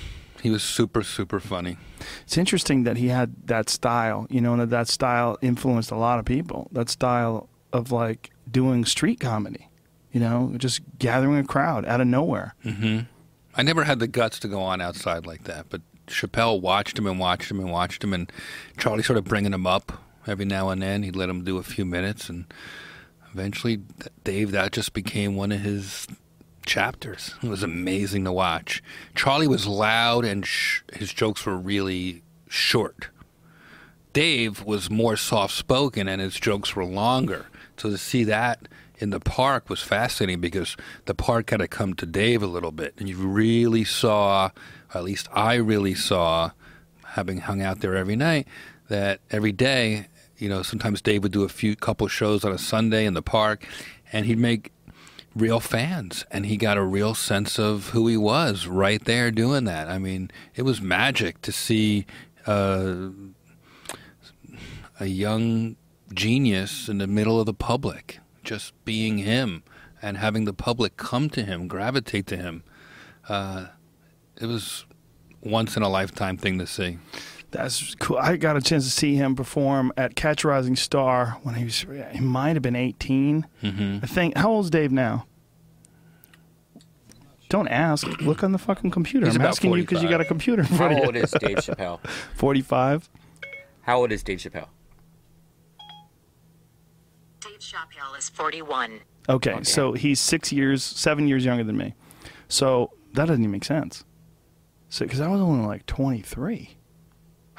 He was super, super funny. It's interesting that he had that style, you know, and that that style influenced a lot of people. That style of, like, doing street comedy, you know, just gathering a crowd out of nowhere. Mm-hmm. I never had the guts to go on outside like that, but Chappelle watched him and watched him and watched him, and Charlie sort of bringing him up every now and then. He'd let him do a few minutes, and eventually, Dave, that just became one of his chapters. It was amazing to watch. Charlie was loud, and sh his jokes were really short. Dave was more soft-spoken, and his jokes were longer. So to see that in the park was fascinating, because the park had to come to Dave a little bit, and you really saw, at least I really saw, having hung out there every night, that every day, you know, sometimes Dave would do a few couple shows on a Sunday in the park, and he'd make real fans, and he got a real sense of who he was right there doing that. I mean, it was magic to see uh, a young genius in the middle of the public, just being him, and having the public come to him, gravitate to him. Uh, it was once in a lifetime thing to see. That's cool. I got a chance to see him perform at Catch a Rising Star when he was, he might have been eighteen. Mm-hmm. I think, how old's Dave now? Don't ask. Look on the fucking computer. He's I'm asking forty-five. You because you got a computer in front of you. How old is Dave Chappelle? forty-five. How old is Dave Chappelle? Dave Chappelle is forty-one. Okay, okay, so he's six years, seven years younger than me. So that doesn't even make sense. So, because I was only like twenty-three.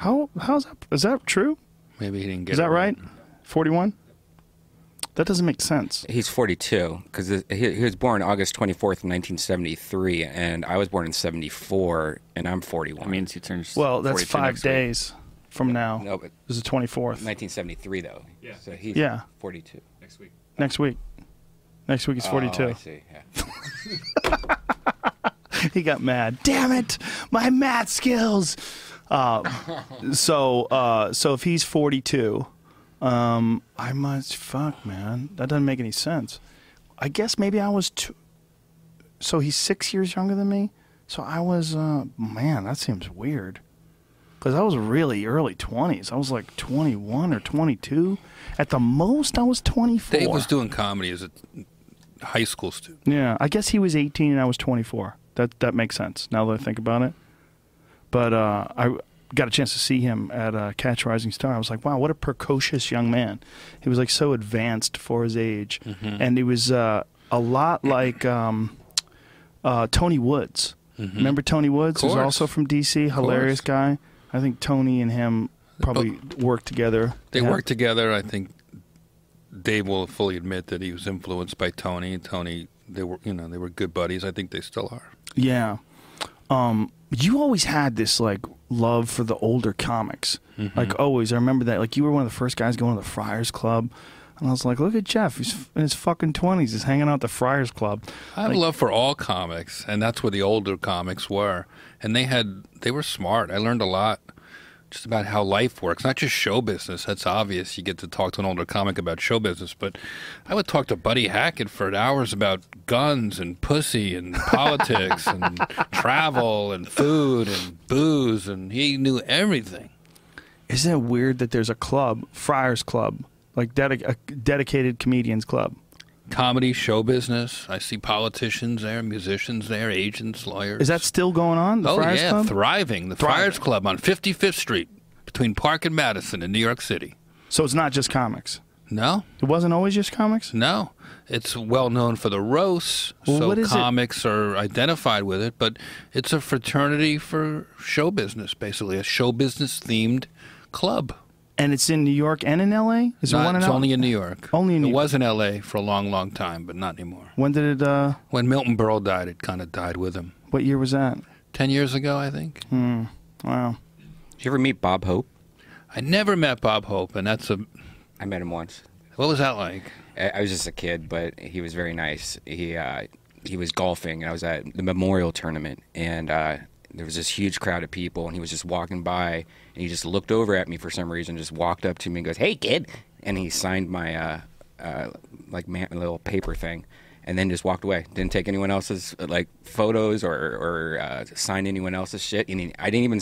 How how's that? Is that true? Maybe he didn't get. Is that right? forty-one. That doesn't make sense. He's forty-two because he, he was born August twenty-fourth, nineteen seventy-three, and I was born in seventy-four, and I'm forty-one. That means he turns. Well, that's five days week. From now. No, but it's the twenty-fourth. Nineteen seventy-three, though. Yeah. So he's yeah. forty-two next week. Next week. Next week is forty-two. Oh, I see. Yeah. He got mad. Damn it! My math skills. Uh, so, uh, so if he's forty-two, um, I must, fuck, man, that doesn't make any sense. I guess maybe I was two. So he's six years younger than me. So I was, uh, man, that seems weird. Cause I was really early twenties. I was like twenty-one or twenty-two. At the most I was twenty-four. Dave was doing comedy as a high school student. Yeah. I guess he was eighteen and I was twenty-four. That, that makes sense. Now that I think about it. But uh, I got a chance to see him at uh, Catch a Rising Star. I was like, wow, what a precocious young man. He was like so advanced for his age. Mm-hmm. And he was uh, a lot like um, uh, Tony Woods. Mm-hmm. Remember Tony Woods? Who's also from D C, hilarious guy. I think Tony and him probably but worked together. They yeah. worked together. I think Dave will fully admit that he was influenced by Tony. Tony, they were, you know, they were good buddies. I think they still are. Yeah. Um, you always had this like love for the older comics, mm-hmm. like always. I remember that. Like you were one of the first guys going to the Friars Club, and I was like, look at Jeff, he's in his fucking twenties, he's hanging out at the Friars Club. I have like, love for all comics, and that's where the older comics were, and they had they were smart. I learned a lot just about how life works, not just show business. That's obvious. You get to talk to an older comic about show business, but I would talk to Buddy Hackett for hours about guns and pussy and politics and travel and food and booze, and he knew everything. Isn't it weird that there's a club, Friars Club, like ded- a dedicated comedians club? Comedy, show business. I see politicians there, musicians there, agents, lawyers. Is that still going on? The oh, Friars yeah, Club? thriving. The thriving. Friars Club on fifty-fifth Street between Park and Madison in New York City. So it's not just comics? No. It wasn't always just comics? No. It's well known for the roasts, well, so what is comics it? Are identified with it, but it's a fraternity for show business, basically, a show business-themed club. And it's in New York and in L A? Is there one in L A? It's only in New York. Only in New York. It was in L A for a long, long time, but not anymore. When did it... Uh... When Milton Berle died, it kind of died with him. What year was that? Ten years ago, I think. Hmm. Wow. Did you ever meet Bob Hope? I never met Bob Hope, and that's a... I met him once. What was that like? I was just a kid, but he was very nice. He uh, he was golfing, and I was at the Memorial Tournament, and... Uh, there was this huge crowd of people, and he was just walking by, and he just looked over at me for some reason, just walked up to me and goes, "Hey, kid," and he signed my uh, uh, like man, little paper thing, and then just walked away. Didn't take anyone else's like photos or or uh, sign anyone else's shit. And he, I didn't even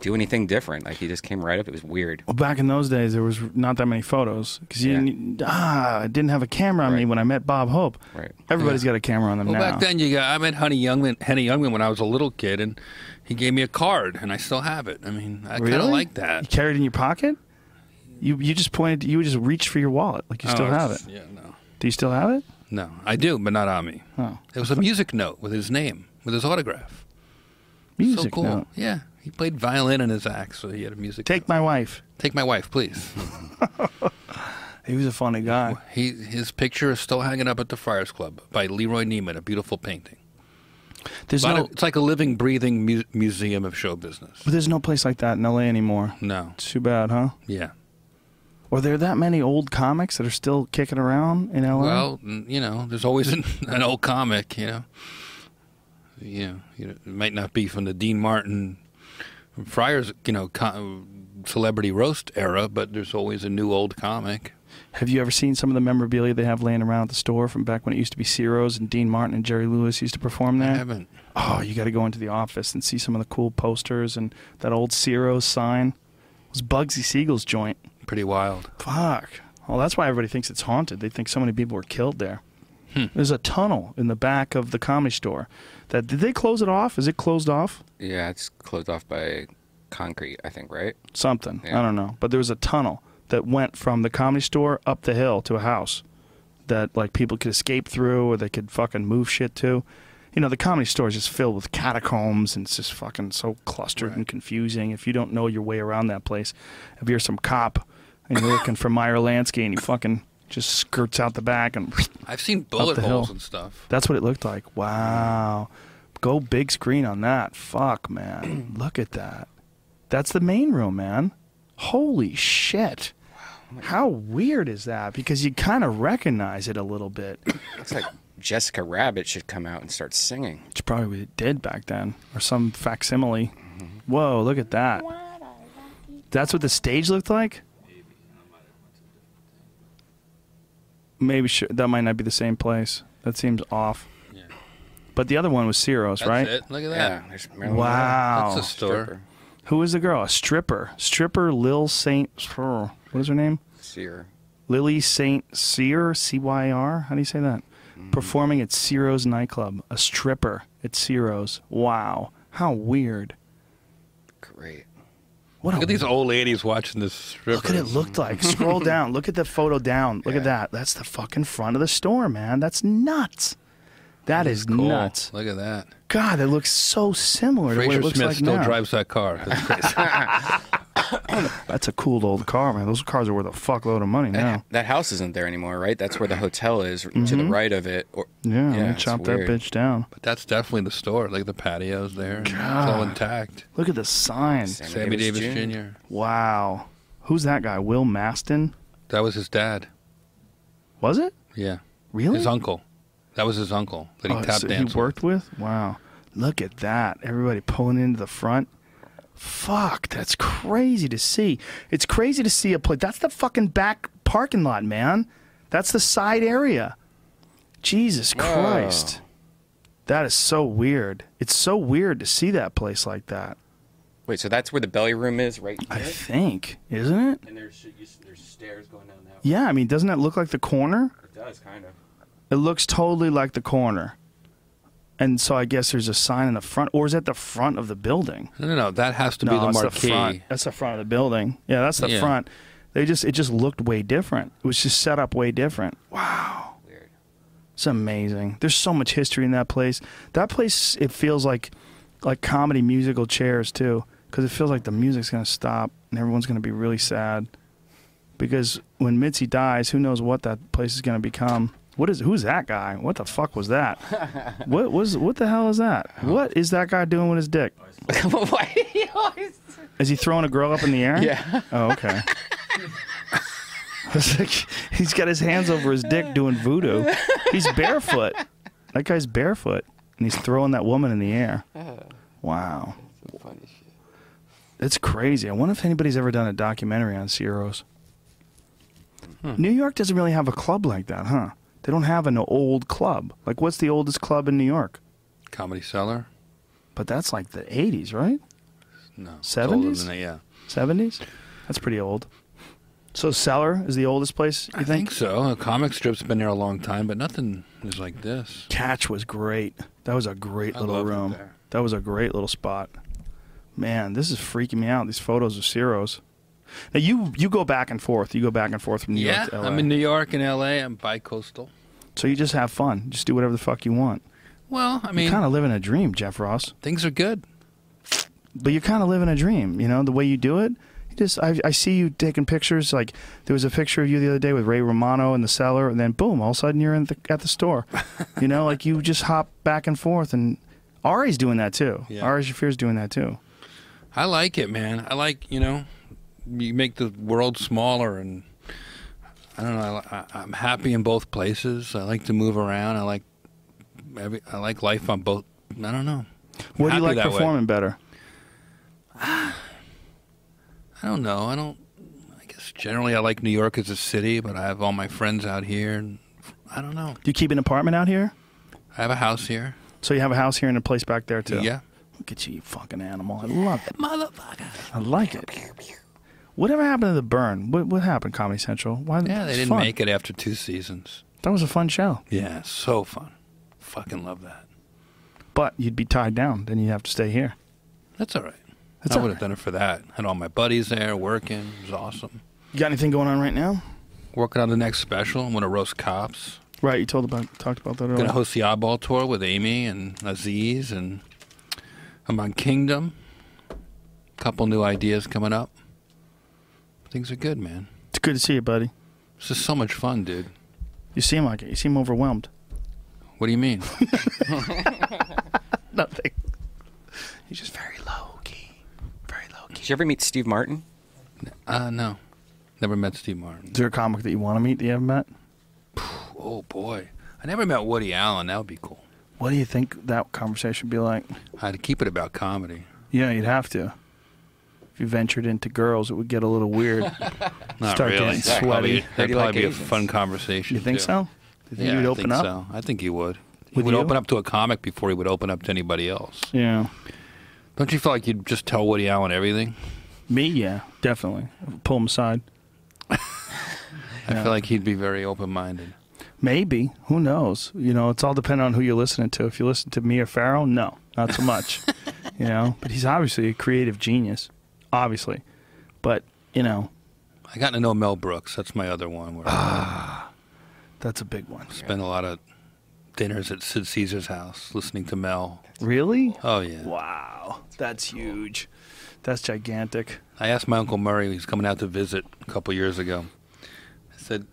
do anything different. Like he just came right up. It was weird. Well, back in those days, there was not that many photos because you yeah. didn't, ah, I didn't have a camera on right. me when I met Bob Hope. Right. Everybody's yeah. got a camera on them well, now. Well, back then, you got. I met Honey Youngman. Honey Youngman when I was a little kid, and he gave me a card, and I still have it. I mean, I really? kind of like that. You carried it in your pocket? You you just pointed. You would just reach for your wallet like you still oh, have it. Yeah, no. Do you still have it? No, I do, but not on me. Oh. It was a music note with his name, with his autograph. Music so cool. note. Yeah. He played violin in his act, so he had a music. Take note. My wife. Take my wife, please. He was a funny guy. He his picture is still hanging up at the Friars Club by Leroy Neiman, a beautiful painting. There's no. Of, it's like a living, breathing mu- museum of show business. But there's no place like that in L A anymore. No. Too bad, huh? Yeah. Are there that many old comics that are still kicking around in L A? Well, you know, there's always an, an old comic. You know. You know, you know, it might not be from the Dean Martin. Friars, you know, celebrity roast era, but there's always a new old comic. Have you ever seen some of the memorabilia they have laying around at the store from back when it used to be Ciro's and Dean Martin and Jerry Lewis used to perform there? I haven't. Oh, you got to go into the office and see some of the cool posters and that old Ciro's sign. It was Bugsy Siegel's joint. Pretty wild. Fuck. Well, that's why everybody thinks it's haunted. They think so many people were killed there. Hmm. There's a tunnel in the back of the comedy store. That did they close it off? Is it closed off? Yeah, it's closed off by concrete, I think, right? Something. Yeah. I don't know. But there was a tunnel that went from the comedy store up the hill to a house that like people could escape through or they could fucking move shit to. You know, the comedy store is just filled with catacombs and it's just fucking so clustered right. and confusing. If you don't know your way around that place, if you're some cop and you're looking for Meyer Lansky and you fucking... just skirts out the back and I've seen bullet holes and stuff. That's what it looked like. Wow. Go big screen on that. Fuck, man. Look at that. That's the main room, man. Holy shit. Wow. How weird is that? Because you kind of recognize it a little bit. It's like Jessica Rabbit should come out and start singing. Which probably what it did back then. Or some facsimile. Mm-hmm. Whoa, look at that. That's what the stage looked like? Maybe sure, that might not be the same place. That seems off. Yeah. But the other one was Ciro's, that's right? It. Look at that. Yeah, wow. That's a store. Who is the girl? A stripper. Stripper Lil Saint... What is her name? Cyr. Lily Saint Cyr, C Y R? How do you say that? Mm-hmm. Performing at Ciro's nightclub. A stripper at Ciro's. Wow. How weird. Great. What look at these old ladies watching this stripper. Look at it looked like. Scroll down. Look at the photo down. Look yeah. at that. That's the fucking front of the store, man. That's nuts. That, that is, is cool. nuts. Look at that. God, it looks so similar Fraser to what it looks Smith like now. Fraser Smith still drives that car. That's crazy. That's a cool old car, man. Those cars are worth a fuckload of money that, now. That house isn't there anymore, right? That's where the hotel is, mm-hmm. to the right of it. Or, yeah, yeah chop that bitch down. But that's definitely the store. Like the patio's there. God. It's all intact. Look at the sign. Sammy, Sammy Davis, Davis Junior Junior Wow. Who's that guy? Will Mastin? That was his dad. Was it? Yeah. Really? His uncle. That was his uncle that he oh, tap so danced. He worked with? Wow. Look at that. Everybody pulling into the front. Fuck, that's crazy to see. It's crazy to see a place. That's the fucking back parking lot, man. That's the side area. Jesus Christ. Whoa. That is so weird. It's so weird to see that place like that. Wait, so that's where the belly room is right here? I think, isn't it? And there's, there's stairs going down that way. Yeah, I mean, doesn't that look like the corner? It does, kind of. It looks totally like the corner. And so I guess there's a sign in the front, or is that the front of the building? No, no, no, that has to no, be the marquee. The front. That's the front of the building. Yeah, that's the yeah. front. They just It just looked way different. It was just set up way different. Wow. Weird. It's amazing. There's so much history in that place. That place, it feels like like comedy musical chairs, too, because it feels like the music's going to stop and everyone's going to be really sad. Because when Mitzi dies, who knows what that place is going to become. What is who's that guy? What the fuck was that? What was what the hell is that? What is that guy doing with his dick? Is he throwing a girl up in the air? Yeah. Oh, okay. Like, he's got his hands over his dick doing voodoo. He's barefoot. That guy's barefoot, and he's throwing that woman in the air. Wow. It's crazy. I wonder if anybody's ever done a documentary on Ciro's. Hmm. New York doesn't really have a club like that, huh? They don't have an old club. Like, what's the oldest club in New York? Comedy Cellar. But that's like the eighties, right? No. seventies? Older than that, yeah. seventies? That's pretty old. So Cellar is the oldest place, you I think? I think so. A comic strip's been there a long time, but nothing is like this. Catch was great. That was a great I little room. There. That was a great little spot. Man, this is freaking me out, these photos of Ciro's. Now, you, you go back and forth. You go back and forth from New yeah, York to L A. Yeah, I'm in New York and L A. I'm bi-coastal. So you just have fun. Just do whatever the fuck you want. Well, I mean... You're kind of living a dream, Jeff Ross. Things are good. But you're kind of living a dream, you know, the way you do it. You just I, I see you taking pictures. Like, there was a picture of you the other day with Ray Romano in the cellar, and then, boom, all of a sudden you're in the, at the store. You know, like, you just hop back and forth. And Ari's doing that, too. Yeah. Ari Shaffir's doing that, too. I like it, man. I like, you know... You make the world smaller, and I don't know. I, I, I'm happy in both places. I like to move around. I like, every, I like life on both. I don't know. What do you like performing better? I don't know. I don't. I guess generally I like New York as a city, but I have all my friends out here, and I don't know. Do you keep an apartment out here? I have a house here. So you have a house here and a place back there too. Yeah. Look at you, you fucking animal! I love it, motherfucker. I like it. Whatever happened to The Burn? What, what happened, Comedy Central? Why, yeah, they didn't fun. make it after two seasons. That was a fun show. Yeah, so fun. Fucking love that. But you'd be tied down. Then you'd have to stay here. That's all right. That's I would have right. done it for that. Had all my buddies there working. It was awesome. You got anything going on right now? Working on the next special. I'm going to roast cops. Right, you told about, talked about that earlier. I'm going to host the Oddball Tour with Amy and Aziz. And I'm on Kingdom. A couple new ideas coming up. Things are good, man. It's good to see you, buddy. This is so much fun, dude. You seem like it. You seem overwhelmed. What do you mean? Nothing. You're just very low-key. Very low-key. Did you ever meet Steve Martin? Uh, no. Never met Steve Martin. Is there a comic that you want to meet that you haven't met? Oh, boy. I never met Woody Allen. That would be cool. What do you think that conversation would be like? I'd keep it about comedy. Yeah, you'd have to. If you ventured into girls, it would get a little weird. Not Start really. Getting sweaty. Probably, that'd probably like be agents? a fun conversation. You think too. so? You think yeah, you'd open I think up? so. I think he would. He With would you? open up to a comic before he would open up to anybody else. Yeah. Don't you feel like you'd just tell Woody Allen everything? Me, yeah, definitely. Pull him aside. I yeah. feel like he'd be very open-minded. Maybe. Who knows? You know, it's all dependent on who you're listening to. If you listen to Mia Farrow, no, not so much. You know, but he's obviously a creative genius. Obviously, but, you know. I got to know Mel Brooks. That's my other one. Where ah, that's a big one. Spent a lot of dinners at Sid Caesar's house listening to Mel. Really? Oh, yeah. Wow. That's huge. That's gigantic. I asked my Uncle Murray, who's coming out to visit a couple years ago. I said,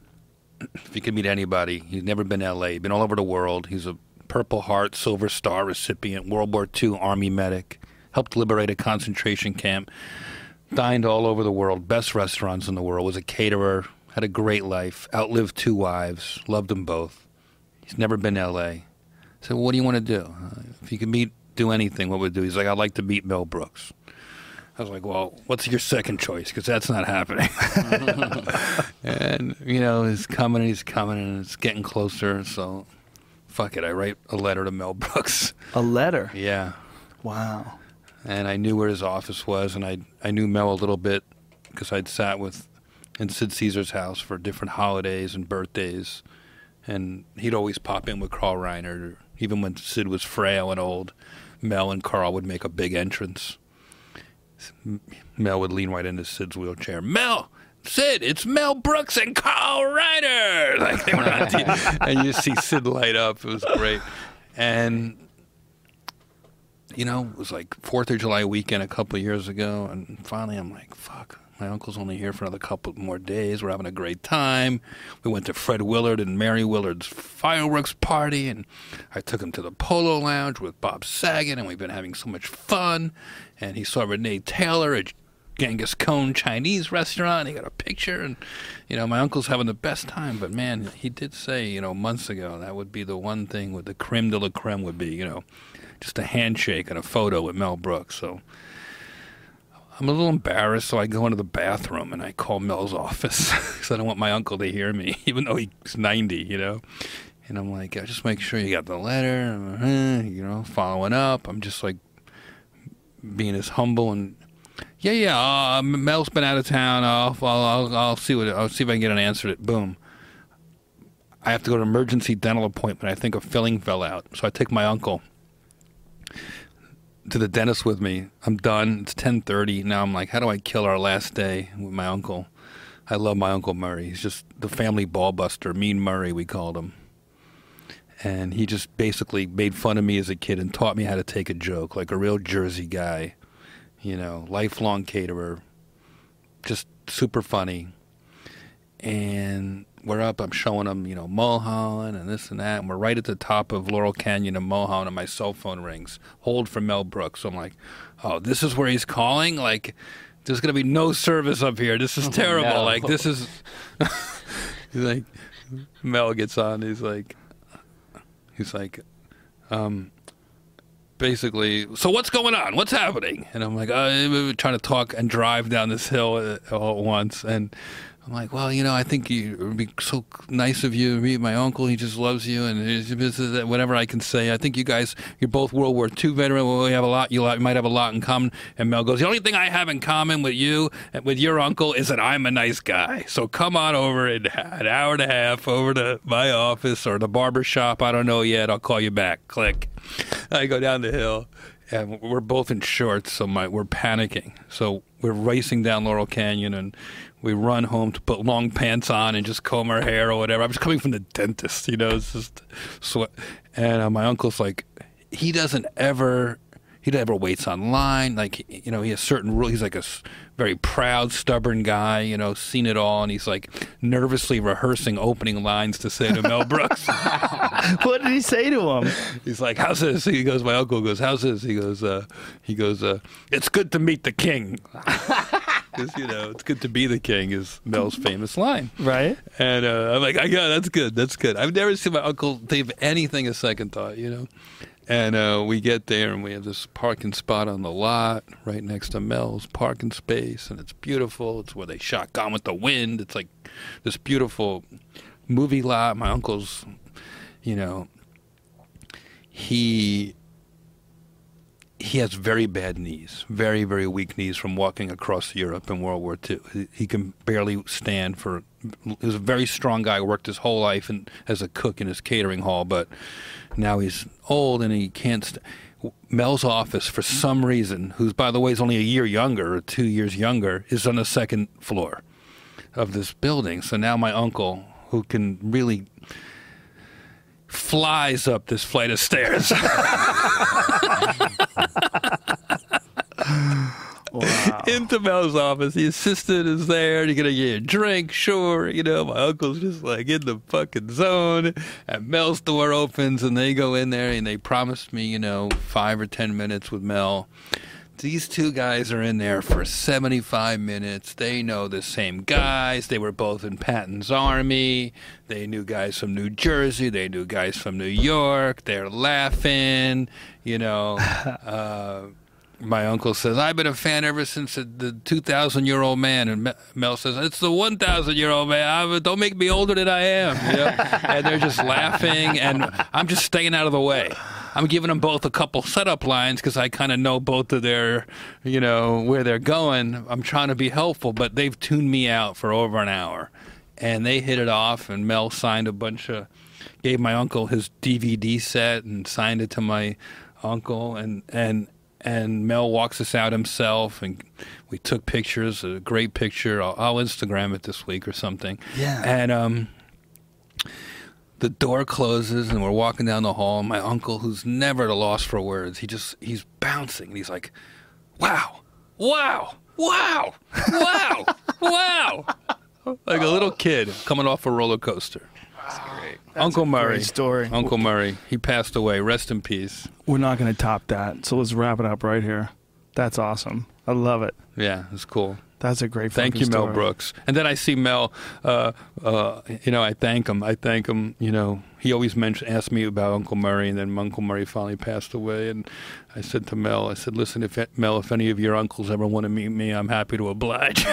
if you could meet anybody, he's never been to L A. He's been all over the world. He's a Purple Heart, Silver Star recipient, World War Two Army medic. Helped liberate a concentration camp, dined all over the world, best restaurants in the world, was a caterer, had a great life, outlived two wives, loved them both. He's never been to L A. I said, well, what do you want to do? Uh, if you could meet, do anything, what would you do? He's like, I'd like to meet Mel Brooks. I was like, well, what's your second choice? Because that's not happening. And, you know, he's coming and he's coming and it's getting closer. So, fuck it. I write a letter to Mel Brooks. A letter? Yeah. Wow. And I knew where his office was, and I I knew Mel a little bit because I'd sat with in Sid Caesar's house for different holidays and birthdays, and he'd always pop in with Carl Reiner. Even when Sid was frail and old, Mel and Carl would make a big entrance. Mel would lean right into Sid's wheelchair. Mel! Sid, it's Mel Brooks and Carl Reiner! Like they were on T V. And you see Sid light up. It was great. And... you know, it was like fourth of July weekend a couple of years ago, and finally I'm like, fuck, my uncle's only here for another couple more days. We're having a great time. We went to Fred Willard and Mary Willard's fireworks party, and I took him to the Polo Lounge with Bob Saget, and we've been having so much fun. And he saw Renee Taylor at Genghis Khan Chinese restaurant, and he got a picture, and, you know, my uncle's having the best time. But, man, he did say, you know, months ago, that would be the one thing with the creme de la creme would be, you know, just a handshake and a photo with Mel Brooks. So I'm a little embarrassed, so I go into the bathroom and I call Mel's office because I don't want my uncle to hear me, even though he's ninety, you know. And I'm like, I just make sure you got the letter, you know, following up. I'm just like being as humble and, yeah, yeah, uh, Mel's been out of town. I'll, I'll, I'll see what I'll see if I can get an answer to it. Boom. I have to go to an emergency dental appointment. I think a filling fell out, so I take my uncle to the dentist with me. I'm done. It's ten thirty. Now I'm like, how do I kill our last day with my uncle? I love my Uncle Murray. He's just the family ball buster. Mean Murray, we called him. And he just basically made fun of me as a kid and taught me how to take a joke, like a real Jersey guy, you know, lifelong caterer, just super funny. And we're up, I'm showing them, you know, Mulholland and this and that, and we're right at the top of Laurel Canyon and Mulholland, and my cell phone rings. Hold for Mel Brooks. So I'm like, oh, this is where he's calling? Like, there's going to be no service up here. This is oh, terrible. No. Like, this is... He's like, Mel gets on, he's like, he's like, um... basically, so what's going on? What's happening? And I'm like, oh, trying to talk and drive down this hill all at once. And I'm like, well, you know, I think it would be so nice of you to meet my uncle. He just loves you. And whatever I can say, I think you guys, you're both World War Two veterans. Well, we have a lot, you might have a lot in common. And Mel goes, the only thing I have in common with you, with your uncle, is that I'm a nice guy. So come on over in an hour and a half over to my office or the barber shop. I don't know yet. I'll call you back. Click. I go down the hill, and we're both in shorts, so my, we're panicking. So we're racing down Laurel Canyon, and we run home to put long pants on and just comb our hair or whatever. I was coming from the dentist, you know, it's just sweat. And uh, my uncle's like, he doesn't ever, he never waits online. Like, you know, he has certain rules. He's like a very proud, stubborn guy, you know, seen it all. And he's like nervously rehearsing opening lines to say to Mel Brooks. What did he say to him? He's like, how's this? He goes, my uncle goes, how's this? He goes, uh, he goes, uh, it's good to meet the king. You know, it's good to be the king is Mel's famous line. Right. And uh, I'm like, I got, that's good. That's good. I've never seen my uncle give anything a second thought, you know. And uh, we get there, and we have this parking spot on the lot right next to Mel's parking space, and it's beautiful. It's where they shot Gone with the Wind. It's like this beautiful movie lot. My uncle's, you know, he he has very bad knees, very, very weak knees from walking across Europe in World War Two. He, he can barely stand for – he was a very strong guy, worked his whole life in, as a cook in his catering hall, but – now he's old and he can't. St- Mel's office, for some reason, who's by the way is only a year younger or two years younger, is on the second floor of this building. So now my uncle, who can really flies up this flight of stairs. Wow. Into Mel's office. The assistant is there. You're going to get a drink, sure. You know, my uncle's just like in the fucking zone. And Mel's door opens, and they go in there, and they promised me, you know, five or ten minutes with Mel. These two guys are in there for seventy-five minutes. They know the same guys. They were both in Patton's Army. They knew guys from New Jersey. They knew guys from New York. They're laughing, you know. Uh... my uncle says, I've been a fan ever since the two thousand year old man. And Mel says, it's the one thousand year old man. I, don't make me older than I am. You know? And they're just laughing, and I'm just staying out of the way. I'm giving them both a couple setup lines because I kind of know both of their, you know, where they're going. I'm trying to be helpful, but they've tuned me out for over an hour. And they hit it off, and Mel signed a bunch of, gave my uncle his D V D set and signed it to my uncle, and and and Mel walks us out himself, and we took pictures, a great picture. I'll, I'll Instagram it this week or something. Yeah. And um, the door closes, and we're walking down the hall, and my uncle, who's never at a loss for words, he just, he's bouncing, and he's like, wow, wow, wow, wow, wow. Like a little kid coming off a roller coaster. That's great. That's Uncle Murray. Great story. Uncle Murray. He passed away. Rest in peace. We're not going to top that. So let's wrap it up right here. That's awesome. I love it. Yeah, it's cool. That's a great fucking story. Thank you, Mel Brooks. And then I see Mel, uh, uh, you know, I thank him. I thank him, you know. He always mentioned, asked me about Uncle Murray, and then Uncle Murray finally passed away. And I said to Mel, I said, listen, if Mel, if any of your uncles ever want to meet me, I'm happy to oblige.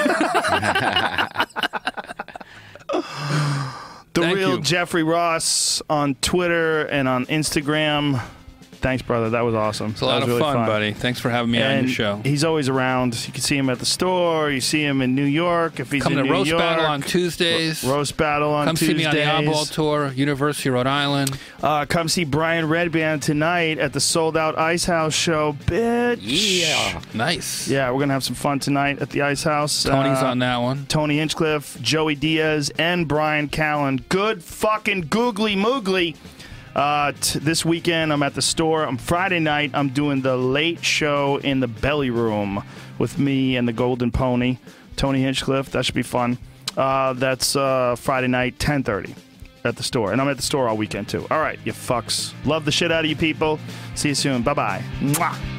The Thank real you. Jeffrey Ross on Twitter and on Instagram. Thanks, brother. That was awesome. It's a lot of really fun, fun, buddy. Thanks for having me and on your show. He's always around. You can see him at the store. You see him in New York. If he's Come in to New Roast York, Battle on Tuesdays. Ro Roast Battle on come Tuesdays. Come see me on the Oddball Tour, University of Rhode Island. Uh, come see Brian Redband tonight at the Sold Out Ice House show. Bitch. Yeah. Nice. Yeah, we're going to have some fun tonight at the Ice House. Tony's uh, on that one. Tony Hinchcliffe, Joey Diaz, and Brian Callen. Good fucking googly moogly. Uh, t this weekend, I'm at the store. I'm Friday night. I'm doing the late show in the Belly Room with me and the Golden Pony, Tony Hinchcliffe. That should be fun. Uh, that's uh, Friday night, ten thirty at the store. And I'm at the store all weekend, too. All right, you fucks. Love the shit out of you people. See you soon. Bye-bye. Mwah.